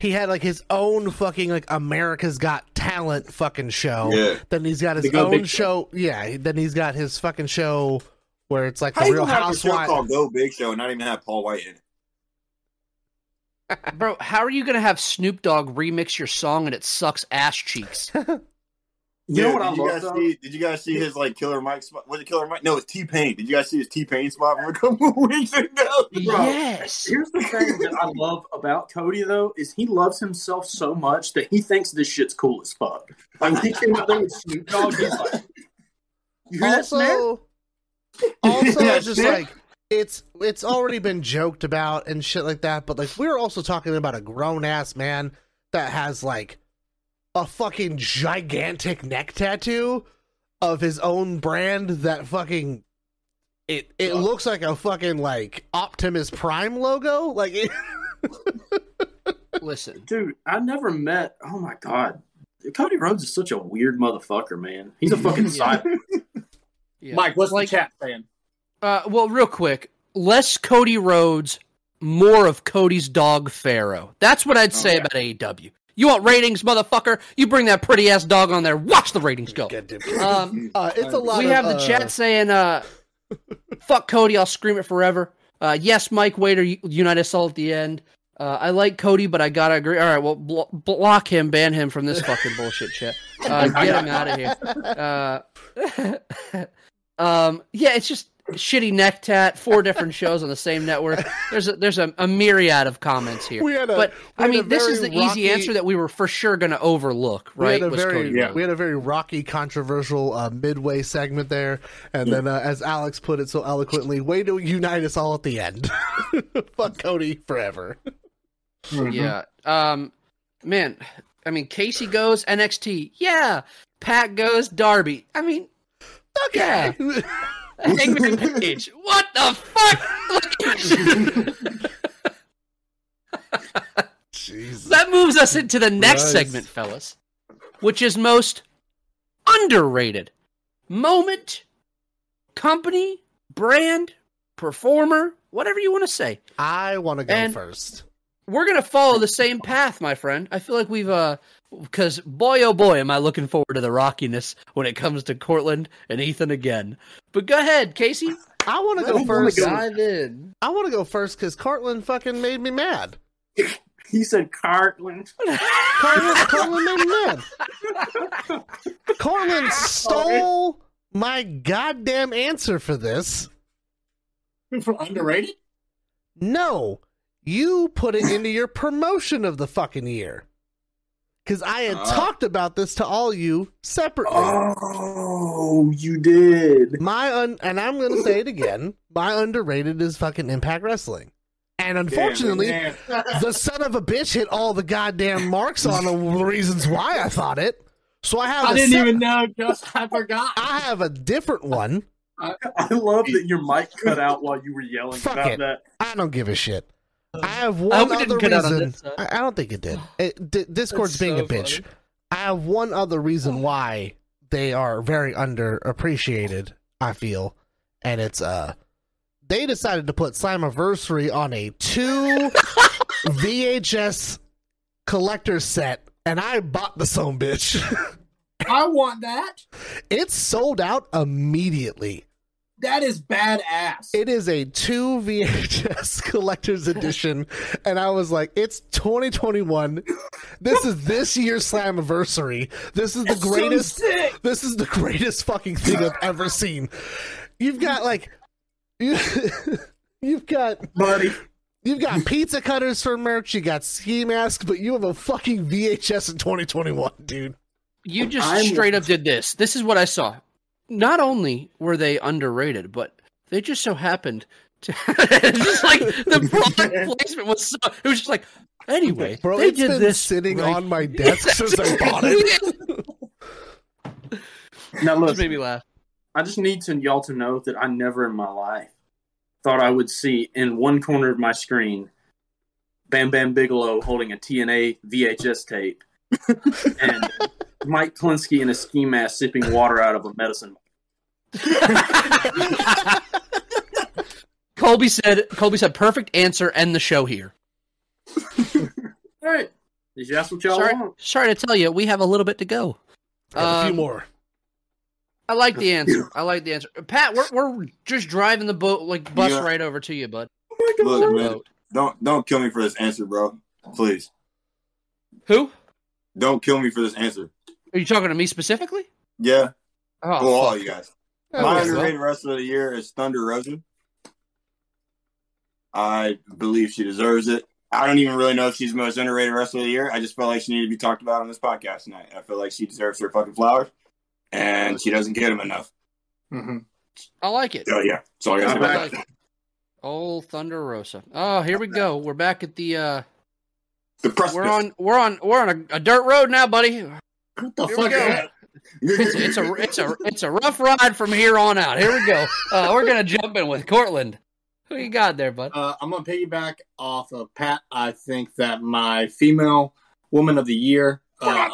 He had, like, his own fucking, like, America's Got Talent fucking show. Yeah. Then he's got his own show. Yeah. Then he's got his fucking show where it's, like, the Real Housewives. How do you have a show called Go Big Show and not even have Paul White in it? Bro, how are you going to have Snoop Dogg remix your song and it sucks ass cheeks? You know what I love? Did you guys see his, like, Killer Mike spot? Was it Killer Mike? No, it's T-Pain. Did you guys see his T-Pain spot from a couple weeks ago? Yes. Here's the thing that I love about Cody, though, is he loves himself so much that he thinks this shit's cool as fuck. Like, when he came out there with Snoop Dogg, he's like, you hear that snare? Also, just like, it's it's already been joked about and shit like that, but, like, we're also talking about a grown-ass man that has, like, a fucking gigantic neck tattoo of his own brand that fucking it it looks like a fucking like Optimus Prime logo. Like it... Listen. Dude, I never met oh my god. Cody Rhodes is such a weird motherfucker, man. He's a fucking psycho. Yeah. Yeah. Mike, what's like, the chat saying? Uh well real quick, less Cody Rhodes, more of Cody's dog Pharaoh. That's what I'd say oh, yeah. about A E W. You want ratings, motherfucker? You bring that pretty-ass dog on there. Watch the ratings go. Um, uh, it's a lot we of, have the uh... chat saying, uh, fuck Cody, I'll scream it forever. Uh, yes, Mike Wader, unite us all at the end. Uh, I like Cody, but I gotta agree. All right, well, bl- block him, ban him from this fucking bullshit shit. Uh, get him out of here. Uh, um, yeah, it's just shitty neck tat, four different shows on the same network. There's a, there's a, a myriad of comments here. We had a, but, we I mean, this is the rocky, easy answer that we were for sure going to overlook, right? We had a, very, yeah. we had a very rocky, controversial uh, midway segment there. And yeah. then, uh, as Alex put it so eloquently, way to unite us all at the end. Fuck Cody forever. Mm-hmm. Yeah. Um, man, I mean, Casey goes, N X T. Yeah. Pat goes, Darby. I mean, okay. Yeah. What the fuck? Jesus. That moves us into the next Christ. segment, fellas, which is most underrated moment, company, brand, performer, whatever you want to say. I want to go and first. We're gonna follow the same path, my friend. I feel like we've uh, because boy oh boy, am I looking forward to the rockiness when it comes to Cortland and Ethan again. But go ahead, Casey. I want to go first. Dive in. I want to go first because Cortland fucking made me mad. He said Cortland. Cortland made me mad. Cortland stole my goddamn answer for this. For underrated? No. You put it into your promotion of the fucking year. Because I had uh, talked about this to all you separately. Oh, you did. My un- And I'm going to say it again. My underrated is fucking Impact Wrestling. And unfortunately, damn, damn. the son of a bitch hit all the goddamn marks on the reasons why I thought it. So I have I a didn't se- even know. Just I forgot. I have a different one. I, I love that your mic cut out while you were yelling Fuck about it. that. I don't give a shit. I have one I hope other it didn't reason. Out on this, huh? I don't think it did. It, d- Discord's That's being so a bitch. Funny. I have one other reason why they are very underappreciated, I feel, and it's uh, they decided to put Simiversary on a two V H S collector set, and I bought the son bitch. I want that. It sold out immediately. That is badass. It is a two V H S collector's edition, and I was like, "It's twenty twenty-one. This is this year's Slammiversary. This is the That's greatest. So this is the greatest fucking thing I've ever seen. You've got like, you, you've got buddy. You've got pizza cutters for merch. You got ski masks, but you have a fucking V H S in twenty twenty-one, dude. You just I'm... straight up did this. This is what I saw." Not only were they underrated, but they just so happened to just like the product placement was so it was just like anyway. Bro, they it's did been this sitting right. on my desk since I bought it. Now look, made me laugh. I just need to y'all to know that I never in my life thought I would see in one corner of my screen Bam Bam Bigelow holding a T N A V H S tape and Mike Klinsky in a ski mask sipping water out of a medicine. Colby said, Colby said, perfect answer, end the show here. All right. That's what y'all sorry, want. Sorry to tell you, we have a little bit to go. Um, a few more. I like the answer. I like the answer. Pat, we're we're just driving the boat, like bus yeah. right over to you, bud. Oh Look, man, don't, don't kill me for this answer, bro. Please. Who? Don't kill me for this answer. Are you talking to me specifically? Yeah. Oh, well, all you guys. My underrated wrestler of the year is Thunder Rosa. I believe she deserves it. I don't even really know if she's the most underrated wrestler of the year. I just felt like she needed to be talked about on this podcast tonight. I feel like she deserves her fucking flowers, and she doesn't get them enough. Mm-hmm. I like it. Oh, yeah. That's all I got to say about it. Old Thunder Rosa. Oh, here we go. We're back at the... Uh... The we're on, we're on, we're on a, a dirt road now, buddy. What the here fuck? Is it's, it's a, it's a, it's a rough ride from here on out. Here we go. Uh, we're gonna jump in with Cortland. Who you got there, bud? Uh, I'm gonna piggyback off of Pat. I think that my female woman of the year, uh,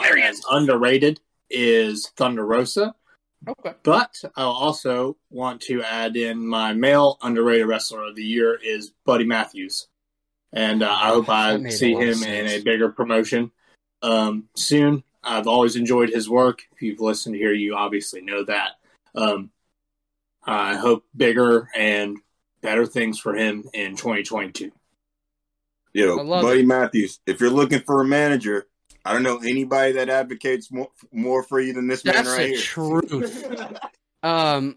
underrated, is Thunder Rosa. Okay. But I also want to add in my male underrated wrestler of the year is Buddy Matthews. And uh, I hope I see him in a bigger promotion um, soon. I've always enjoyed his work. If you've listened here, you obviously know that. Um, I hope bigger and better things for him in twenty twenty-two. Yo, Buddy it. Matthews, if you're looking for a manager, I don't know anybody that advocates more, more for you than this That's man right here. That's the truth. um,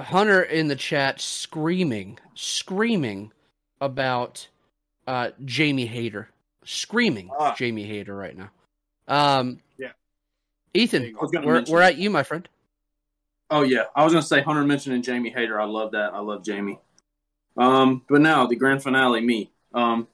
Hunter in the chat screaming, screaming about... Uh, Jamie Hayter. Screaming ah. Jamie Hayter right now. Um, yeah. Ethan, we're, we're at you, my friend. Oh, yeah. I was going to say Hunter mentioning Jamie Hayter. I love that. I love Jamie. Um, but now, the grand finale, me. Um,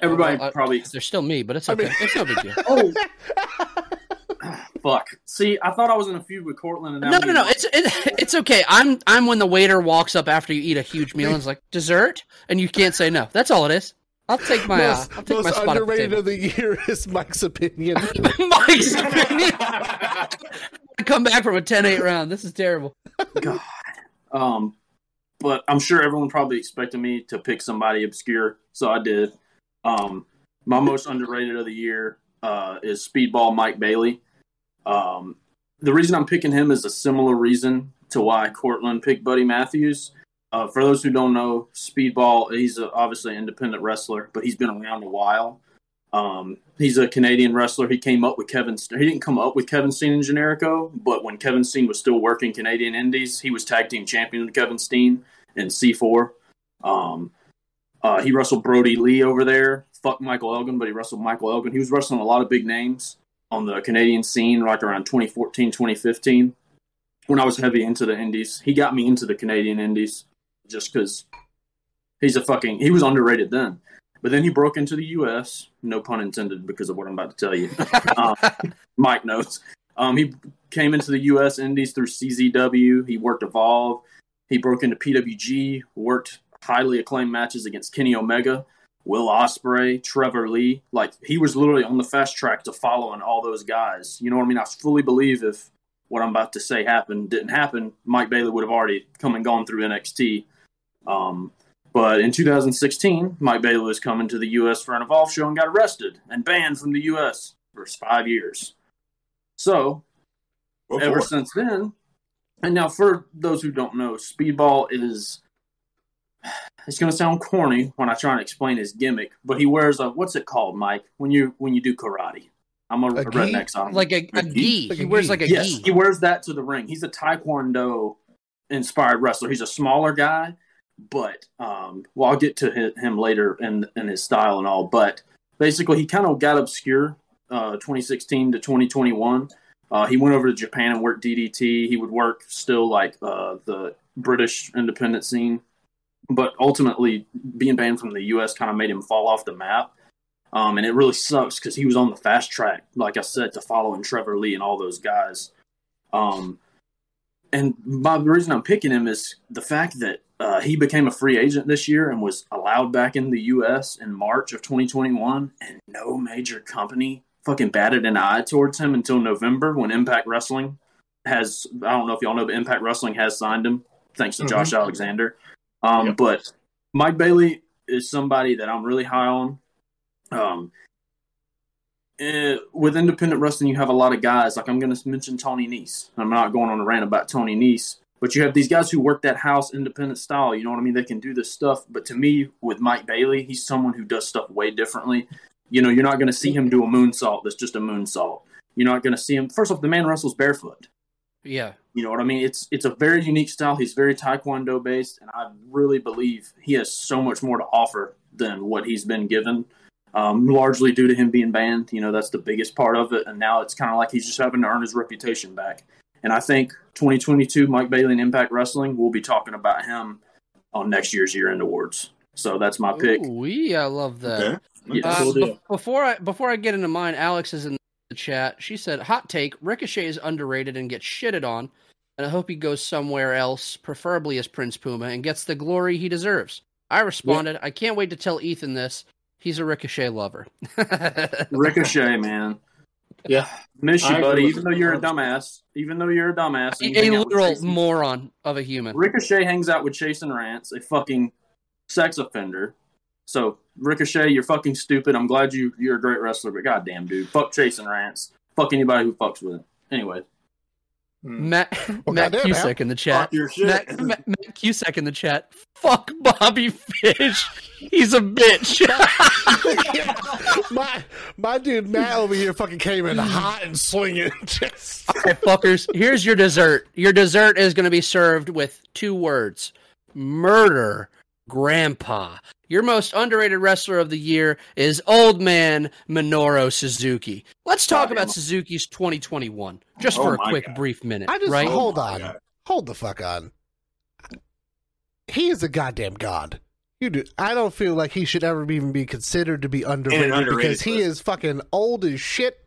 everybody well, I, probably... They're still me, but it's okay. I mean... It's no big deal. Oh. Fuck. See, I thought I was in a feud with Cortland. And no, no, no. Like... It's it, it's okay. I'm I'm when the waiter walks up after you eat a huge meal and is like, dessert? And you can't say no. That's all it is. I'll take my most, uh, I'll take most my spot underrated of the year is Mike's opinion. Mike's opinion. Come back from a ten eight round. This is terrible. God. Um, but I'm sure everyone probably expected me to pick somebody obscure, so I did. Um, my most underrated of the year uh, is Speedball Mike Bailey. Um, the reason I'm picking him is a similar reason to why Cortland picked Buddy Matthews. Uh, for those who don't know, Speedball, he's a, obviously an independent wrestler, but he's been around a while. Um, he's a Canadian wrestler. He came up with Kevin. He didn't come up with Kevin Steen and Generico, but when Kevin Steen was still working Canadian Indies, he was tag team champion with Kevin Steen and C four. Um, uh, he wrestled Brody Lee over there. Fuck Michael Elgin, but he wrestled Michael Elgin. He was wrestling a lot of big names on the Canadian scene, like around twenty fourteen, twenty fifteen, when I was heavy into the Indies. He got me into the Canadian Indies just because he's a fucking... He was underrated then. But then he broke into the U S, no pun intended because of what I'm about to tell you. um, Mike knows. Um, he came into the U S Indies through C Z W. He worked Evolve. He broke into P W G, worked highly acclaimed matches against Kenny Omega, Will Ospreay, Trevor Lee. Like, he was literally on the fast track to following all those guys. You know what I mean? I fully believe if what I'm about to say happened didn't happen, Mike Bailey would have already come and gone through N X T. Um, but in two thousand sixteen, Mike Bailey was coming to the U S for an Evolve show and got arrested and banned from the U S for five years. So, well, ever since then, and now for those who don't know, Speedball is, it's going to sound corny when I try and explain his gimmick, but he wears a, what's it called, Mike, when you when you do karate? I'm a, a, a redneck song. Like a, a, a gi. He wears like a yes, gi. Yes, he wears that to the ring. He's a Taekwondo-inspired wrestler. He's a smaller guy, but, um, well, I'll get to his, him later and in, in his style and all, but basically he kind of got obscure uh, twenty sixteen to twenty twenty-one. Uh, he went over to Japan and worked D D T. He would work still like uh, the British independent scene, but ultimately being banned from the U S kind of made him fall off the map. Um, and it really sucks because he was on the fast track, like I said, to following Trevor Lee and all those guys. Um, and by the reason I'm picking him is the fact that uh, he became a free agent this year and was allowed back in the U S in March of twenty twenty-one, and no major company fucking batted an eye towards him until November when Impact Wrestling has, I don't know if y'all know, but Impact Wrestling has signed him, thanks to mm-hmm. Josh Alexander. Um, yep. But Mike Bailey is somebody that I'm really high on. Um, it, with independent wrestling, you have a lot of guys. Like, I'm going to mention Tony Nese. I'm not going on a rant about Tony Nese, but you have these guys who work that house independent style. You know what I mean? They can do this stuff. But to me, with Mike Bailey, he's someone who does stuff way differently. You know, you're not going to see him do a moonsault that's just a moonsault. You're not going to see him. First off, the man wrestles barefoot. Yeah. You know what I mean? It's it's a very unique style. He's very Taekwondo based, and I really believe he has so much more to offer than what he's been given. Um, largely due to him being banned, you know, that's the biggest part of it. And now it's kind of like he's just having to earn his reputation back. And I think twenty twenty-two, Mike Bailey and Impact Wrestling, we'll be talking about him on next year's year-end awards. So that's my pick. We, I love that. Okay. Yes. Uh, be- before I before I get into mine, Alex is in the chat. She said, "Hot take: Ricochet is underrated and gets shitted on, and I hope he goes somewhere else, preferably as Prince Puma, and gets the glory he deserves." I responded, yeah. "I can't wait to tell Ethan this. He's a Ricochet lover." Ricochet, man. Yeah. Miss you, I buddy. Even though you're a dumbass. Even though you're a dumbass. A, a literal moron of a human. Ricochet hangs out with Chase and Rance, a fucking sex offender. So, Ricochet, you're fucking stupid. I'm glad you, you're a great wrestler, but goddamn, dude. Fuck Chase and Rance. Fuck anybody who fucks with him. Anyway. Matt, well, Matt goddamn, Cusack man. In the chat. Matt, Matt, Matt Cusack in the chat. Fuck Bobby Fish. He's a bitch. my my dude Matt over here fucking came in hot and slinging. Just... All right, fuckers. Here's your dessert. Your dessert is going to be served with two words: murder, grandpa. Your most underrated wrestler of the year is old man Minoru Suzuki. Let's talk about Suzuki's twenty twenty-one, just oh for a quick, God. brief minute. I just, right? Hold oh on. God. Hold the fuck on. He is a goddamn god. You do. I don't feel like he should ever even be considered to be underrated, underrated because he is fucking old as shit.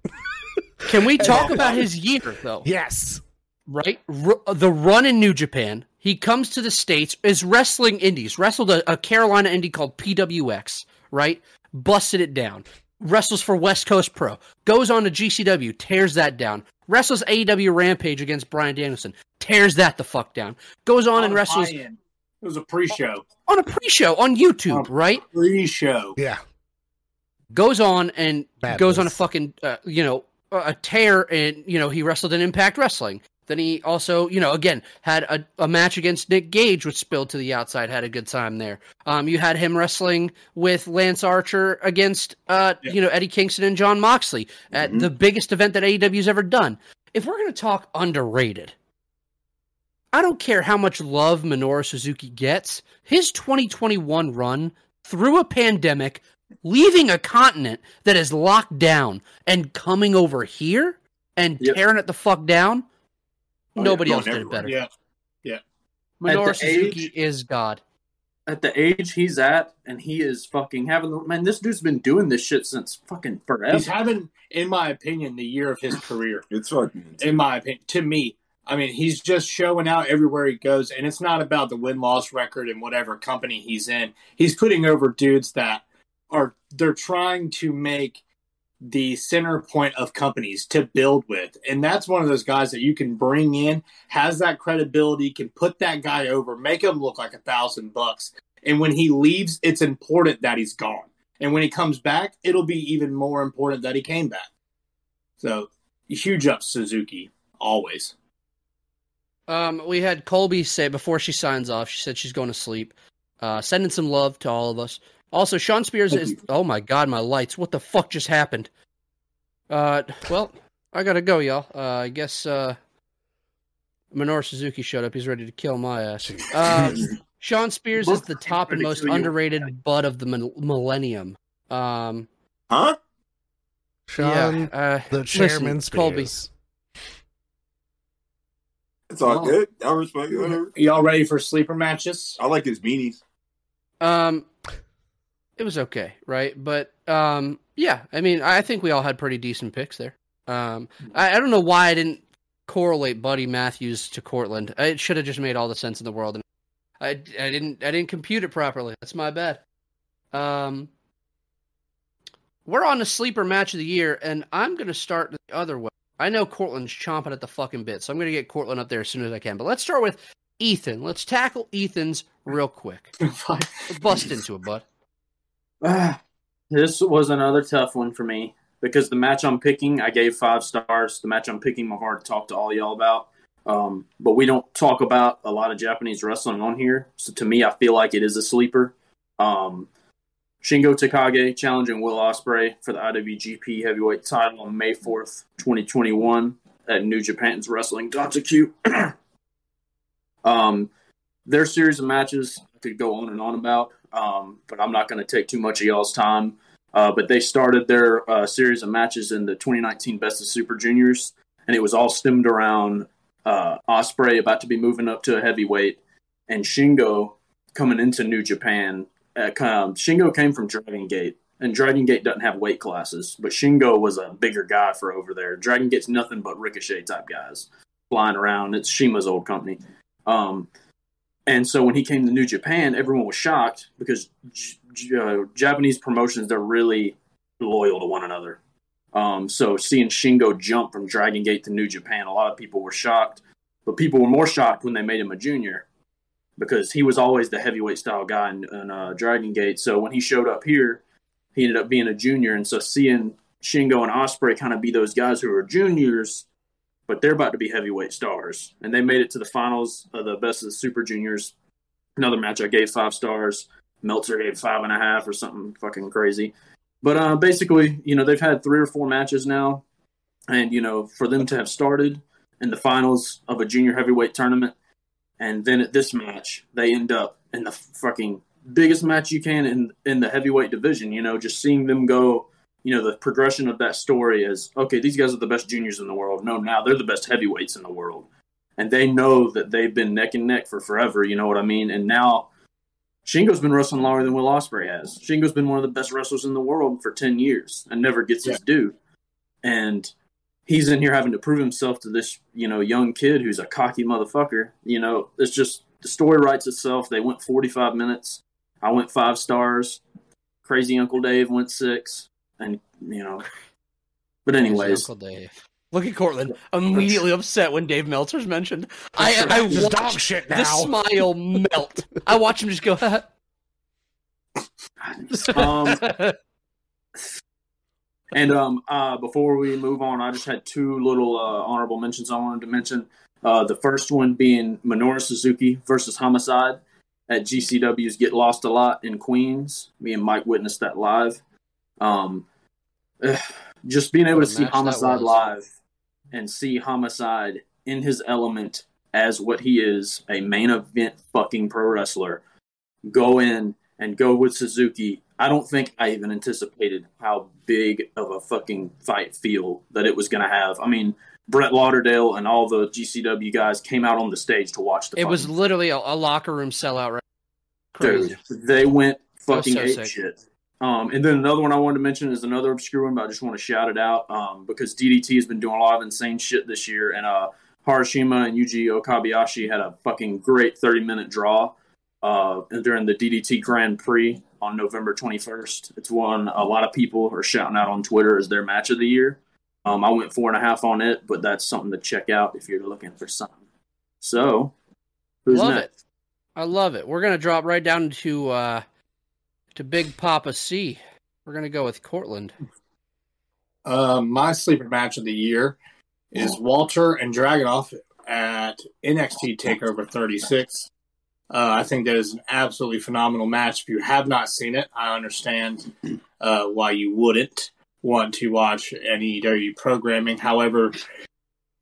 Can we talk about his year, though? Yes. Right? R- the run in New Japan. He comes to the States, is wrestling indies, wrestled a, a Carolina indie called P W X, right? Busted it down. Wrestles for West Coast Pro. Goes on to G C W, tears that down. Wrestles A E W Rampage against Bryan Danielson, tears that the fuck down. Goes on, on and wrestles... It was a pre-show. On, on a pre-show, on YouTube, on right? Pre-show. Yeah. Goes on and Bad goes list. On a fucking, uh, you know, a tear, and, you know, he wrestled in Impact Wrestling. Then he also, you know, again, had a, a match against Nick Gage, which spilled to the outside, had a good time there. Um, you had him wrestling with Lance Archer against, uh, yeah. you know, Eddie Kingston and Jon Moxley at mm-hmm. the biggest event that A E W's ever done. If we're going to talk underrated, I don't care how much love Minoru Suzuki gets. His twenty twenty-one run through a pandemic, leaving a continent that is locked down and coming over here and yep. tearing it the fuck down. Oh, Nobody yeah, else did everywhere. It better. Yeah, yeah. Minoru Suzuki age, is God. At the age he's at, and he is fucking having the man. This dude's been doing this shit since fucking forever. He's having, in my opinion, the year of his career. It's fucking. In my opinion, to me, I mean, he's just showing out everywhere he goes, and it's not about the win-loss record and whatever company he's in. He's putting over dudes that are they're trying to make the center point of companies to build with. And that's one of those guys that you can bring in, has that credibility, can put that guy over, make him look like a thousand bucks. And when he leaves, it's important that he's gone. And when he comes back, it'll be even more important that he came back. So huge up Suzuki, always. Um, we had Colby say before she signs off, she said she's going to sleep. Uh, sending some love to all of us. Also, Sean Spears Thank is... You. Oh, my God, my lights. What the fuck just happened? Uh, well, I gotta go, y'all. Uh, I guess uh, Minoru Suzuki showed up. He's ready to kill my ass. Uh, Sean Spears is the top and most underrated butt of the min- millennium. Um, huh? Sean, yeah, uh, the chairman listen, Colby. It's all oh. good. I respect you. Y'all ready for sleeper matches? I like his beanies. Um... It was okay, right? But, um, yeah, I mean, I think we all had pretty decent picks there. Um, I, I don't know why I didn't correlate Buddy Matthews to Cortland. It should have just made all the sense in the world. And I, I didn't I didn't compute it properly. That's my bad. Um, we're on the sleeper match of the year, and I'm going to start the other way. I know Cortland's chomping at the fucking bit, so I'm going to get Cortland up there as soon as I can. But let's start with Ethan. Let's tackle Ethan's real quick. Let's bust into it, bud. This was another tough one for me because the match I'm picking, I gave five stars. The match I'm picking, I've already talked to all y'all about. Um, but we don't talk about a lot of Japanese wrestling on here. So to me, I feel like it is a sleeper. Um, Shingo Takagi challenging Will Ospreay for the I W G P heavyweight title on May fourth, twenty twenty-one at New Japan's Wrestling Datsukyu. um, their series of matches I could go on and on about. Um, but I'm not going to take too much of y'all's time. Uh, but they started their uh, series of matches in the twenty nineteen Best of Super Juniors, and it was all stemmed around uh, Ospreay about to be moving up to a heavyweight, and Shingo coming into New Japan. Uh, um, Shingo came from Dragon Gate, and Dragon Gate doesn't have weight classes, but Shingo was a bigger guy for over there. Dragon Gate's nothing but Ricochet-type guys flying around. It's Shima's old company. Um And so when he came to New Japan, everyone was shocked because J- J- uh, Japanese promotions, they're really loyal to one another. Um, so seeing Shingo jump from Dragon Gate to New Japan, a lot of people were shocked. But people were more shocked when they made him a junior because he was always the heavyweight style guy in, in uh, Dragon Gate. So when he showed up here, he ended up being a junior. And so seeing Shingo and Ospreay kind of be those guys who are juniors, but they're about to be heavyweight stars. And they made it to the finals of the Best of the Super Juniors. Another match I gave five stars. Meltzer gave five and a half or something fucking crazy. But uh, basically, you know, they've had three or four matches now. And, you know, for them to have started in the finals of a junior heavyweight tournament, and then at this match, they end up in the fucking biggest match you can in, in the heavyweight division. You know, just seeing them go, you know, the progression of that story is, okay, these guys are the best juniors in the world. No, now they're the best heavyweights in the world. And they know that they've been neck and neck for forever, you know what I mean? And now Shingo's been wrestling longer than Will Ospreay has. Shingo's been one of the best wrestlers in the world for ten years and never gets yeah. his due. And he's in here having to prove himself to this, you know, young kid who's a cocky motherfucker. You know, it's just, the story writes itself. They went forty-five minutes. I went five stars. Crazy Uncle Dave went six. And, you know, but anyways. Uncle Dave. Look at Cortland. Immediately upset when Dave Meltzer's mentioned. I, I watched dog shit now. The smile melt. I watch him just go, um, And um, uh, before we move on, I just had two little uh, honorable mentions I wanted to mention. Uh, the first one being Minoru Suzuki versus Homicide at G C W's Get Lost a Lot in Queens. Me and Mike witnessed that live. Um, Ugh, just being able to see Homicide live and see Homicide in his element as what he is, a main event fucking pro wrestler, go in and go with Suzuki. I don't think I even anticipated how big of a fucking fight feel that it was going to have. I mean, Brett Lauderdale and all the G C W guys came out on the stage to watch the fight. It was literally a, a locker room sellout, right? Crazy. Dude, they went fucking ape shit. Um, and then another one I wanted to mention is another obscure one, but I just want to shout it out um, because D D T has been doing a lot of insane shit this year. And uh, Harashima and Yuji Okabayashi had a fucking great thirty-minute draw uh, during the D D T Grand Prix on November twenty-first. It's one a lot of people are shouting out on Twitter as their match of the year. Um, I went four and a half on it, but that's something to check out if you're looking for something. So, who's love next? It. I love it. We're going to drop right down to uh, to Big Papa C. We're going to go with Cortland. Uh, my sleeper match of the year is Walter and Dragunov at N X T TakeOver thirty-six. Uh, I think that is an absolutely phenomenal match. If you have not seen it, I understand uh, why you wouldn't want to watch any W W E programming. However,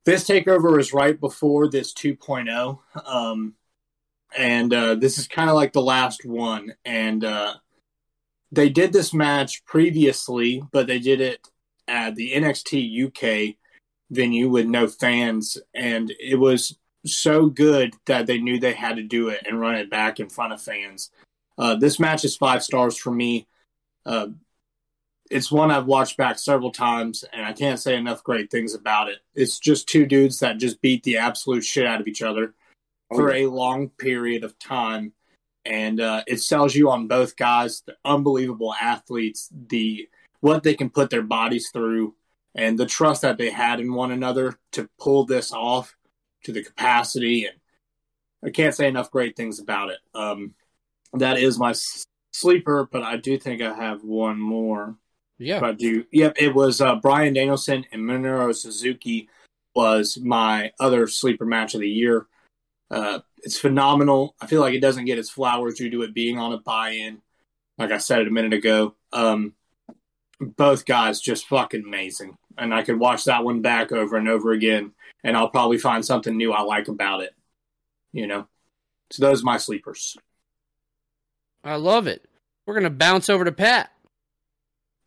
this TakeOver is right before this two point oh, um, and uh, this is kind of like the last one. And uh, they did this match previously, but they did it at the N X T U K venue with no fans, and it was so good that they knew they had to do it and run it back in front of fans. Uh, this match is five stars for me. Uh, it's one I've watched back several times, and I can't say enough great things about it. It's just two dudes that just beat the absolute shit out of each other for a long period of time, and uh, it sells you on both guys, the unbelievable athletes, the what they can put their bodies through, and the trust that they had in one another to pull this off to the capacity. And I can't say enough great things about it. Um, that is my sleeper, but I do think I have one more. Yeah. But I do. Yep, it was uh, Bryan Danielson and Minoru Suzuki was my other sleeper match of the year. Uh, it's phenomenal. I feel like it doesn't get its flowers due to it being on a buy-in. Like I said a minute ago, um, both guys just fucking amazing. And I could watch that one back over and over again, and I'll probably find something new I like about it. You know? So those are my sleepers. I love it. We're going to bounce over to Pat.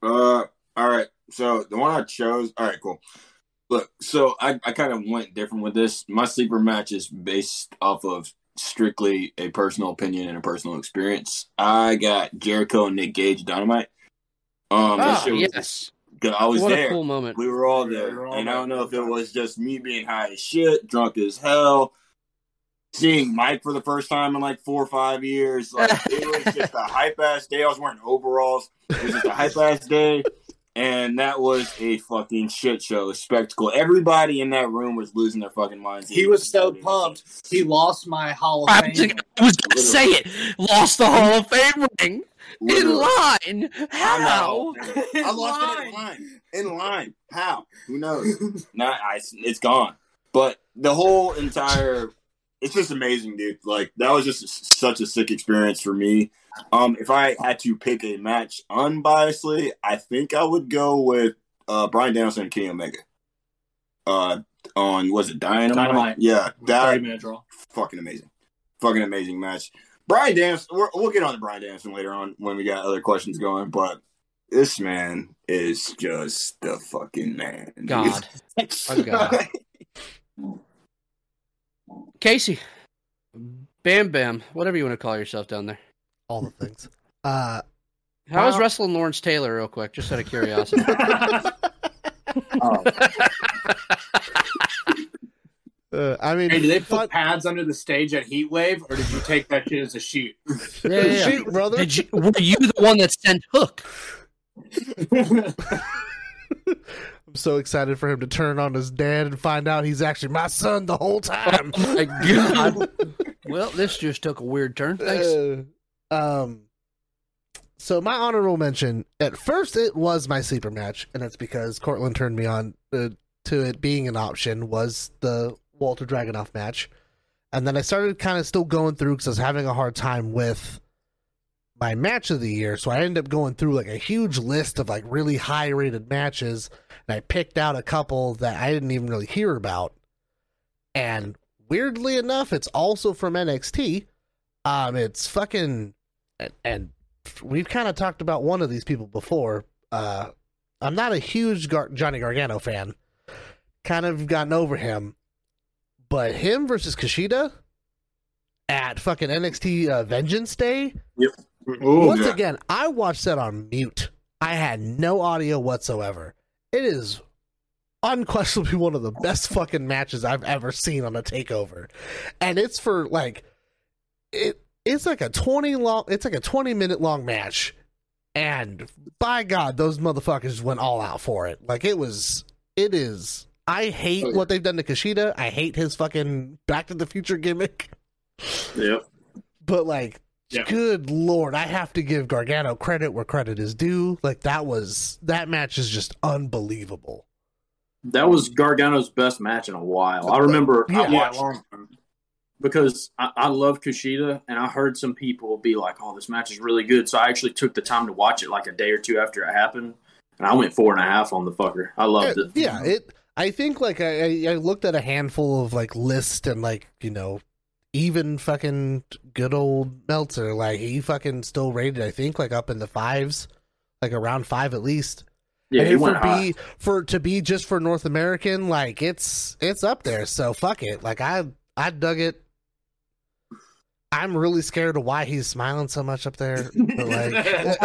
Uh, all right. So the one I chose... All right, cool. Look, so I, I kind of went different with this. My sleeper match is based off of strictly a personal opinion and a personal experience. I got Jericho and Nick Gage Dynamite. Um, oh, was, yes. I was what there. A cool moment. We were all there. We were all and there. I don't know if it was just me being high as shit, drunk as hell, seeing Mike for the first time in like four or five years. Like, it was just a hype-ass day. I was wearing overalls. It was just a hype-ass day. And that was a fucking shit show, a spectacle. Everybody in that room was losing their fucking minds. He, he was, was so pumped. He lost my Hall of Fame. I was going to say it. Lost the Hall of Fame ring. Literally. In line. How? I, I lost line. it in line. In line. How? Who knows? Not, I, it's gone. But the whole entire... It's just amazing, dude. Like, that was just such a sick experience for me. Um, if I had to pick a match unbiasedly, I think I would go with uh, Bryan Danielson and Kenny Omega. Uh, on, was it Dynamite? Dynamite. Yeah. thirty-minute draw. Fucking amazing. Fucking amazing match. Bryan Danielson, we're, we'll get on to Bryan Danielson later on when we got other questions going, but this man is just the fucking man. God. Oh, God. Casey. Bam Bam. Whatever you want to call yourself down there. All the things. Uh, How well, is wrestling Lawrence Taylor real quick? Just out of curiosity. oh. uh, I mean, hey, did they put thought... pads under the stage at Heatwave, or did you take that shit as a shoot? Yeah, yeah. Shoot, brother. Did you, were you the one that sent Hook? I'm so excited for him to turn on his dad and find out he's actually my son the whole time. Oh my God. Well, this just took a weird turn. Thanks. Uh, Um, so my honorable mention, at first it was my sleeper match, and that's because Cortland turned me on uh, to it being an option, was the Walter Dragunov match. And then I started kind of still going through because I was having a hard time with my match of the year. So I ended up going through like a huge list of like really high rated matches, and I picked out a couple that I didn't even really hear about. And weirdly enough, it's also from N X T. Um, it's fucking... And we've kind of talked about one of these people before. Uh, I'm not a huge Gar- Johnny Gargano fan. Kind of gotten over him. But him versus Kushida at fucking N X T uh, Vengeance Day? Yep. Ooh, Once yeah. again, I watched that on mute. I had no audio whatsoever. It is unquestionably one of the best fucking matches I've ever seen on a takeover. And it's for like it it's like a twenty long it's like a twenty minute long match, and by God, those motherfuckers went all out for it. Like it was it is I hate okay. what they've done to Kushida. I hate his fucking Back to the Future gimmick. Yeah. But like yeah. good Lord, I have to give Gargano credit where credit is due. Like that was that match is just unbelievable. That was Gargano's best match in a while. I remember yeah, I watched yeah. because I, I love Kushida, and I heard some people be like, oh, this match is really good. So I actually took the time to watch it like a day or two after it happened, and I went four and a half on the fucker. I loved it. it. Yeah, it. I think like I, I looked at a handful of like lists and like, you know, even fucking good old Meltzer, like he fucking still rated, I think, like up in the fives, like around five at least. Yeah, and it would be for to be just for North American, like it's it's up there. So fuck it, like I I dug it. I'm really scared of why he's smiling so much up there. But like,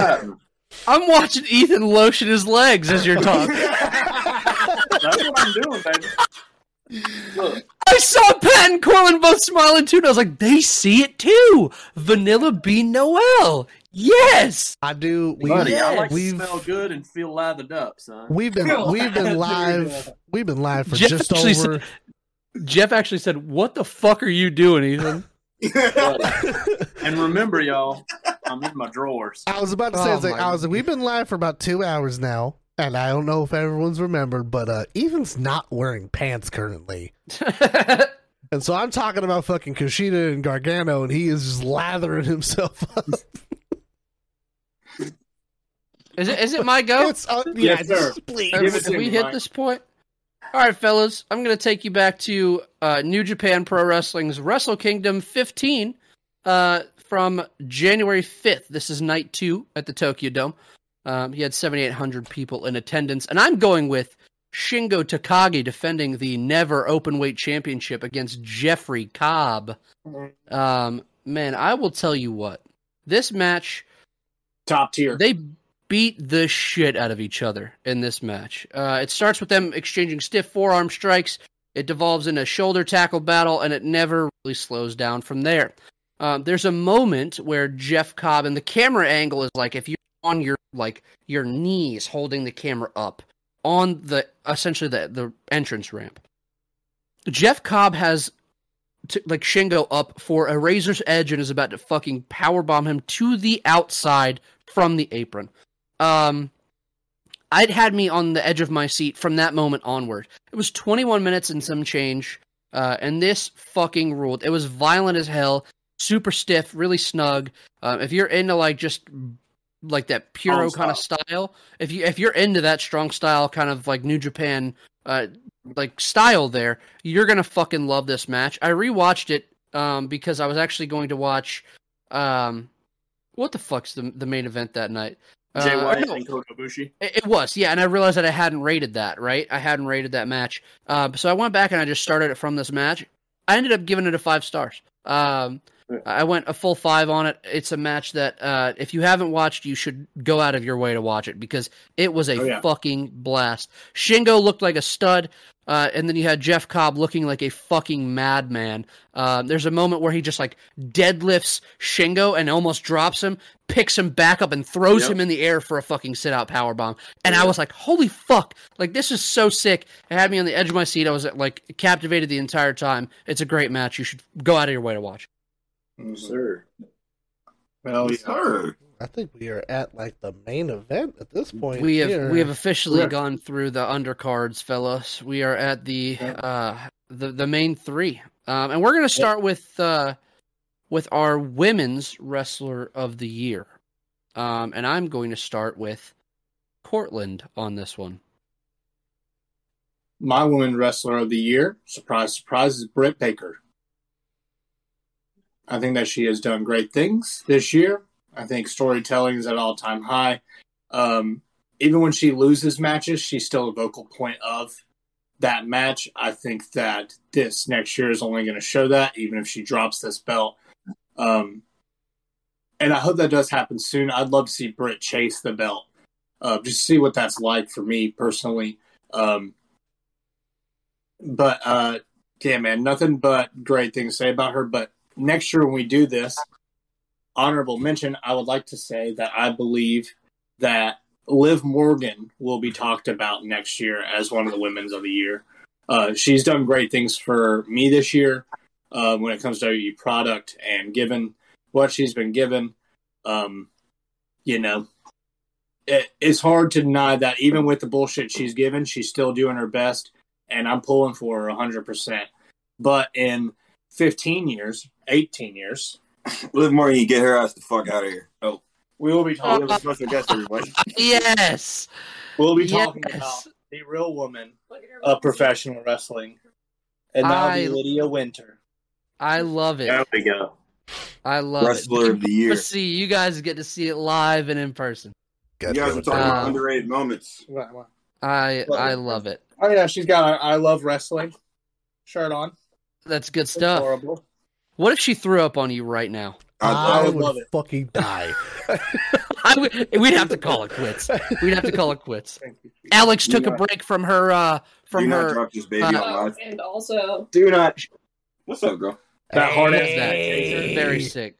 I'm watching Ethan lotion his legs as you're talking. That's what I'm doing, baby. Look. I saw Pat and Corlin both smiling too, and I was like, they see it too. Vanilla Bean Noel. Yes, I do. We, Buddy, yes. I like to smell good and feel lathered up, son. We've been feel we've been live. We've been live for Jeff just over. Said, Jeff actually said, "What the fuck are you doing, Ethan?" And remember, y'all, I'm in my drawers. I was about to say, oh, like, I was. Like, we've been live for about two hours now, and I don't know if everyone's remembered, but uh, Ethan's not wearing pants currently. And so I'm talking about fucking Kushida and Gargano, and he is just lathering himself up. Is it, is it my go? It's, uh, yeah, yes, just, please. Did we hit this point? All right, fellas. I'm going to take you back to uh, New Japan Pro Wrestling's Wrestle Kingdom fifteen uh, from January fifth. This is night two at the Tokyo Dome. Um, he had seventy-eight hundred people in attendance. And I'm going with Shingo Takagi defending the Never Openweight Championship against Jeffrey Cobb. Um, man, I will tell you what. This match... Top tier. They... beat the shit out of each other in this match. Uh, it starts with them exchanging stiff forearm strikes. It devolves into a shoulder tackle battle, and it never really slows down from there. Um, there's a moment where Jeff Cobb, and the camera angle is like if you're on your like your knees holding the camera up on the essentially the, the entrance ramp. Jeff Cobb has t- like Shingo up for a razor's edge and is about to fucking powerbomb him to the outside from the apron. Um, I'd had me on the edge of my seat from that moment onward. It was twenty-one minutes and some change, uh, and this fucking ruled. It was violent as hell, super stiff, really snug. Um, if you're into like just like that puro kind of style, if you if you're into that strong style kind of like New Japan uh like style, there you're gonna fucking love this match. I rewatched it um because I was actually going to watch um what the fuck's the the main event that night. Jay White uh, and Kota Ibushi. It was, yeah, and I realized that I hadn't rated that, right? I hadn't rated that match. Uh, so I went back and I just started it from this match. I ended up giving it a five stars. Um, I went a full five on it. It's a match that uh, if you haven't watched, you should go out of your way to watch it because it was a oh, yeah. fucking blast. Shingo looked like a stud, uh, and then you had Jeff Cobb looking like a fucking madman. Uh, there's a moment where he just like deadlifts Shingo and almost drops him, picks him back up, and throws yep. him in the air for a fucking sit-out powerbomb. And yep. I was like, holy fuck, like this is so sick. It had me on the edge of my seat. I was like captivated the entire time. It's a great match. You should go out of your way to watch. Yes, sir. Well, yes, sir. I think we are at like the main event at this point. We have here. we have officially sure. gone through the undercards, fellas. We are at the yeah. uh, the the main three, um, and we're going to start yeah. with uh, with our women's wrestler of the year, um, and I'm going to start with Cortland on this one. My women wrestler of the year, surprise, surprise, is Britt Baker. I think that she has done great things this year. I think storytelling is at an all-time high. Um, even when she loses matches, she's still a vocal point of that match. I think that this next year is only going to show that, even if she drops this belt. Um, and I hope that does happen soon. I'd love to see Britt chase the belt, uh, just see what that's like for me personally. Um, But, uh, yeah, man, nothing but great things to say about her. But next year when we do this, honorable mention, I would like to say that I believe that Liv Morgan will be talked about next year as one of the women's of the year. Uh, she's done great things for me this year uh, when it comes to W W E product and given what she's been given. Um, you know, it, it's hard to deny that even with the bullshit she's given, she's still doing her best, and I'm pulling for her one hundred percent. But in fifteen years, eighteen years, Liv Morgan, you get her ass the fuck out of here. Oh, we will be talking. Uh, special guest, everybody. Yes, we'll be talking yes. about the real woman of professional wrestling, and that'll I, be Lydia Winter. I love it. There we go. I love Wrestler it. Wrestler of the year. See, you guys get to see it live and in person. You guys are talking um, about underrated moments. I I love it. Oh yeah, she's got a I love wrestling shirt on. That's good stuff. That's horrible. What if she threw up on you right now? I, I would love it. Fucking die. I would, we'd have to call it quits. We'd have to call it quits. Alex do took not, a break from her. Uh, from do not her. Drop this baby uh, on live. And also, do not. What's up, girl? That hard ass. Hey. Very sick.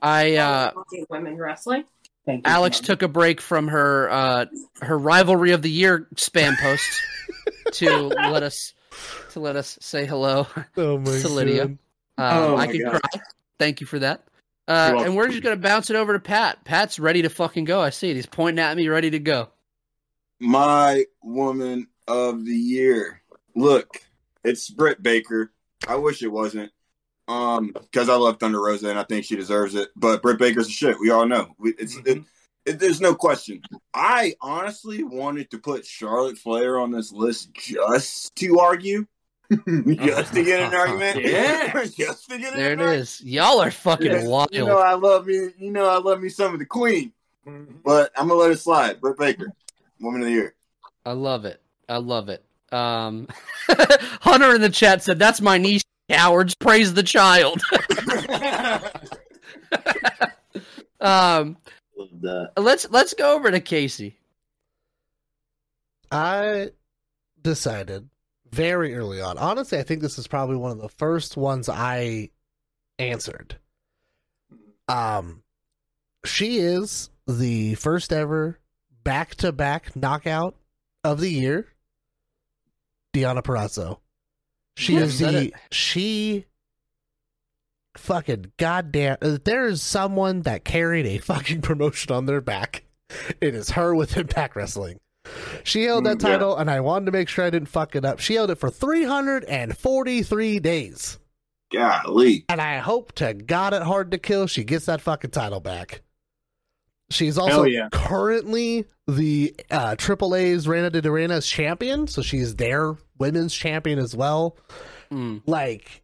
I. Uh, women wrestling. Thank you, Alex took a break from her uh, her rivalry of the year spam post to let us to let us say hello oh my to Lydia. God. Um, oh I can God. cry. Thank you for that. Uh, and we're just going to bounce it over to Pat. Pat's ready to fucking go. I see it. He's pointing at me, ready to go. My woman of the year. Look, it's Britt Baker. I wish it wasn't um, because I love Thunder Rosa, and I think she deserves it. But Britt Baker's a shit. We all know. We, it's mm-hmm. it, it, There's no question. I honestly wanted to put Charlotte Flair on this list just to argue. Just to get an argument, yeah. Just to get an there argument. There it is. Y'all are fucking yes. wild. You know I love me. You know I love me some of the queen, but I'm gonna let it slide. Britt Baker, woman of the year. I love it. I love it. Um, Hunter in the chat said, "That's my niece." Cowards, praise the child. um, let's let's go over to Casey. I decided. Very early on. Honestly, I think this is probably one of the first ones I answered. Um, she is the first ever back-to-back knockout of the year, Deonna Purrazzo. She yeah, is the... It. She... Fucking goddamn... There is someone that carried a fucking promotion on their back. It is her with Impact Wrestling. She held that title, yeah. and I wanted to make sure I didn't fuck it up. She held it for three hundred forty-three days. Golly. And I hope to God at Hard to Kill she gets that fucking title back. She's also yeah. currently the uh, Triple A's Reina de Durena's champion, so she's their women's champion as well. Mm. Like...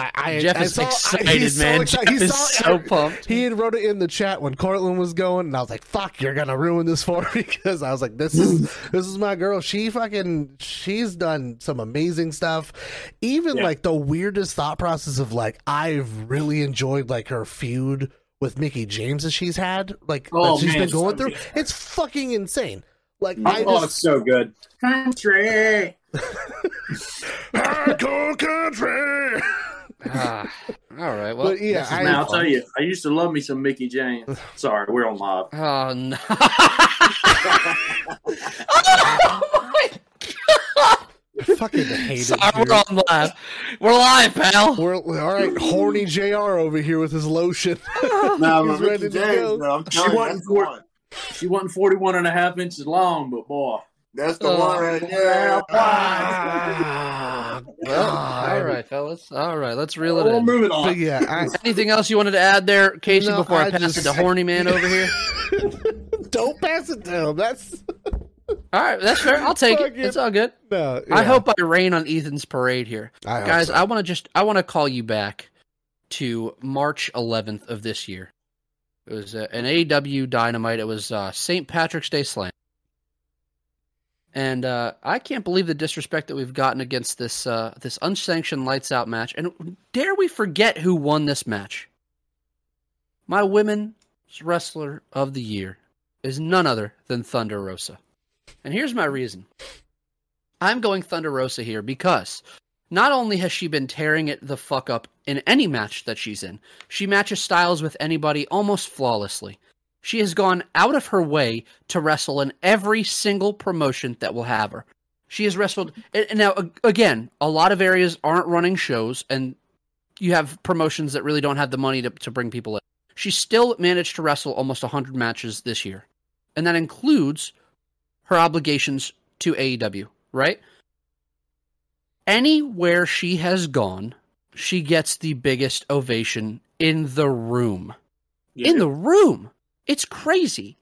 I, I, Jeff I is saw, excited, I, he's man. So excited. Jeff he saw, is so I, pumped. He had wrote it in the chat when Cortland was going, and I was like, "Fuck, you're gonna ruin this for me," because I was like, "This is this is my girl. She fucking she's done some amazing stuff. Even yeah. like the weirdest thought process of like I've really enjoyed like her feud with Mickey James that she's had, like oh, that she's man, been going so through. Good. It's fucking insane. Like I oh, just, it's so good, country, hardcore country." Ah, all right. Well, but yeah, I, now, I'll tell you, I used to love me some Mickey James. Sorry, we're on live. Oh no! Oh my God! I fucking hate Sorry, it. Sorry, we're on live. We're live, pal. We're all right. Horny J R over here with his lotion. No, He's ready Mickey to James, go. Bro, she wasn't forty. She wasn't forty-one and a half inches long, but boy, that's the uh, one right there. Ah, well, all right, fellas. All right, let's reel it we'll in. We'll move it on. But yeah, I, anything else you wanted to add there, Casey, no, before I, I pass just, it to horny man over here? Don't pass it to him. That's... All right, that's fair. I'll take it. It's all good. No, yeah. I hope I rain on Ethan's parade here. I Guys, so. I want to just I want to call you back to March eleventh of this year. It was uh, an A E W Dynamite. It was uh, Saint Patrick's Day Slam. And uh, I can't believe the disrespect that we've gotten against this uh, this unsanctioned lights out match. And dare we forget who won this match? My women's wrestler of the year is none other than Thunder Rosa. And here's my reason. I'm going Thunder Rosa here because not only has she been tearing it the fuck up in any match that she's in, she matches styles with anybody almost flawlessly. She has gone out of her way to wrestle in every single promotion that will have her. She has wrestled... And now, again, a lot of areas aren't running shows, and you have promotions that really don't have the money to, to bring people in. She still managed to wrestle almost one hundred matches this year. And that includes her obligations to A E W, right? Anywhere she has gone, she gets the biggest ovation in the room. Yeah. In the room! It's crazy.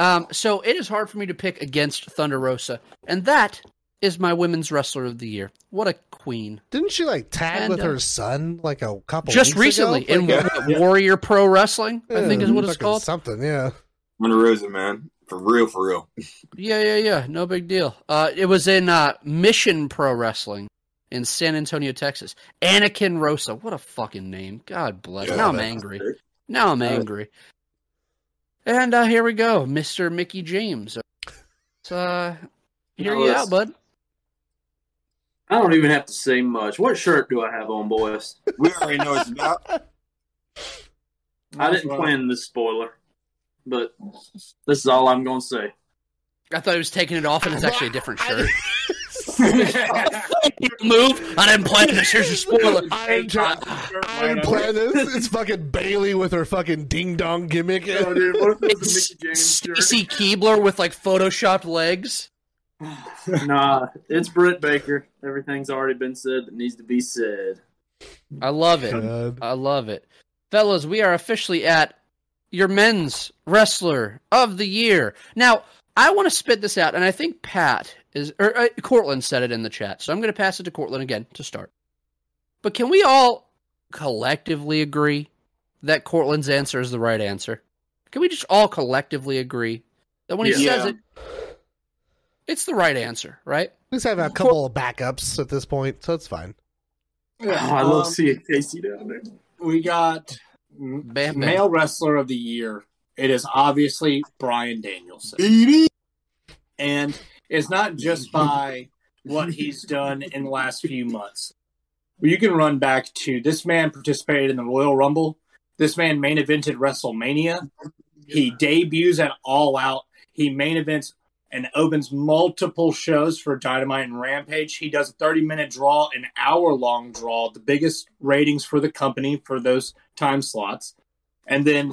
Um, so it is hard for me to pick against Thunder Rosa. And that is my Women's Wrestler of the Year. What a queen. Didn't she like tag and, with uh, her son like a couple just weeks recently ago? Like, in yeah. Warrior Pro Wrestling, yeah, I think is what it's called. Something, yeah. Thunder Rosa, man. For real, for real. yeah, yeah, yeah. No big deal. Uh, it was in uh, Mission Pro Wrestling in San Antonio, Texas. Anakin Rosa. What a fucking name. God bless. Yeah, now I'm angry. Great. Now I'm angry. And uh, here we go, Mister Mickey James. So, uh, here no, you out, bud. I don't even have to say much. What shirt do I have on, boys? We already know it's about. I didn't plan this spoiler, but this is all I'm going to say. I thought he was taking it off, and it's actually a different shirt. Move! I didn't plan this. Here's your spoiler. I didn't, try, I didn't plan this. It's fucking Bailey with her fucking ding dong gimmick. Oh, dude, what if it's Mickey James Stacey shirt? Keebler with like photoshopped legs. Nah, it's Britt Baker. Everything's already been said that needs to be said. I love it. God. I love it, fellas. We are officially at your Men's Wrestler of the Year now. I want to spit this out, and I think Pat is, or uh, Cortland said it in the chat, so I'm going to pass it to Cortland again to start. But can we all collectively agree that Cortland's answer is the right answer? Can we just all collectively agree that when yeah. he says it, it's the right answer, right? At least I have a couple of backups at this point, so it's fine. Yeah, um, I love seeing Casey down there. We got Bam, Bam. Male Wrestler of the Year. It is obviously Bryan Danielson. And it's not just by what he's done in the last few months. You can run back to this man participated in the Royal Rumble. This man main evented WrestleMania. He debuts at All Out. He main events and opens multiple shows for Dynamite and Rampage. He does a thirty-minute draw, an hour-long draw, the biggest ratings for the company for those time slots. And then...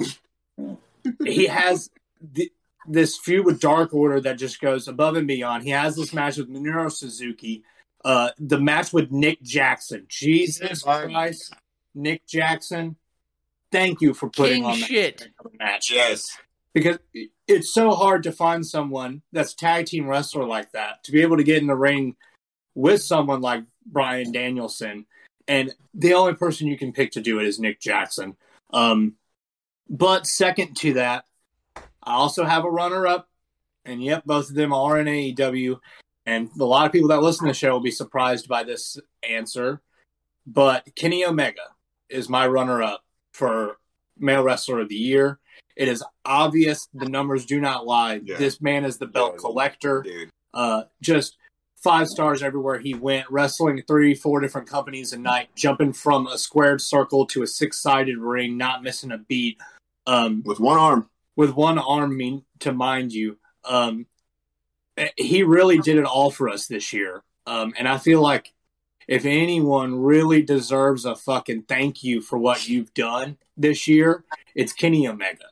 He has th- this feud with Dark Order that just goes above and beyond. He has this match with Minoru Suzuki, uh, the match with Nick Jackson. Jesus Christ, Nick Jackson, thank you for putting King on that shit. match. Yes, because it's so hard to find someone that's a tag team wrestler like that to be able to get in the ring with someone like Bryan Danielson, and the only person you can pick to do it is Nick Jackson. Um, But second to that, I also have a runner-up, and yep, both of them are in A E W, and a lot of people that listen to the show will be surprised by this answer, but Kenny Omega is my runner-up for Male Wrestler of the Year. It is obvious, the numbers do not lie. Yeah. This man is the belt yeah, collector. Uh, just five stars everywhere he went, wrestling three, four different companies a night, jumping from a squared circle to a six-sided ring, not missing a beat. Um, with one arm. With one arm, mean, to mind you. Um, he really did it all for us this year. Um, and I feel like if anyone really deserves a fucking thank you for what you've done this year, it's Kenny Omega.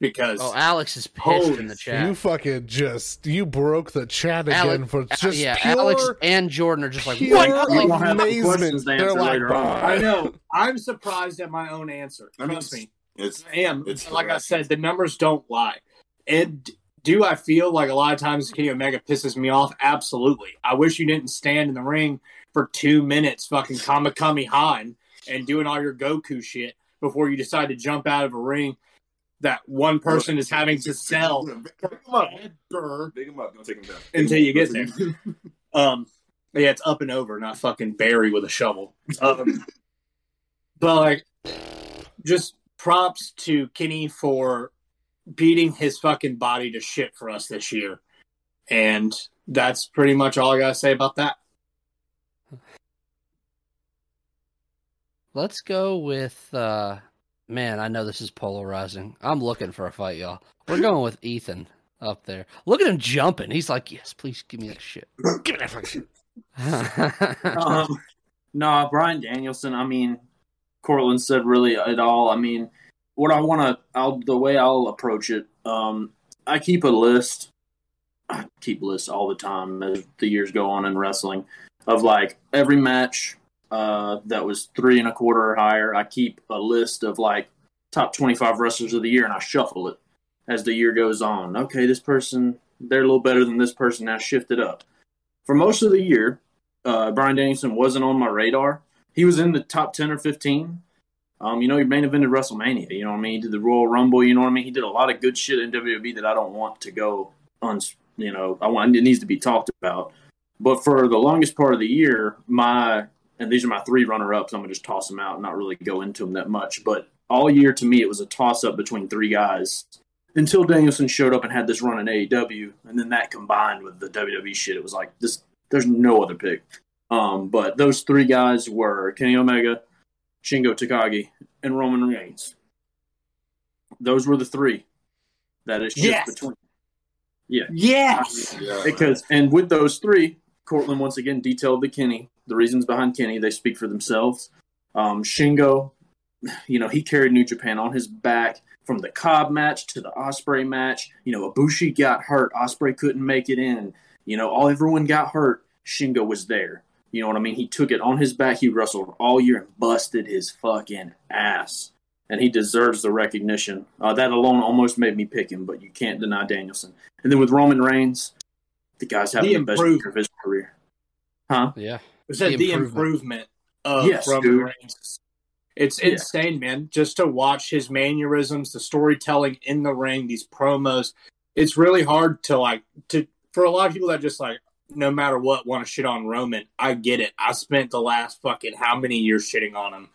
Because oh, Alex is pissed holy, in the chat. You fucking just you broke the chat Alex, again for just yeah. Pure, Alex and Jordan are just like what amazement. They're like, I know. I'm surprised at my own answer. I mean, Trust me, it's, I am. It's like correct. I said, the numbers don't lie. And do I feel like a lot of times Kenny Omega pisses me off? Absolutely. I wish you didn't stand in the ring for two minutes, fucking Kamikami Han, and doing all your Goku shit before you decide to jump out of a ring. That one person is having to sell burr until you get there. Um, yeah, it's up and over, not fucking Barry with a shovel. Um, but like, just props to Kenny for beating his fucking body to shit for us this year. And that's pretty much all I got to say about that. Let's go with, uh, man, I know this is polarizing. I'm looking for a fight, y'all. We're going with Ethan up there. Look at him jumping. He's like, yes, please give me that shit. Give me that fucking shit. um, no, Bryan Danielson, I mean, Cortland said really it all. I mean, what I want to, I'll the way I'll approach it, um, I keep a list. I keep lists all the time as the years go on in wrestling of like every match uh, that was three and a quarter or higher. I keep a list of like top twenty-five wrestlers of the year and I shuffle it as the year goes on. Okay, this person, they're a little better than this person. Now shift it up. For most of the year, uh, Bryan Danielson wasn't on my radar. He was in the top ten or fifteen. Um, you know, he main evented WrestleMania. You know what I mean? He did the Royal Rumble. You know what I mean? He did a lot of good shit in W W E that I don't want to go uns. You know, I want, it needs to be talked about. But for the longest part of the year, my and these are my three runner-ups. I'm going to just toss them out and not really go into them that much. But all year, to me, it was a toss-up between three guys until Danielson showed up and had this run in A E W. And then that combined with the W W E shit, it was like, this. There's no other pick. Um, but those three guys were Kenny Omega, Shingo Takagi, and Roman Reigns. Those were the three that is just yes. between. Yeah. Yes. Yeah, because and with those three, Cortland once again detailed the Kenny, the reasons behind Kenny. They speak for themselves. Um, Shingo, you know, he carried New Japan on his back from the Cobb match to the Ospreay match. You know, Ibushi got hurt. Ospreay couldn't make it in. You know, all everyone got hurt. Shingo was there. You know what I mean? He took it on his back. He wrestled all year and busted his fucking ass. And he deserves the recognition. Uh, that alone almost made me pick him, but you can't deny Danielson. And then with Roman Reigns, the guy's having the, the best year of his career. Huh? Yeah. Was that the improvement, the improvement of yes, Roman dude. Reigns? It's yeah. insane, man. Just to watch his mannerisms, the storytelling in the ring, these promos. It's really hard to like to for a lot of people that just like no matter what want to shit on Roman. I get it. I spent the last fucking how many years shitting on him.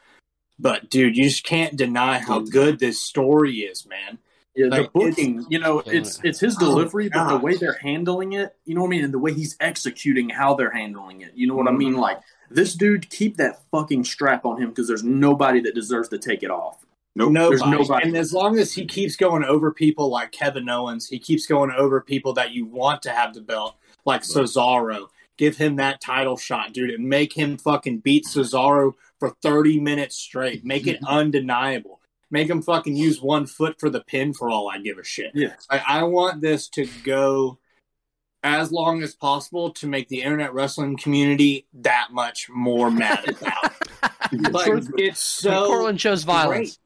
But, dude, you just can't deny how good this story is, man. Yeah, like, the booking, you know, it's it's his delivery, oh, but the way they're handling it, you know what I mean? And the way he's executing how they're handling it, you know what mm-hmm. I mean? Like, this dude, keep that fucking strap on him because there's nobody that deserves to take it off. Nope. Nobody. There's nobody. And as long as he keeps going over people like Kevin Owens, he keeps going over people that you want to have the belt, like right. Cesaro. Give him that title shot, dude, and make him fucking beat Cesaro for thirty minutes straight. Make it undeniable. Make him fucking use one foot for the pin for all I give a shit. Yeah. I, I want this to go as long as possible to make the internet wrestling community that much more mad about it. Like, it's so Cortland shows violence.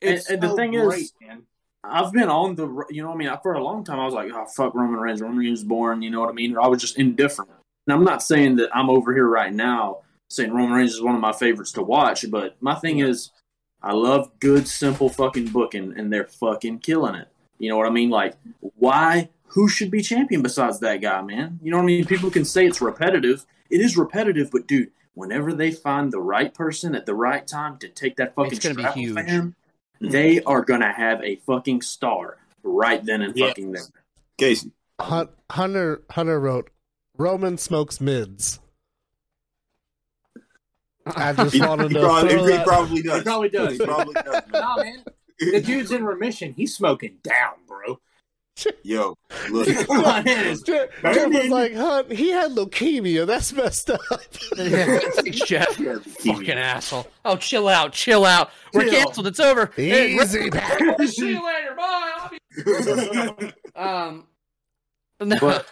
And, and the so thing great, is, man. I've been on the, you know what I mean? For a long time, I was like, oh, fuck Roman Reigns. Roman Reigns was born, you know what I mean? Or I was just indifferent. And I'm not saying that I'm over here right now saying Roman Reigns is one of my favorites to watch, but my thing is I love good, simple fucking booking, and they're fucking killing it. You know what I mean? Like, why? Who should be champion besides that guy, man? You know what I mean? People can say it's repetitive. It is repetitive, but, dude, whenever they find the right person at the right time to take that fucking strap off of him, they are going to have a fucking star right then and yes. fucking there. Casey. Hunter, Hunter wrote, Roman smokes mids. I just wanted to know. He probably does. He probably does. He probably does. Nah, man. The dude's in remission. He's smoking down, bro. Yo, look. Jeff was like, huh, he had leukemia. That's messed up. Yeah, Jeff, fucking asshole. Oh, chill out, chill out. We're chill. Canceled. It's over. Easy. Hey, see you later. Bye. um, no. But,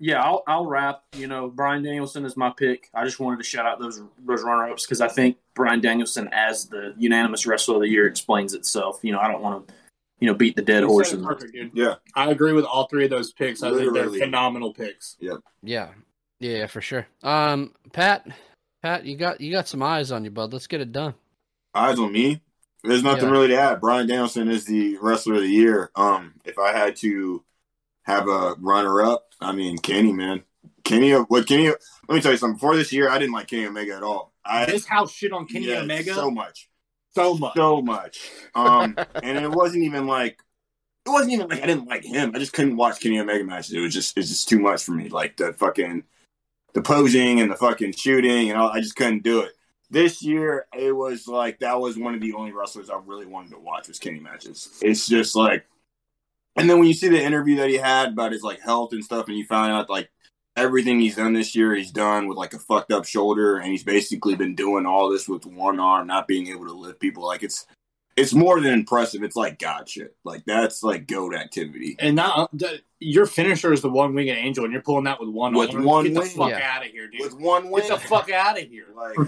yeah, I'll, I'll wrap. You know, Bryan Danielson is my pick. I just wanted to shout out those those runner-ups because I think Bryan Danielson as the unanimous wrestler of the year explains itself. You know, I don't want to, you know, beat the dead horse. In perfect, dude. Yeah, I agree with all three of those picks. Literally. I think they're phenomenal picks. Yeah, yeah, yeah, for sure. Um, Pat, Pat, you got you got some eyes on you, bud. Let's get it done. Eyes on me? There's nothing yeah. really to add. Bryan Danielson is the wrestler of the year. Um, if I had to have a runner-up, I mean, Kenny, man. Kenny, what Kenny, let me tell you something. Before this year, I didn't like Kenny Omega at all. I, this house shit on Kenny yeah, Omega? So much. So much. So much. Um, and it wasn't even like it wasn't even like I didn't like him. I just couldn't watch Kenny Omega matches. It was just it's just too much for me. Like the fucking the posing and the fucking shooting and all, I just couldn't do it. This year, it was like that was one of the only wrestlers I really wanted to watch was Kenny matches. It's just like, and then when you see the interview that he had about his like health and stuff, and you find out like everything he's done this year, he's done with like a fucked up shoulder, and he's basically been doing all this with one arm, not being able to lift people. Like it's it's more than impressive. It's like God shit. Like that's like goat activity. And now your finisher is the one winged angel, and you're pulling that with one with arm. one Get wing. The fuck yeah. out of here, dude. With one wing. Get the fuck out of here. Like.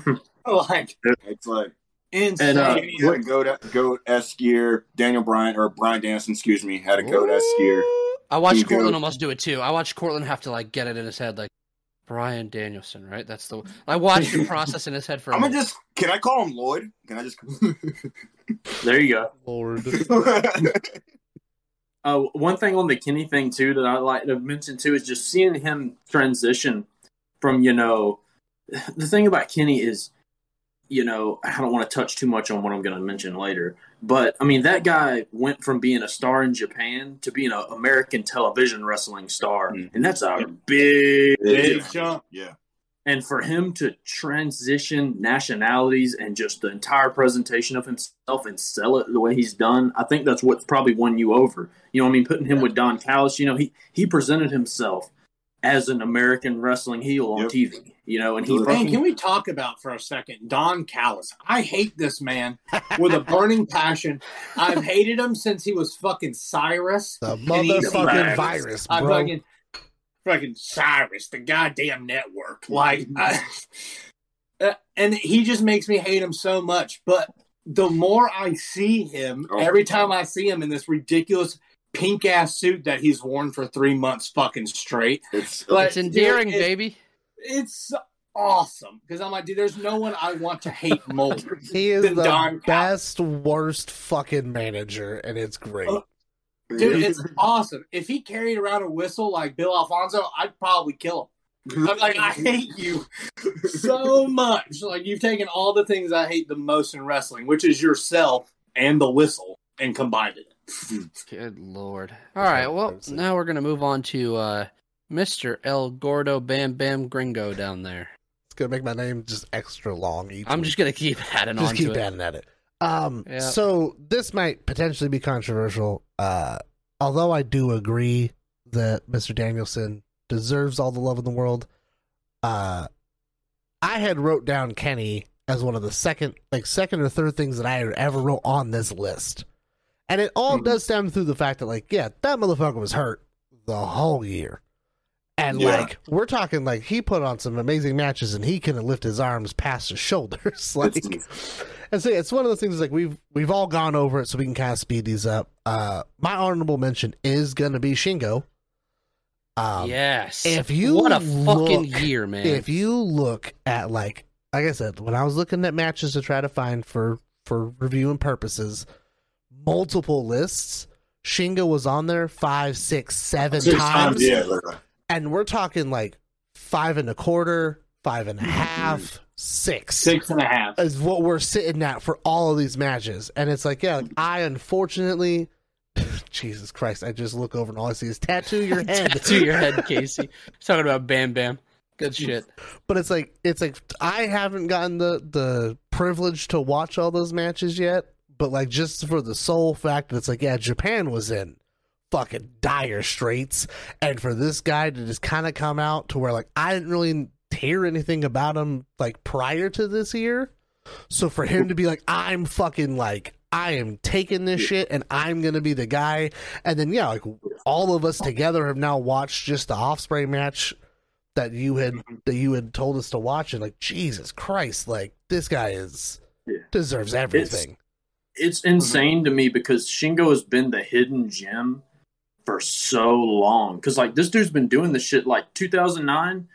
Like it's like insane. And, uh, he had a goat goat esque year. Daniel Bryan or Bryan Danielson, excuse me, had a goat esque year. I watched he Cortland goes. almost do it too. I watched Cortland have to like get it in his head, like Bryan Danielson, right? That's the. I watched him process in his head for. I'm gonna just. Can I call him Lloyd? Can I just? There you go, Lord. uh, one thing on the Kenny thing too that I like to mention too is just seeing him transition from you know the thing about Kenny is. You know, I don't want to touch too much on what I'm going to mention later, but I mean, that guy went from being a star in Japan to being an American television wrestling star, mm-hmm. and that's a big, big jump. Yeah. And for him to transition nationalities and just the entire presentation of himself and sell it the way he's done, I think that's what's probably won you over. You know, I mean, putting him yeah. with Don Callis, you know, he he presented himself as an American wrestling heel on yep. T V, you know, and he. Man, can we talk about for a second Don Callis? I hate this man with a burning passion. I've hated him since he was fucking Cyrus, the motherfucking virus, bro. I fucking, fucking Cyrus, the goddamn network. Like, I, uh, and he just makes me hate him so much. But the more I see him, oh. every time I see him in this ridiculous. Pink ass suit that he's worn for three months fucking straight. It's, like, it's endearing, dude, it, baby. It's awesome because I'm like, dude, there's no one I want to hate more. He is than the Don best, Cal- worst fucking manager, and it's great, uh, dude. It's awesome. If he carried around a whistle like Bill Alfonso, I'd probably kill him. I'm like, I hate you so much. Like you've taken all the things I hate the most in wrestling, which is yourself and the whistle, and combined it. Good Lord. All right, well, now we're going to move on to uh, Mister El Gordo Bam Bam Gringo down there. It's going to make my name just extra long. Each I'm week. just going to keep adding just on to it. Just keep adding at it. Um, yeah. So this might potentially be controversial, uh, although I do agree that Mister Danielson deserves all the love in the world. Uh, I had wrote down Kenny as one of the second, like second or third things that I ever wrote on this list. And it all does stem through the fact that, like, yeah, that motherfucker was hurt the whole year. And, yeah. like, we're talking, like, he put on some amazing matches and he couldn't lift his arms past his shoulders. like, And so yeah, it's one of those things, like, we've we've all gone over it, so we can kind of speed these up. Uh, my honorable mention is going to be Shingo. Um, yes. If you what a look, fucking year, man. If you look at, like, like I said, when I was looking at matches to try to find for, for reviewing purposes... multiple lists, Shingo was on there five, six, seven six times. times yeah. And we're talking like five and a quarter, five and a half, six. Six and a half. Is what we're sitting at for all of these matches. And it's like, yeah, like I unfortunately, Jesus Christ, I just look over and all I see is tattoo your head. Tattoo your head, Casey. Talking about Bam Bam. Good shit. But it's like, it's like I haven't gotten the, the privilege to watch all those matches yet. But, like, just for the sole fact that it's like, yeah, Japan was in fucking dire straits. And for this guy to just kind of come out to where, like, I didn't really hear anything about him, like, prior to this year. So for him to be like, I'm fucking, like, I am taking this shit and I'm going to be the guy. And then, yeah, like, all of us together have now watched just the Ospreay match that you had, that you had told us to watch. And, like, Jesus Christ, like, this guy is yeah. deserves everything. It's- It's insane to me because Shingo has been the hidden gem for so long. Because, like, this dude's been doing this shit, like, two thousand nine,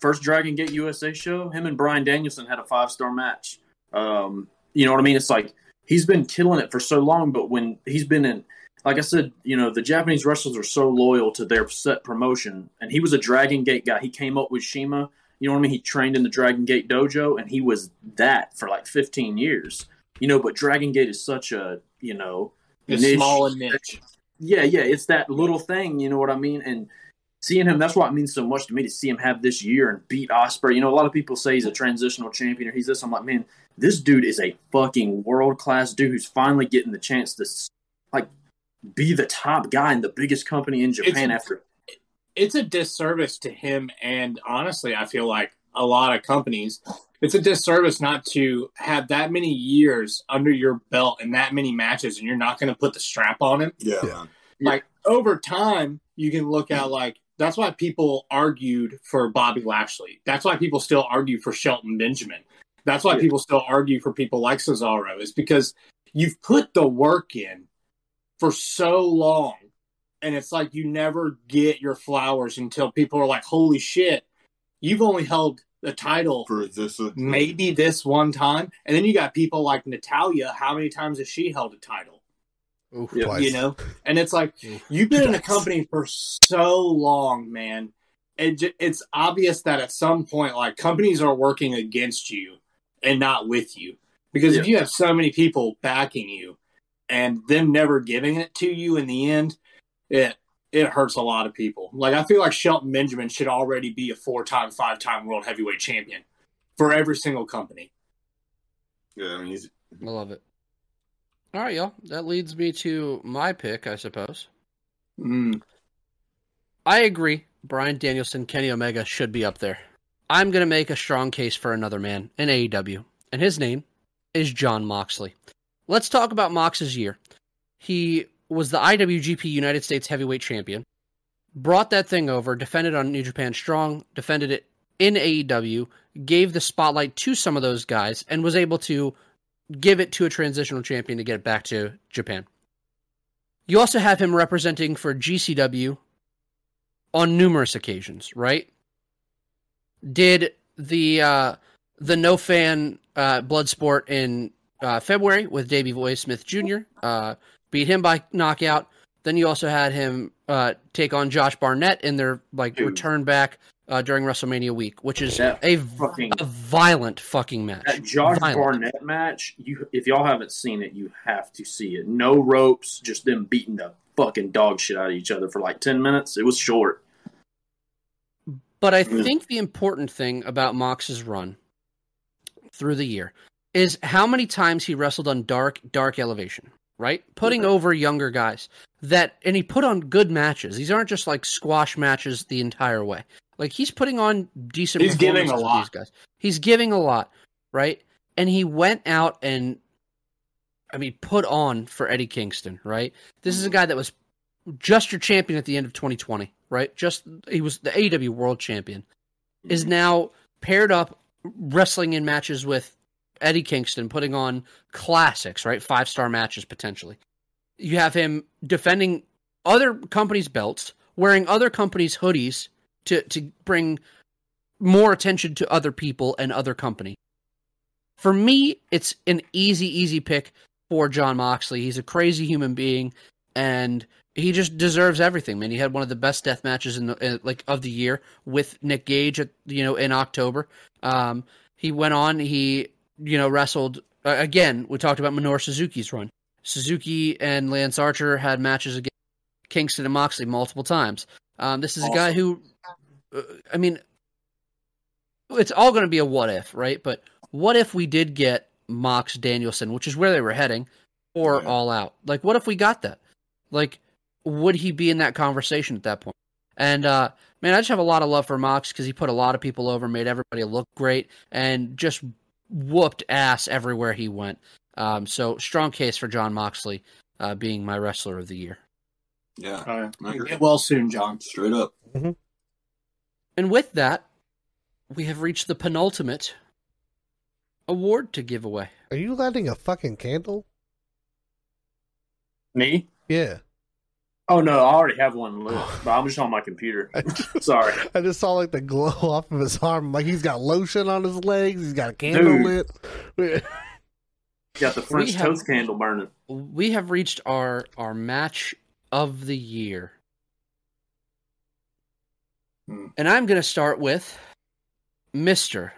first Dragon Gate U S A show, him and Bryan Danielson had a five-star match. Um, you know what I mean? It's like, he's been killing it for so long, but when he's been in, like I said, you know, the Japanese wrestlers are so loyal to their set promotion. And he was a Dragon Gate guy. He came up with Shima. You know what I mean? He trained in the Dragon Gate dojo, and he was that for, like, fifteen years. You know, but Dragon Gate is such a, you know, it's niche, small and niche. yeah, yeah, it's that little thing, you know what I mean? And seeing him, that's why it means so much to me to see him have this year and beat Ospreay. You know, a lot of people say he's a transitional champion or he's this. I'm like, man, this dude is a fucking world-class dude who's finally getting the chance to, like, be the top guy in the biggest company in Japan it's, after. It's a disservice to him, and honestly, I feel like a lot of companies, it's a disservice not to have that many years under your belt and that many matches, and you're not going to put the strap on him. Yeah. yeah. Like, over time, you can look at, like, that's why people argued for Bobby Lashley. That's why people still argue for Shelton Benjamin. That's why yeah. people still argue for people like Cesaro, is because you've put the work in for so long, and it's like you never get your flowers until people are like, holy shit, you've only held the title for this, uh, maybe this one time. And then you got people like Natalya. How many times has she held a title? Oof, you twice. know, and it's like you've been in the company for so long, man. It j- it's obvious that at some point, like, companies are working against you and not with you, because yeah. if you have so many people backing you and them never giving it to you in the end, it it hurts a lot of people. Like, I feel like Shelton Benjamin should already be a four time, five time world heavyweight champion for every single company. Yeah, I mean, he's... I love it. All right, y'all. That leads me to my pick, I suppose. Mm. I agree. Bryan Danielson, Kenny Omega should be up there. I'm going to make a strong case for another man in A E W, and his name is Jon Moxley. Let's talk about Mox's year. He was the I W G P United States Heavyweight Champion, brought that thing over, defended on New Japan Strong, defended it in A E W, gave the spotlight to some of those guys, and was able to give it to a transitional champion to get it back to Japan. You also have him representing for G C W on numerous occasions, right? Did the uh, the no fan uh, blood sport in uh, February with Davey Boy Smith Junior Uh, beat him by knockout. Then you also had him uh, take on Josh Barnett in their like Dude. return back Uh, during WrestleMania week, which is a, fucking, a violent fucking match. That Josh violent. Barnett match, you if y'all haven't seen it, you have to see it. No ropes, just them beating the fucking dog shit out of each other for like ten minutes. It was short. But I mm. think the important thing about Mox's run through the year is how many times he wrestled on dark, dark elevation, right? Putting mm-hmm. over younger guys. that And he put on good matches. These aren't just like squash matches the entire way. Like, he's putting on decent He's giving a lot. These guys. He's giving a lot, right? And he went out and, I mean, put on for Eddie Kingston, right? This is a guy that was just your champion at the end of twenty twenty, right? Just he was the A E W World Champion. Is now paired up wrestling in matches with Eddie Kingston, putting on classics, right? Five-star matches, potentially. You have him defending other companies' belts, wearing other companies' hoodies, to to bring more attention to other people and other company. For me, it's an easy, easy pick for Jon Moxley. He's a crazy human being, and he just deserves everything, man. He had one of the best death matches in the, in, like of the year with Nick Gage, at, you know, in October. Um, he went on, he, you know, wrestled, uh, again, we talked about Minoru Suzuki's run. Suzuki and Lance Archer had matches against Kingston and Moxley multiple times. Um, this is awesome. A guy who... I mean, it's all going to be a what if, right? But what if we did get Mox Danielson, which is where they were heading, or yeah. All Out? Like, what if we got that? Like, would he be in that conversation at that point? And, uh, man, I just have a lot of love for Mox because he put a lot of people over, made everybody look great, and just whooped ass everywhere he went. Um, so, strong case for Jon Moxley uh, being my wrestler of the year. Yeah. Uh, get well soon, John. Straight up. Mm-hmm. And with that, we have reached the penultimate award to give away. Are you lighting a fucking candle? Me? Yeah. Oh, no, I already have one lit, but I'm just on my computer. I just, Sorry. I just saw, like, the glow off of his arm. Like, he's got lotion on his legs. He's got a candle Dude. lit. Got the French have, toast candle burning. We have reached our, our match of the year. And I'm going to start with Mister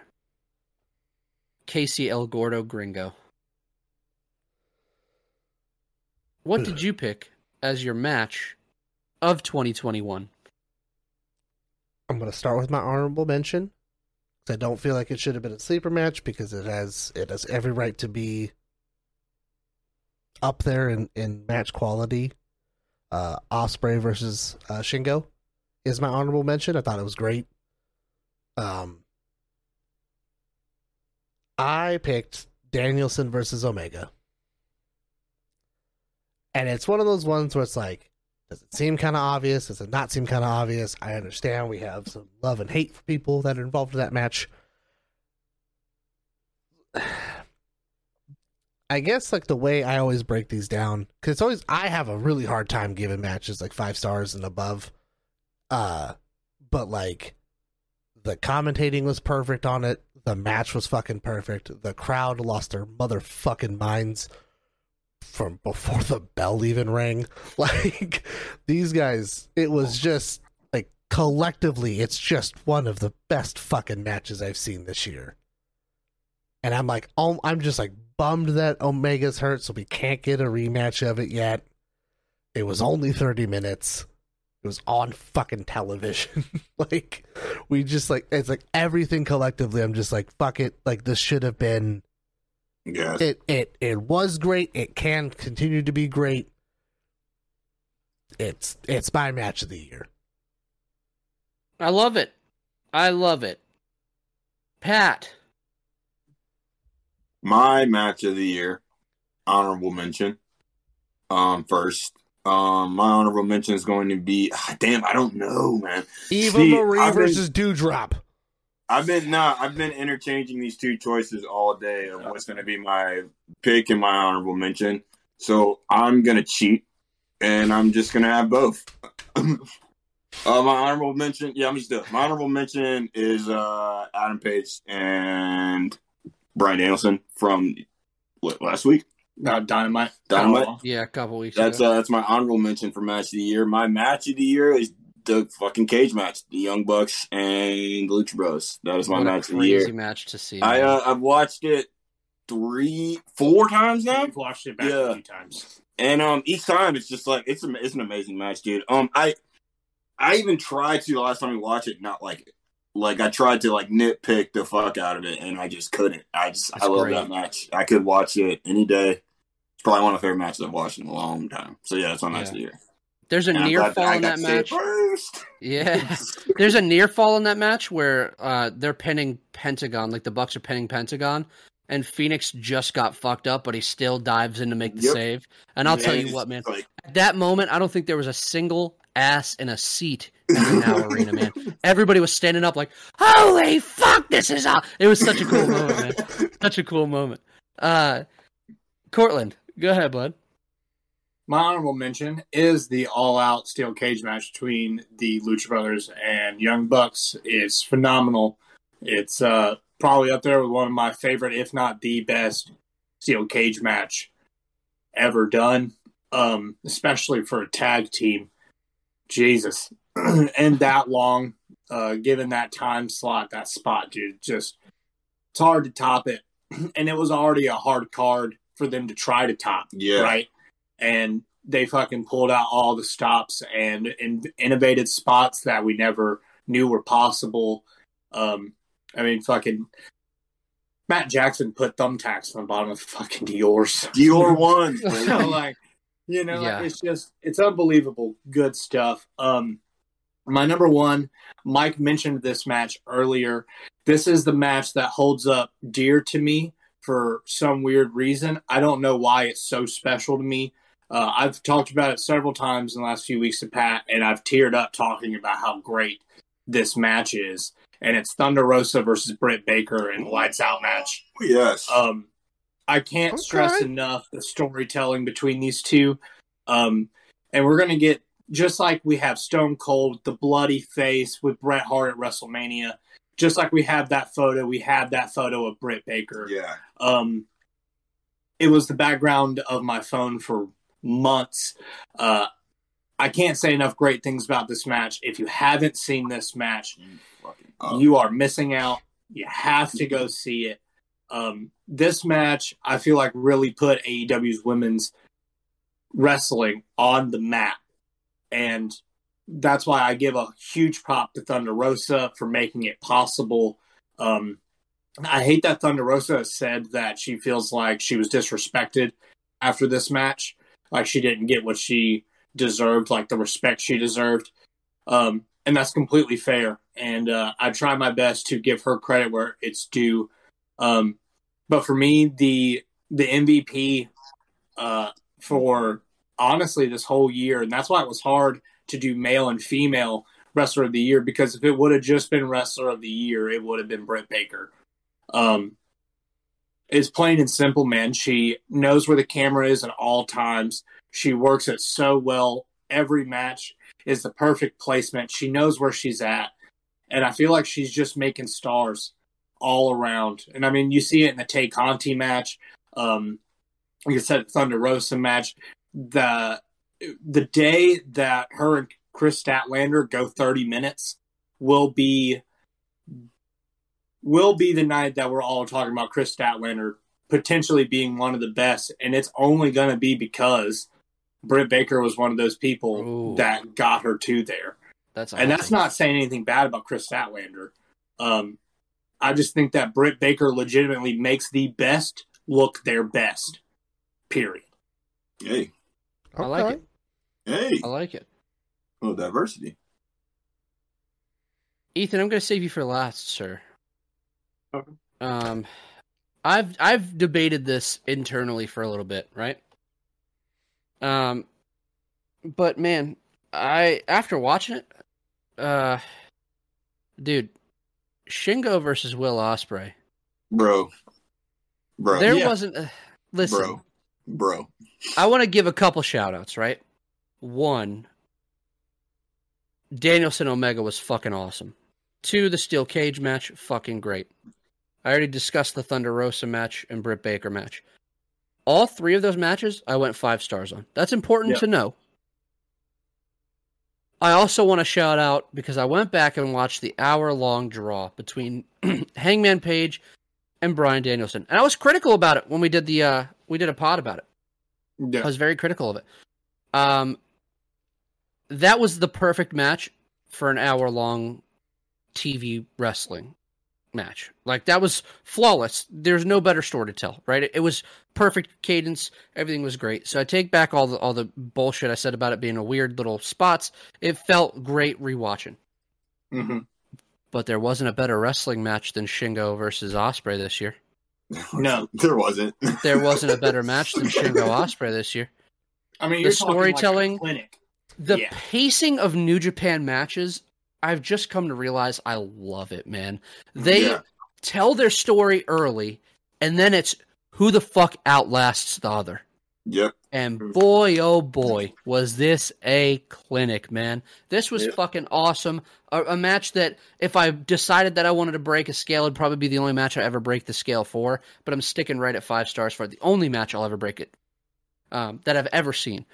Casey El Gordo Gringo. What did you pick as your match of twenty twenty-one? I'm going to start with my honorable mention. I don't feel like it should have been a sleeper match because it has it has every right to be up there in, in match quality. Uh, Ospreay versus uh, Shingo is my honorable mention. I thought it was great. Um, I picked Danielson versus Omega. And it's one of those ones where it's like, does it seem kind of obvious? Does it not seem kind of obvious? I understand we have some love and hate for people that are involved in that match. I guess like the way I always break these down, because it's always, I have a really hard time giving matches like five stars and above. Uh, but like the commentating was perfect on it. The match was fucking perfect. The crowd lost their motherfucking minds from before the bell even rang. Like these guys, it was just like collectively, it's just one of the best fucking matches I've seen this year. And I'm like, oh, I'm just like bummed that Omega's hurt, so we can't get a rematch of it yet. It was only thirty minutes. It was on fucking television. Like we just like, it's like everything collectively. I'm just like, fuck it. Like this should have been, yes. It it it was great. It can continue to be great. It's it's my match of the year. I love it. I love it. Pat. My match of the year, honorable mention. Um, first, um, my honorable mention is going to be. Ah, damn, I don't know, man. Eva See, Marie I've versus been... Doudrop. I've been not. I've been interchanging these two choices all day of what's going to be my pick and my honorable mention. So I'm going to cheat, and I'm just going to have both. uh, my honorable mention, yeah, I'm just doing. My honorable mention is uh, Adam Page and Bryan Danielson from what, last week. Uh, Dynamite. Dynamite. Yeah, a couple weeks. That's ago. Uh, that's my honorable mention for match of the year. My match of the year is the fucking cage match, the Young Bucks and the Lucha Bros. That is my what match a crazy of the year. Match to see. I uh, I've watched it three, four times now. I've watched it back yeah. a few times, and um, each time it's just like it's a, it's an amazing match, dude. Um, I I even tried to the last time we watched it not like it. Like I tried to like nitpick the fuck out of it, and I just couldn't. I just That's I love great. that match. I could watch it any day. It's probably one of the favorite matches I've watched in a long time. So yeah, that's my match yeah. of the year. There's a and near fall in that match. Yeah. There's a near fall in that match where uh, they're pinning Pentagon, like the Bucks are pinning Pentagon, and Phoenix just got fucked up, but he still dives in to make the yep. save. And I'll man, tell you what, man. Like, at that moment, I don't think there was a single ass in a seat in the Now Arena, man. Everybody was standing up like, holy fuck, this is all... It was such a cool moment, man. Such a cool moment. Uh, Cortland, go ahead, bud. My honorable mention is the all-out steel cage match between the Lucha Brothers and Young Bucks. It's phenomenal. It's uh, probably up there with one of my favorite, if not the best, steel cage match ever done, um, especially for a tag team. Jesus. And that long, uh, given that time slot, that spot, dude, just it's hard to top it. And it was already a hard card for them to try to top, yeah. right? And they fucking pulled out all the stops and, and innovated spots that we never knew were possible. Um, I mean, fucking Matt Jackson put thumbtacks on the bottom of fucking Dior's. Dior won. So, like, you know, yeah. like, it's just, it's unbelievable. Good stuff. Um, my number one, Mike mentioned this match earlier. This is the match that holds up dear to me for some weird reason. I don't know why it's so special to me. Uh, I've talked about it several times in the last few weeks to Pat, and I've teared up talking about how great this match is. And it's Thunder Rosa versus Britt Baker in the Lights Out match. Yes. Um, I can't okay. stress enough the storytelling between these two. Um, and we're going to get, just like we have Stone Cold, the bloody face with Bret Hart at WrestleMania, just like we have that photo, we have that photo of Britt Baker. Yeah. Um, it was the background of my phone for months. Uh, I can't say enough great things about this match. If you haven't seen this match, mm, you are missing out. You have to go see it. Um, this match, I feel like, really put A E W's women's wrestling on the map. And that's why I give a huge prop to Thunder Rosa for making it possible. Um, I hate that Thunder Rosa said that she feels like she was disrespected after this match. Like she didn't get what she deserved, like the respect she deserved. Um, and that's completely fair. And uh, I try my best to give her credit where it's due. Um, but for me, the the M V P uh, for honestly this whole year, and that's why it was hard to do male and female wrestler of the year, because if it would have just been wrestler of the year, it would have been Britt Baker. Um, it's plain and simple, man. She knows where the camera is at all times. She works it so well. Every match is the perfect placement. She knows where she's at. And I feel like she's just making stars all around. And, I mean, you see it in the Tay Conti match. Um, like I said, Thunder Rosa match. The the day that her and Chris Statlander go thirty minutes will be will be the night that we're all talking about Chris Statlander potentially being one of the best. And it's only going to be because Britt Baker was one of those people Ooh. that got her to there. That's and awesome. That's not saying anything bad about Chris Statlander. Um, I just think that Britt Baker legitimately makes the best look their best. Period. Hey. Okay. I like it. Hey. I like it. A little diversity. Ethan, I'm going to save you for last, sir. Okay. Um, I've I've debated this internally for a little bit, right? Um, but man, I after watching it, uh, dude, Shingo versus Will Ospreay, bro, bro, there yeah. wasn't. Uh, listen, bro, bro, I want to give a couple shout outs, right? One, Danielson Omega was fucking awesome. Two, the steel cage match, fucking great. I already discussed the Thunder Rosa match and Britt Baker match. All three of those matches, I went five stars on. That's important yep. to know. I also want to shout out, because I went back and watched the hour-long draw between Hangman Page and Bryan Danielson. And I was critical about it when we did the uh, we did a pod about it. Yeah. I was very critical of it. Um, that was the perfect match for an hour-long T V wrestling match. Like, that was flawless. There's no better story to tell, right? It, it was perfect cadence. Everything was great. So I take back all the all the bullshit I said about it being a weird little spots. It felt great rewatching. Mm-hmm. But there wasn't a better wrestling match than Shingo versus Ospreay this year. No, there wasn't. There wasn't a better match than Shingo Ospreay this year. I mean, the you're storytelling, like clinic. the yeah. pacing of New Japan matches. I've just come to realize I love it, man. They yeah. tell their story early, and then it's who the fuck outlasts the other. Yep. And boy, oh boy, was this a clinic, man. This was yep. fucking awesome. A, a match that if I decided that I wanted to break a scale, it'd probably be the only match I ever break the scale for, but I'm sticking right at five stars for it. The only match I'll ever break it um, that I've ever seen.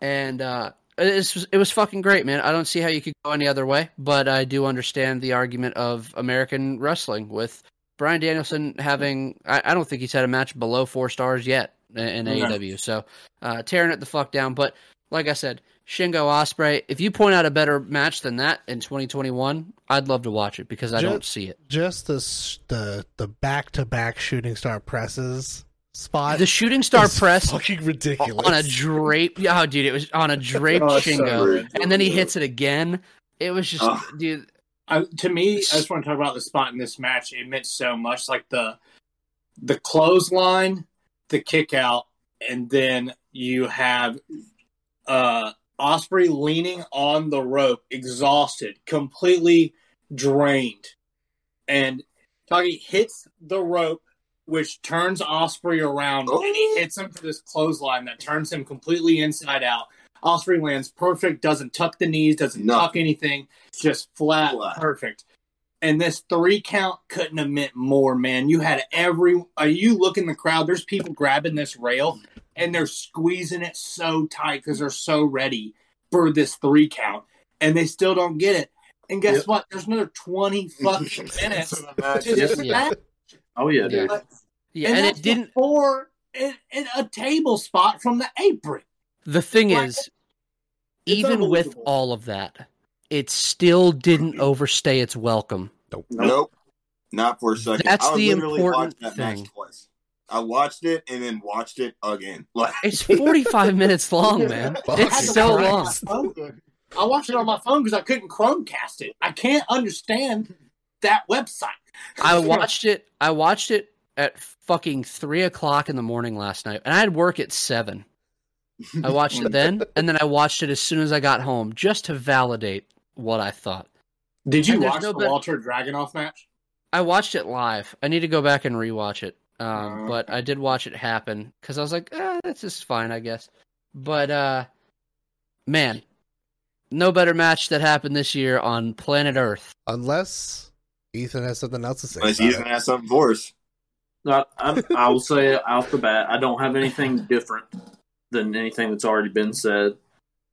And, uh, It was, it was fucking great, man. I don't see how you could go any other way, but I do understand the argument of American wrestling with Bryan Danielson having... I, I don't think he's had a match below four stars yet in no. A E W, so uh, tearing it the fuck down. But like I said, Shingo Ospreay, if you point out a better match than that in twenty twenty-one, I'd love to watch it because I just, don't see it. Just the, the, the back-to-back shooting star presses... Spot the shooting star press fucking ridiculous on a drape. Oh, dude, it was on a drape oh, Shingo, so and then he hits it again. It was just, uh, dude. I, to me, I just want to talk about the spot in this match. It meant so much, like the the clothesline, the kick out, and then you have uh, Ospreay leaning on the rope, exhausted, completely drained, and Taki hits the rope, which turns Ospreay around, oh. and he hits him for this clothesline that turns him completely inside out. Ospreay lands perfect, doesn't tuck the knees, doesn't Nothing. tuck anything, just flat, flat, perfect. And this three count couldn't have meant more, man. You had every... Uh, you look in the crowd, there's people grabbing this rail, and they're squeezing it so tight because they're so ready for this three count, and they still don't get it. And guess yep. what? There's another twenty fucking minutes to this match. Oh, yeah, dude. But, yeah, and, and it didn't... Before it, it, a table spot from the apron. The thing like, is, even with all of that, it still didn't overstay its welcome. Nope. Nope. Not for a second. That's I was the important that thing. Match twice. I watched it and then watched it again. Like it's forty-five minutes long, man. It's so long. I watched it on my phone because I couldn't Chromecast it. I can't understand that website. I watched it. I watched it at fucking three o'clock in the morning last night, and I had work at seven. I watched it then, and then I watched it as soon as I got home, just to validate what I thought. Did you watch no the bit... Walter Dragunov match? I watched it live. I need to go back and rewatch it, um, uh, but I did watch it happen because I was like, eh, "That's just fine, I guess." But uh, man. No better match that happened this year on planet Earth. Unless Ethan has something else to say. Unless Ethan has something for us. I, I, I will say off the bat, I don't have anything different than anything that's already been said.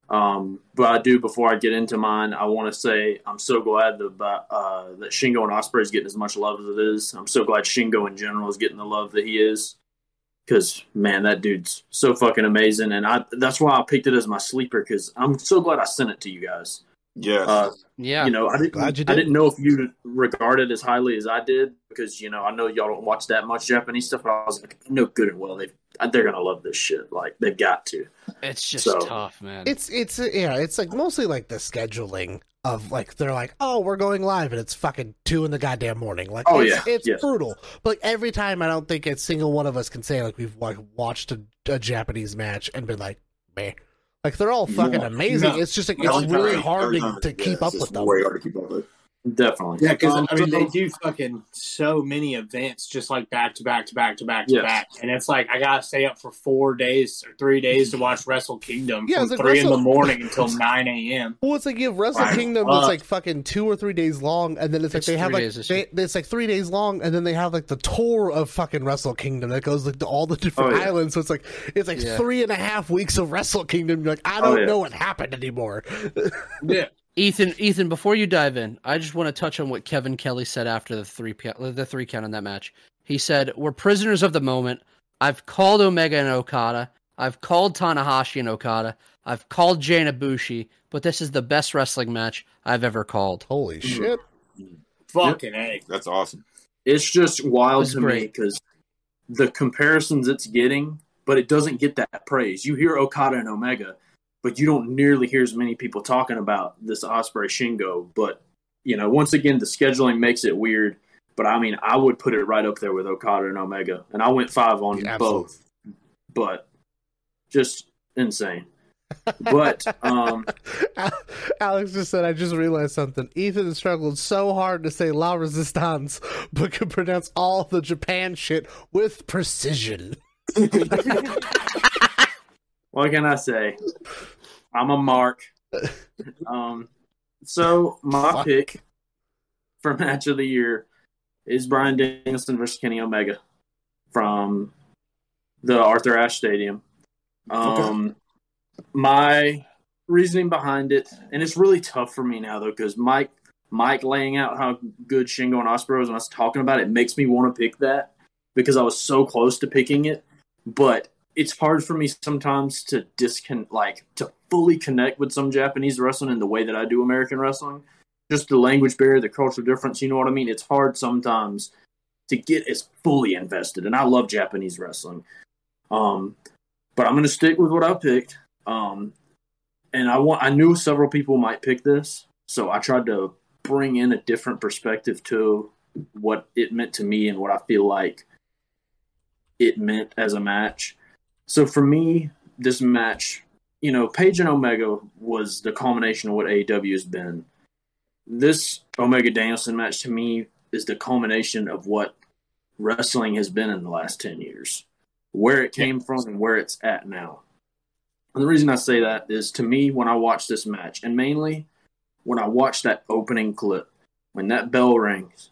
Um, but I do, before I get into mine, I want to say I'm so glad that, uh, that Shingo and Ospreay is getting as much love as it is. I'm so glad Shingo in general is getting the love that he is. Because, man, that dude's so fucking amazing. And I that's why I picked it as my sleeper, because I'm so glad I sent it to you guys. Yes. Uh, yeah. You know, I didn't, you did. I didn't know if you regard it as highly as I did, because, you know, I know y'all don't watch that much Japanese stuff, but I was like, no good and well. They've, they're going to love this shit. Like, they've got to. It's just so tough, man. It's, it's yeah, it's like mostly like the scheduling of, like, they're like, oh, we're going live, and it's fucking two in the goddamn morning. Like, oh, it's, yeah. it's yeah. brutal. But like, every time, I don't think a single one of us can say, like, we've like, watched a, a Japanese match and been like, meh. Like, they're all fucking no, amazing. No, it's just, like, no, it's no, really no, hard no, to, to, yeah, keep it's just way hard to keep up with them. Definitely. Yeah, because, um, I mean, they do fucking so many events just, like, back to back to back to back yes. to back. And it's like, I got to stay up for four days or three days to watch Wrestle Kingdom yeah, from like, three Wrestle... in the morning until nine a.m. Well, it's like you have Wrestle right. Kingdom that's, like, fucking two or three days long, and then it's, like, it's they have, like, they, it's, like, three days long, and then they have, like, the tour of fucking Wrestle Kingdom that goes, like, to all the different oh, yeah. islands. So it's, like, it's, like, yeah. three and a half weeks of Wrestle Kingdom. You're like, I don't oh, yeah. know what happened anymore. yeah. Ethan, Ethan, before you dive in, I just want to touch on what Kevin Kelly said after the three the three count in that match. He said, "We're prisoners of the moment. I've called Omega and Okada. I've called Tanahashi and Okada. I've called Jane Ibushi, but this is the best wrestling match I've ever called." Holy shit. Fucking A. That's awesome. It's just wild it's to great. me because the comparisons it's getting, but it doesn't get that praise. You hear Okada and Omega, but you don't nearly hear as many people talking about this Ospreay Shingo. But, you know, once again, the scheduling makes it weird. But, I mean, I would put it right up there with Okada and Omega. And I went five on yeah, both. Absolutely. But just insane. But um, Alex just said, I just realized something. Ethan struggled so hard to say La Resistance, but could pronounce all the Japan shit with precision. What can I say? I'm a mark. Um, so my Fuck. pick for match of the year is Bryan Danielson versus Kenny Omega from the Arthur Ashe Stadium. Um, okay. My reasoning behind it, and it's really tough for me now though, because Mike Mike laying out how good Shingo and Ospreay was, and us talking about it, makes me want to pick that because I was so close to picking it, but it's hard for me sometimes to disconnect, like to fully connect with some Japanese wrestling in the way that I do American wrestling. Just the language barrier, the cultural difference, you know what I mean? It's hard sometimes to get as fully invested. And I love Japanese wrestling. Um, but I'm going to stick with what I picked. Um, and I want, I knew several people might pick this, so I tried to bring in a different perspective to what it meant to me and what I feel like it meant as a match. So for me, this match, you know, Page and Omega was the culmination of what A E W has been. This Omega Danielson match to me is the culmination of what wrestling has been in the last ten years, where it came from and where it's at now. And the reason I say that is, to me, when I watch this match, and mainly when I watch that opening clip, when that bell rings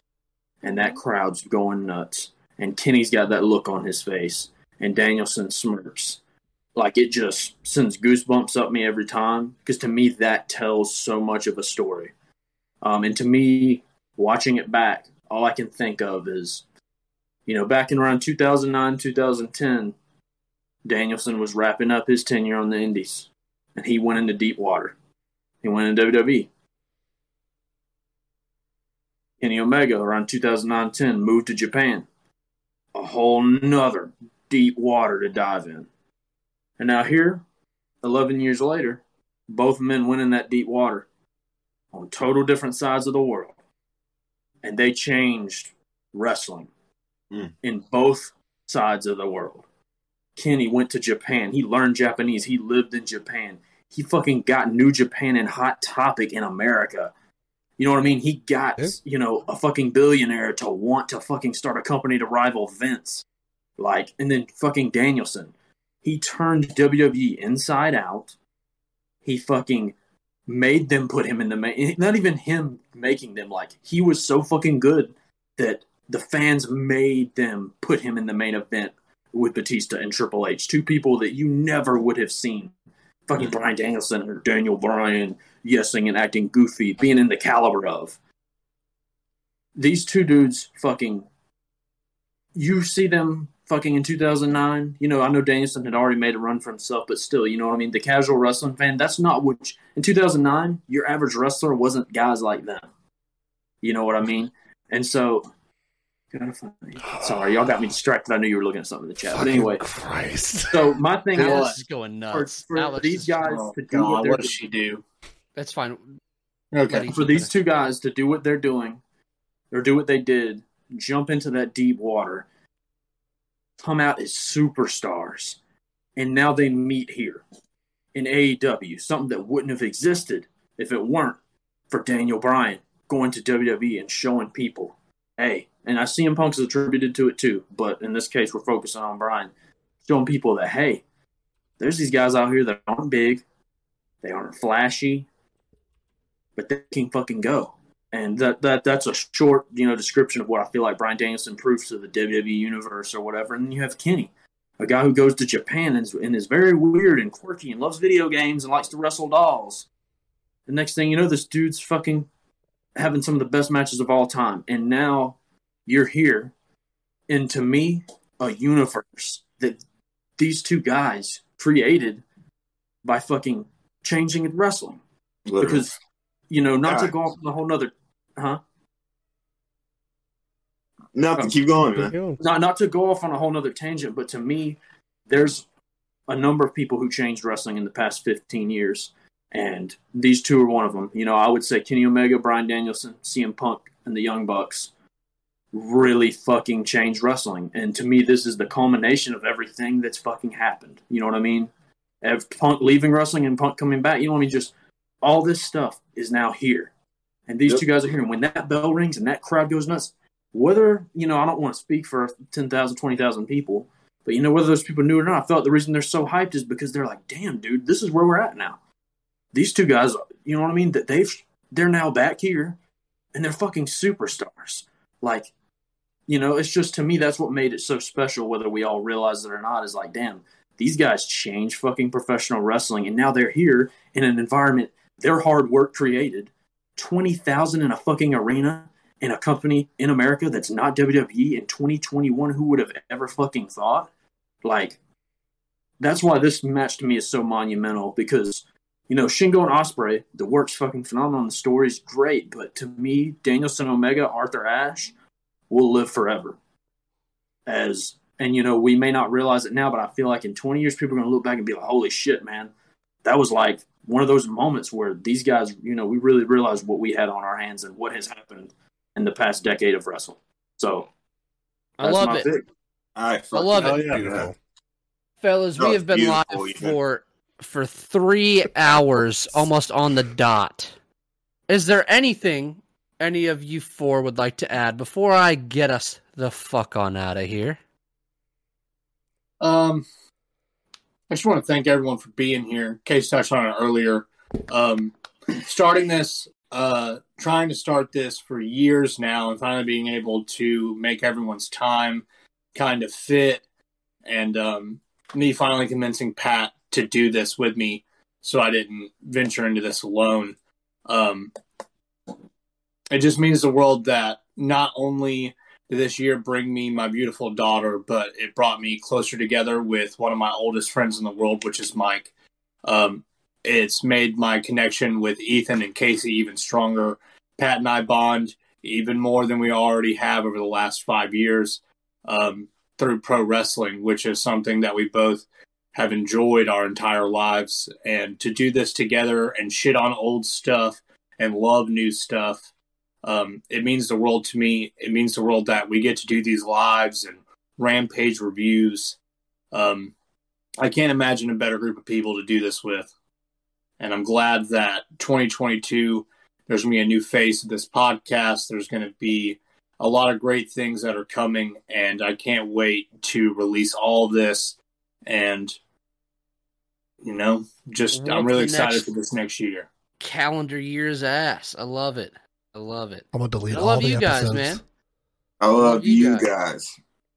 and that crowd's going nuts and Kenny's got that look on his face, and Danielson smirks, like it just sends goosebumps up me every time, because to me that tells so much of a story. Um, and to me, watching it back, all I can think of is, you know, back in around two thousand nine, two thousand ten, Danielson was wrapping up his tenure on the Indies, and he went into deep water. He went into W W E. Kenny Omega, around two thousand nine ten, moved to Japan. A whole nother deep water to dive in. And now here, eleven years later, both men went in that deep water on total different sides of the world. And they changed wrestling mm. in both sides of the world. Kenny went to Japan. He learned Japanese. He lived in Japan. He fucking got New Japan and Hot Topic in America. You know what I mean? He got, yeah. you know, a fucking billionaire to want to fucking start a company to rival Vince. Like, and then fucking Danielson. He turned W W E inside out. He fucking made them put him in the main. Not even him making them. Like, he was so fucking good that the fans made them put him in the main event with Batista and Triple H. Two people that you never would have seen. Fucking Bryan Danielson or Daniel Bryan yesing and acting goofy, being in the caliber of. These two dudes fucking, you see them fucking in two thousand nine. You know, I know Danielson had already made a run for himself, but still, you know what I mean? The casual wrestling fan, that's not what, you, in two thousand nine, your average wrestler wasn't guys like them. You know what I mean? And so, sorry, y'all got me distracted. I knew you were looking at something in the chat. Fucking but anyway, Christ. So my thing Alex is going nuts. For, for these guys oh, to do God, what they're what does she do? That's fine. Okay. For these two guys to do what they're doing, or do what they did, jump into that deep water, come out as superstars, and now they meet here in A E W, something that wouldn't have existed if it weren't for Daniel Bryan going to W W E and showing people, hey, and I see C M Punk's attributed to it too, but in this case, we're focusing on Bryan, showing people that, hey, there's these guys out here that aren't big, they aren't flashy, but they can fucking go. And that that that's a short, you know, description of what I feel like Bryan Danielson proves to the W W E universe or whatever. And then you have Kenny, a guy who goes to Japan and is, and is very weird and quirky and loves video games and likes to wrestle dolls. The next thing you know, this dude's fucking having some of the best matches of all time. And now you're here, and to me, a universe that these two guys created by fucking changing and wrestling. Literally. Because, you know, not all to right. go off on a whole nother... Huh? No, um, keep going, man. Not, not to go off on a whole nother tangent, but to me, there's a number of people who changed wrestling in the past fifteen years, and these two are one of them. You know, I would say Kenny Omega, Bryan Danielson, C M Punk, and the Young Bucks really fucking changed wrestling. And to me, this is the culmination of everything that's fucking happened. You know what I mean? Of Punk leaving wrestling and Punk coming back, you know what I mean? Just all this stuff is now here. And these yep. two guys are here. And when that bell rings and that crowd goes nuts, whether, you know, I don't want to speak for ten thousand, twenty thousand people, but, you know, whether those people knew or not, I felt like the reason they're so hyped is because they're like, damn, dude, this is where we're at now. These two guys, you know what I mean? That they've, they're now back here and they're fucking superstars. Like, you know, it's just, to me, that's what made it so special, whether we all realize it or not, is like, damn, these guys changed fucking professional wrestling, and now they're here in an environment their hard work created, twenty thousand in a fucking arena in a company in America that's not W W E in twenty twenty-one. Who would have ever fucking thought? Like, that's why this match to me is so monumental, because, you know, Shingo and Ospreay, the work's fucking phenomenal, the story's great, but to me, Danielson, Omega, Arthur Ashe will live forever. As and you know, we may not realize it now, but I feel like in twenty years, people are going to look back and be like, "Holy shit, man, that was like one of those moments where these guys, you know, we really realized what we had on our hands and what has happened in the past decade of wrestling." So, I that's love my it. Pick. All right, I love it, yeah, beautiful. Fellas. We have been live for for three hours, almost on the dot. Is there anything any of you four would like to add before I get us the fuck on out of here? Um, I just want to thank everyone for being here. Case touched on it earlier. Um, starting this, uh, trying to start this for years now, and finally being able to make everyone's time kind of fit, and um, me finally convincing Pat to do this with me, so I didn't venture into this alone. Um, It just means the world that not only did this year bring me my beautiful daughter, but it brought me closer together with one of my oldest friends in the world, which is Mike. Um, it's made my connection with Ethan and Casey even stronger. Pat and I bond even more than we already have over the last five years um, through pro wrestling, which is something that we both have enjoyed our entire lives. And to do this together and shit on old stuff and love new stuff, um, it means the world to me. It means the world that we get to do these lives and Rampage reviews. Um, I can't imagine a better group of people to do this with. And I'm glad that twenty twenty-two, there's going to be a new face of this podcast. There's going to be a lot of great things that are coming, and I can't wait to release all this. And, you know, just What's I'm really excited for this next year. Calendar year's ass. I love it. I love it. I'm going to delete all the I love all you guys, episodes. man. I love, I love you guys.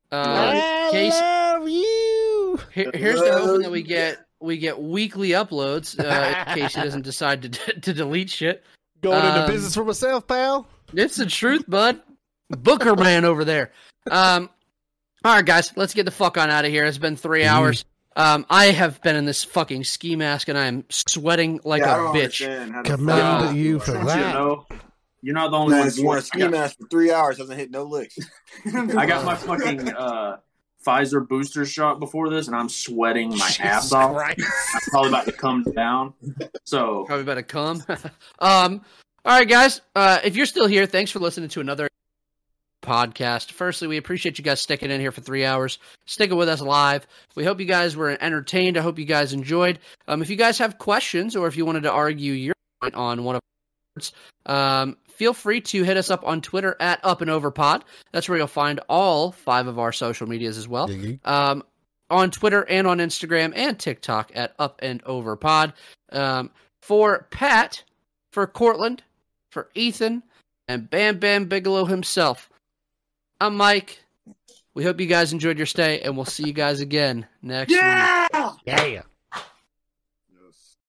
guys. Uh, I Casey, love you. Here, here's love the hoping that we get we get weekly uploads uh, in case he doesn't decide to, to delete shit. Going into um, business for myself, pal. It's the truth, bud. Booker man over there. Um, all right, guys, let's get the fuck on out of here. It's been three mm. hours. Um, I have been in this fucking ski mask, and I am sweating like yeah, a bitch. Commend you for that. You know, you're not the only no, one. Who wore a ski got, mask for three hours. Hasn't hit no licks. I got my fucking uh, Pfizer booster shot before this, and I'm sweating my Jesus ass off. Christ. I'm probably about to come down. So probably about to come. um, all right, guys. Uh, if you're still here, thanks for listening to another podcast. Firstly, we appreciate you guys sticking in here for three hours, sticking with us live. We hope you guys were entertained. I hope you guys enjoyed. Um, if you guys have questions or if you wanted to argue your point on one of our words, um, feel free to hit us up on Twitter at Up and Over Pod. That's where you'll find all five of our social medias as well. Mm-hmm. Um, on Twitter and on Instagram and TikTok at Up and Over Pod. Um, for Pat, for Cortland, for Ethan, and Bam Bam Bigelow himself. I'm Mike. We hope you guys enjoyed your stay, and we'll see you guys again next yeah! week. Yeah! Yeah!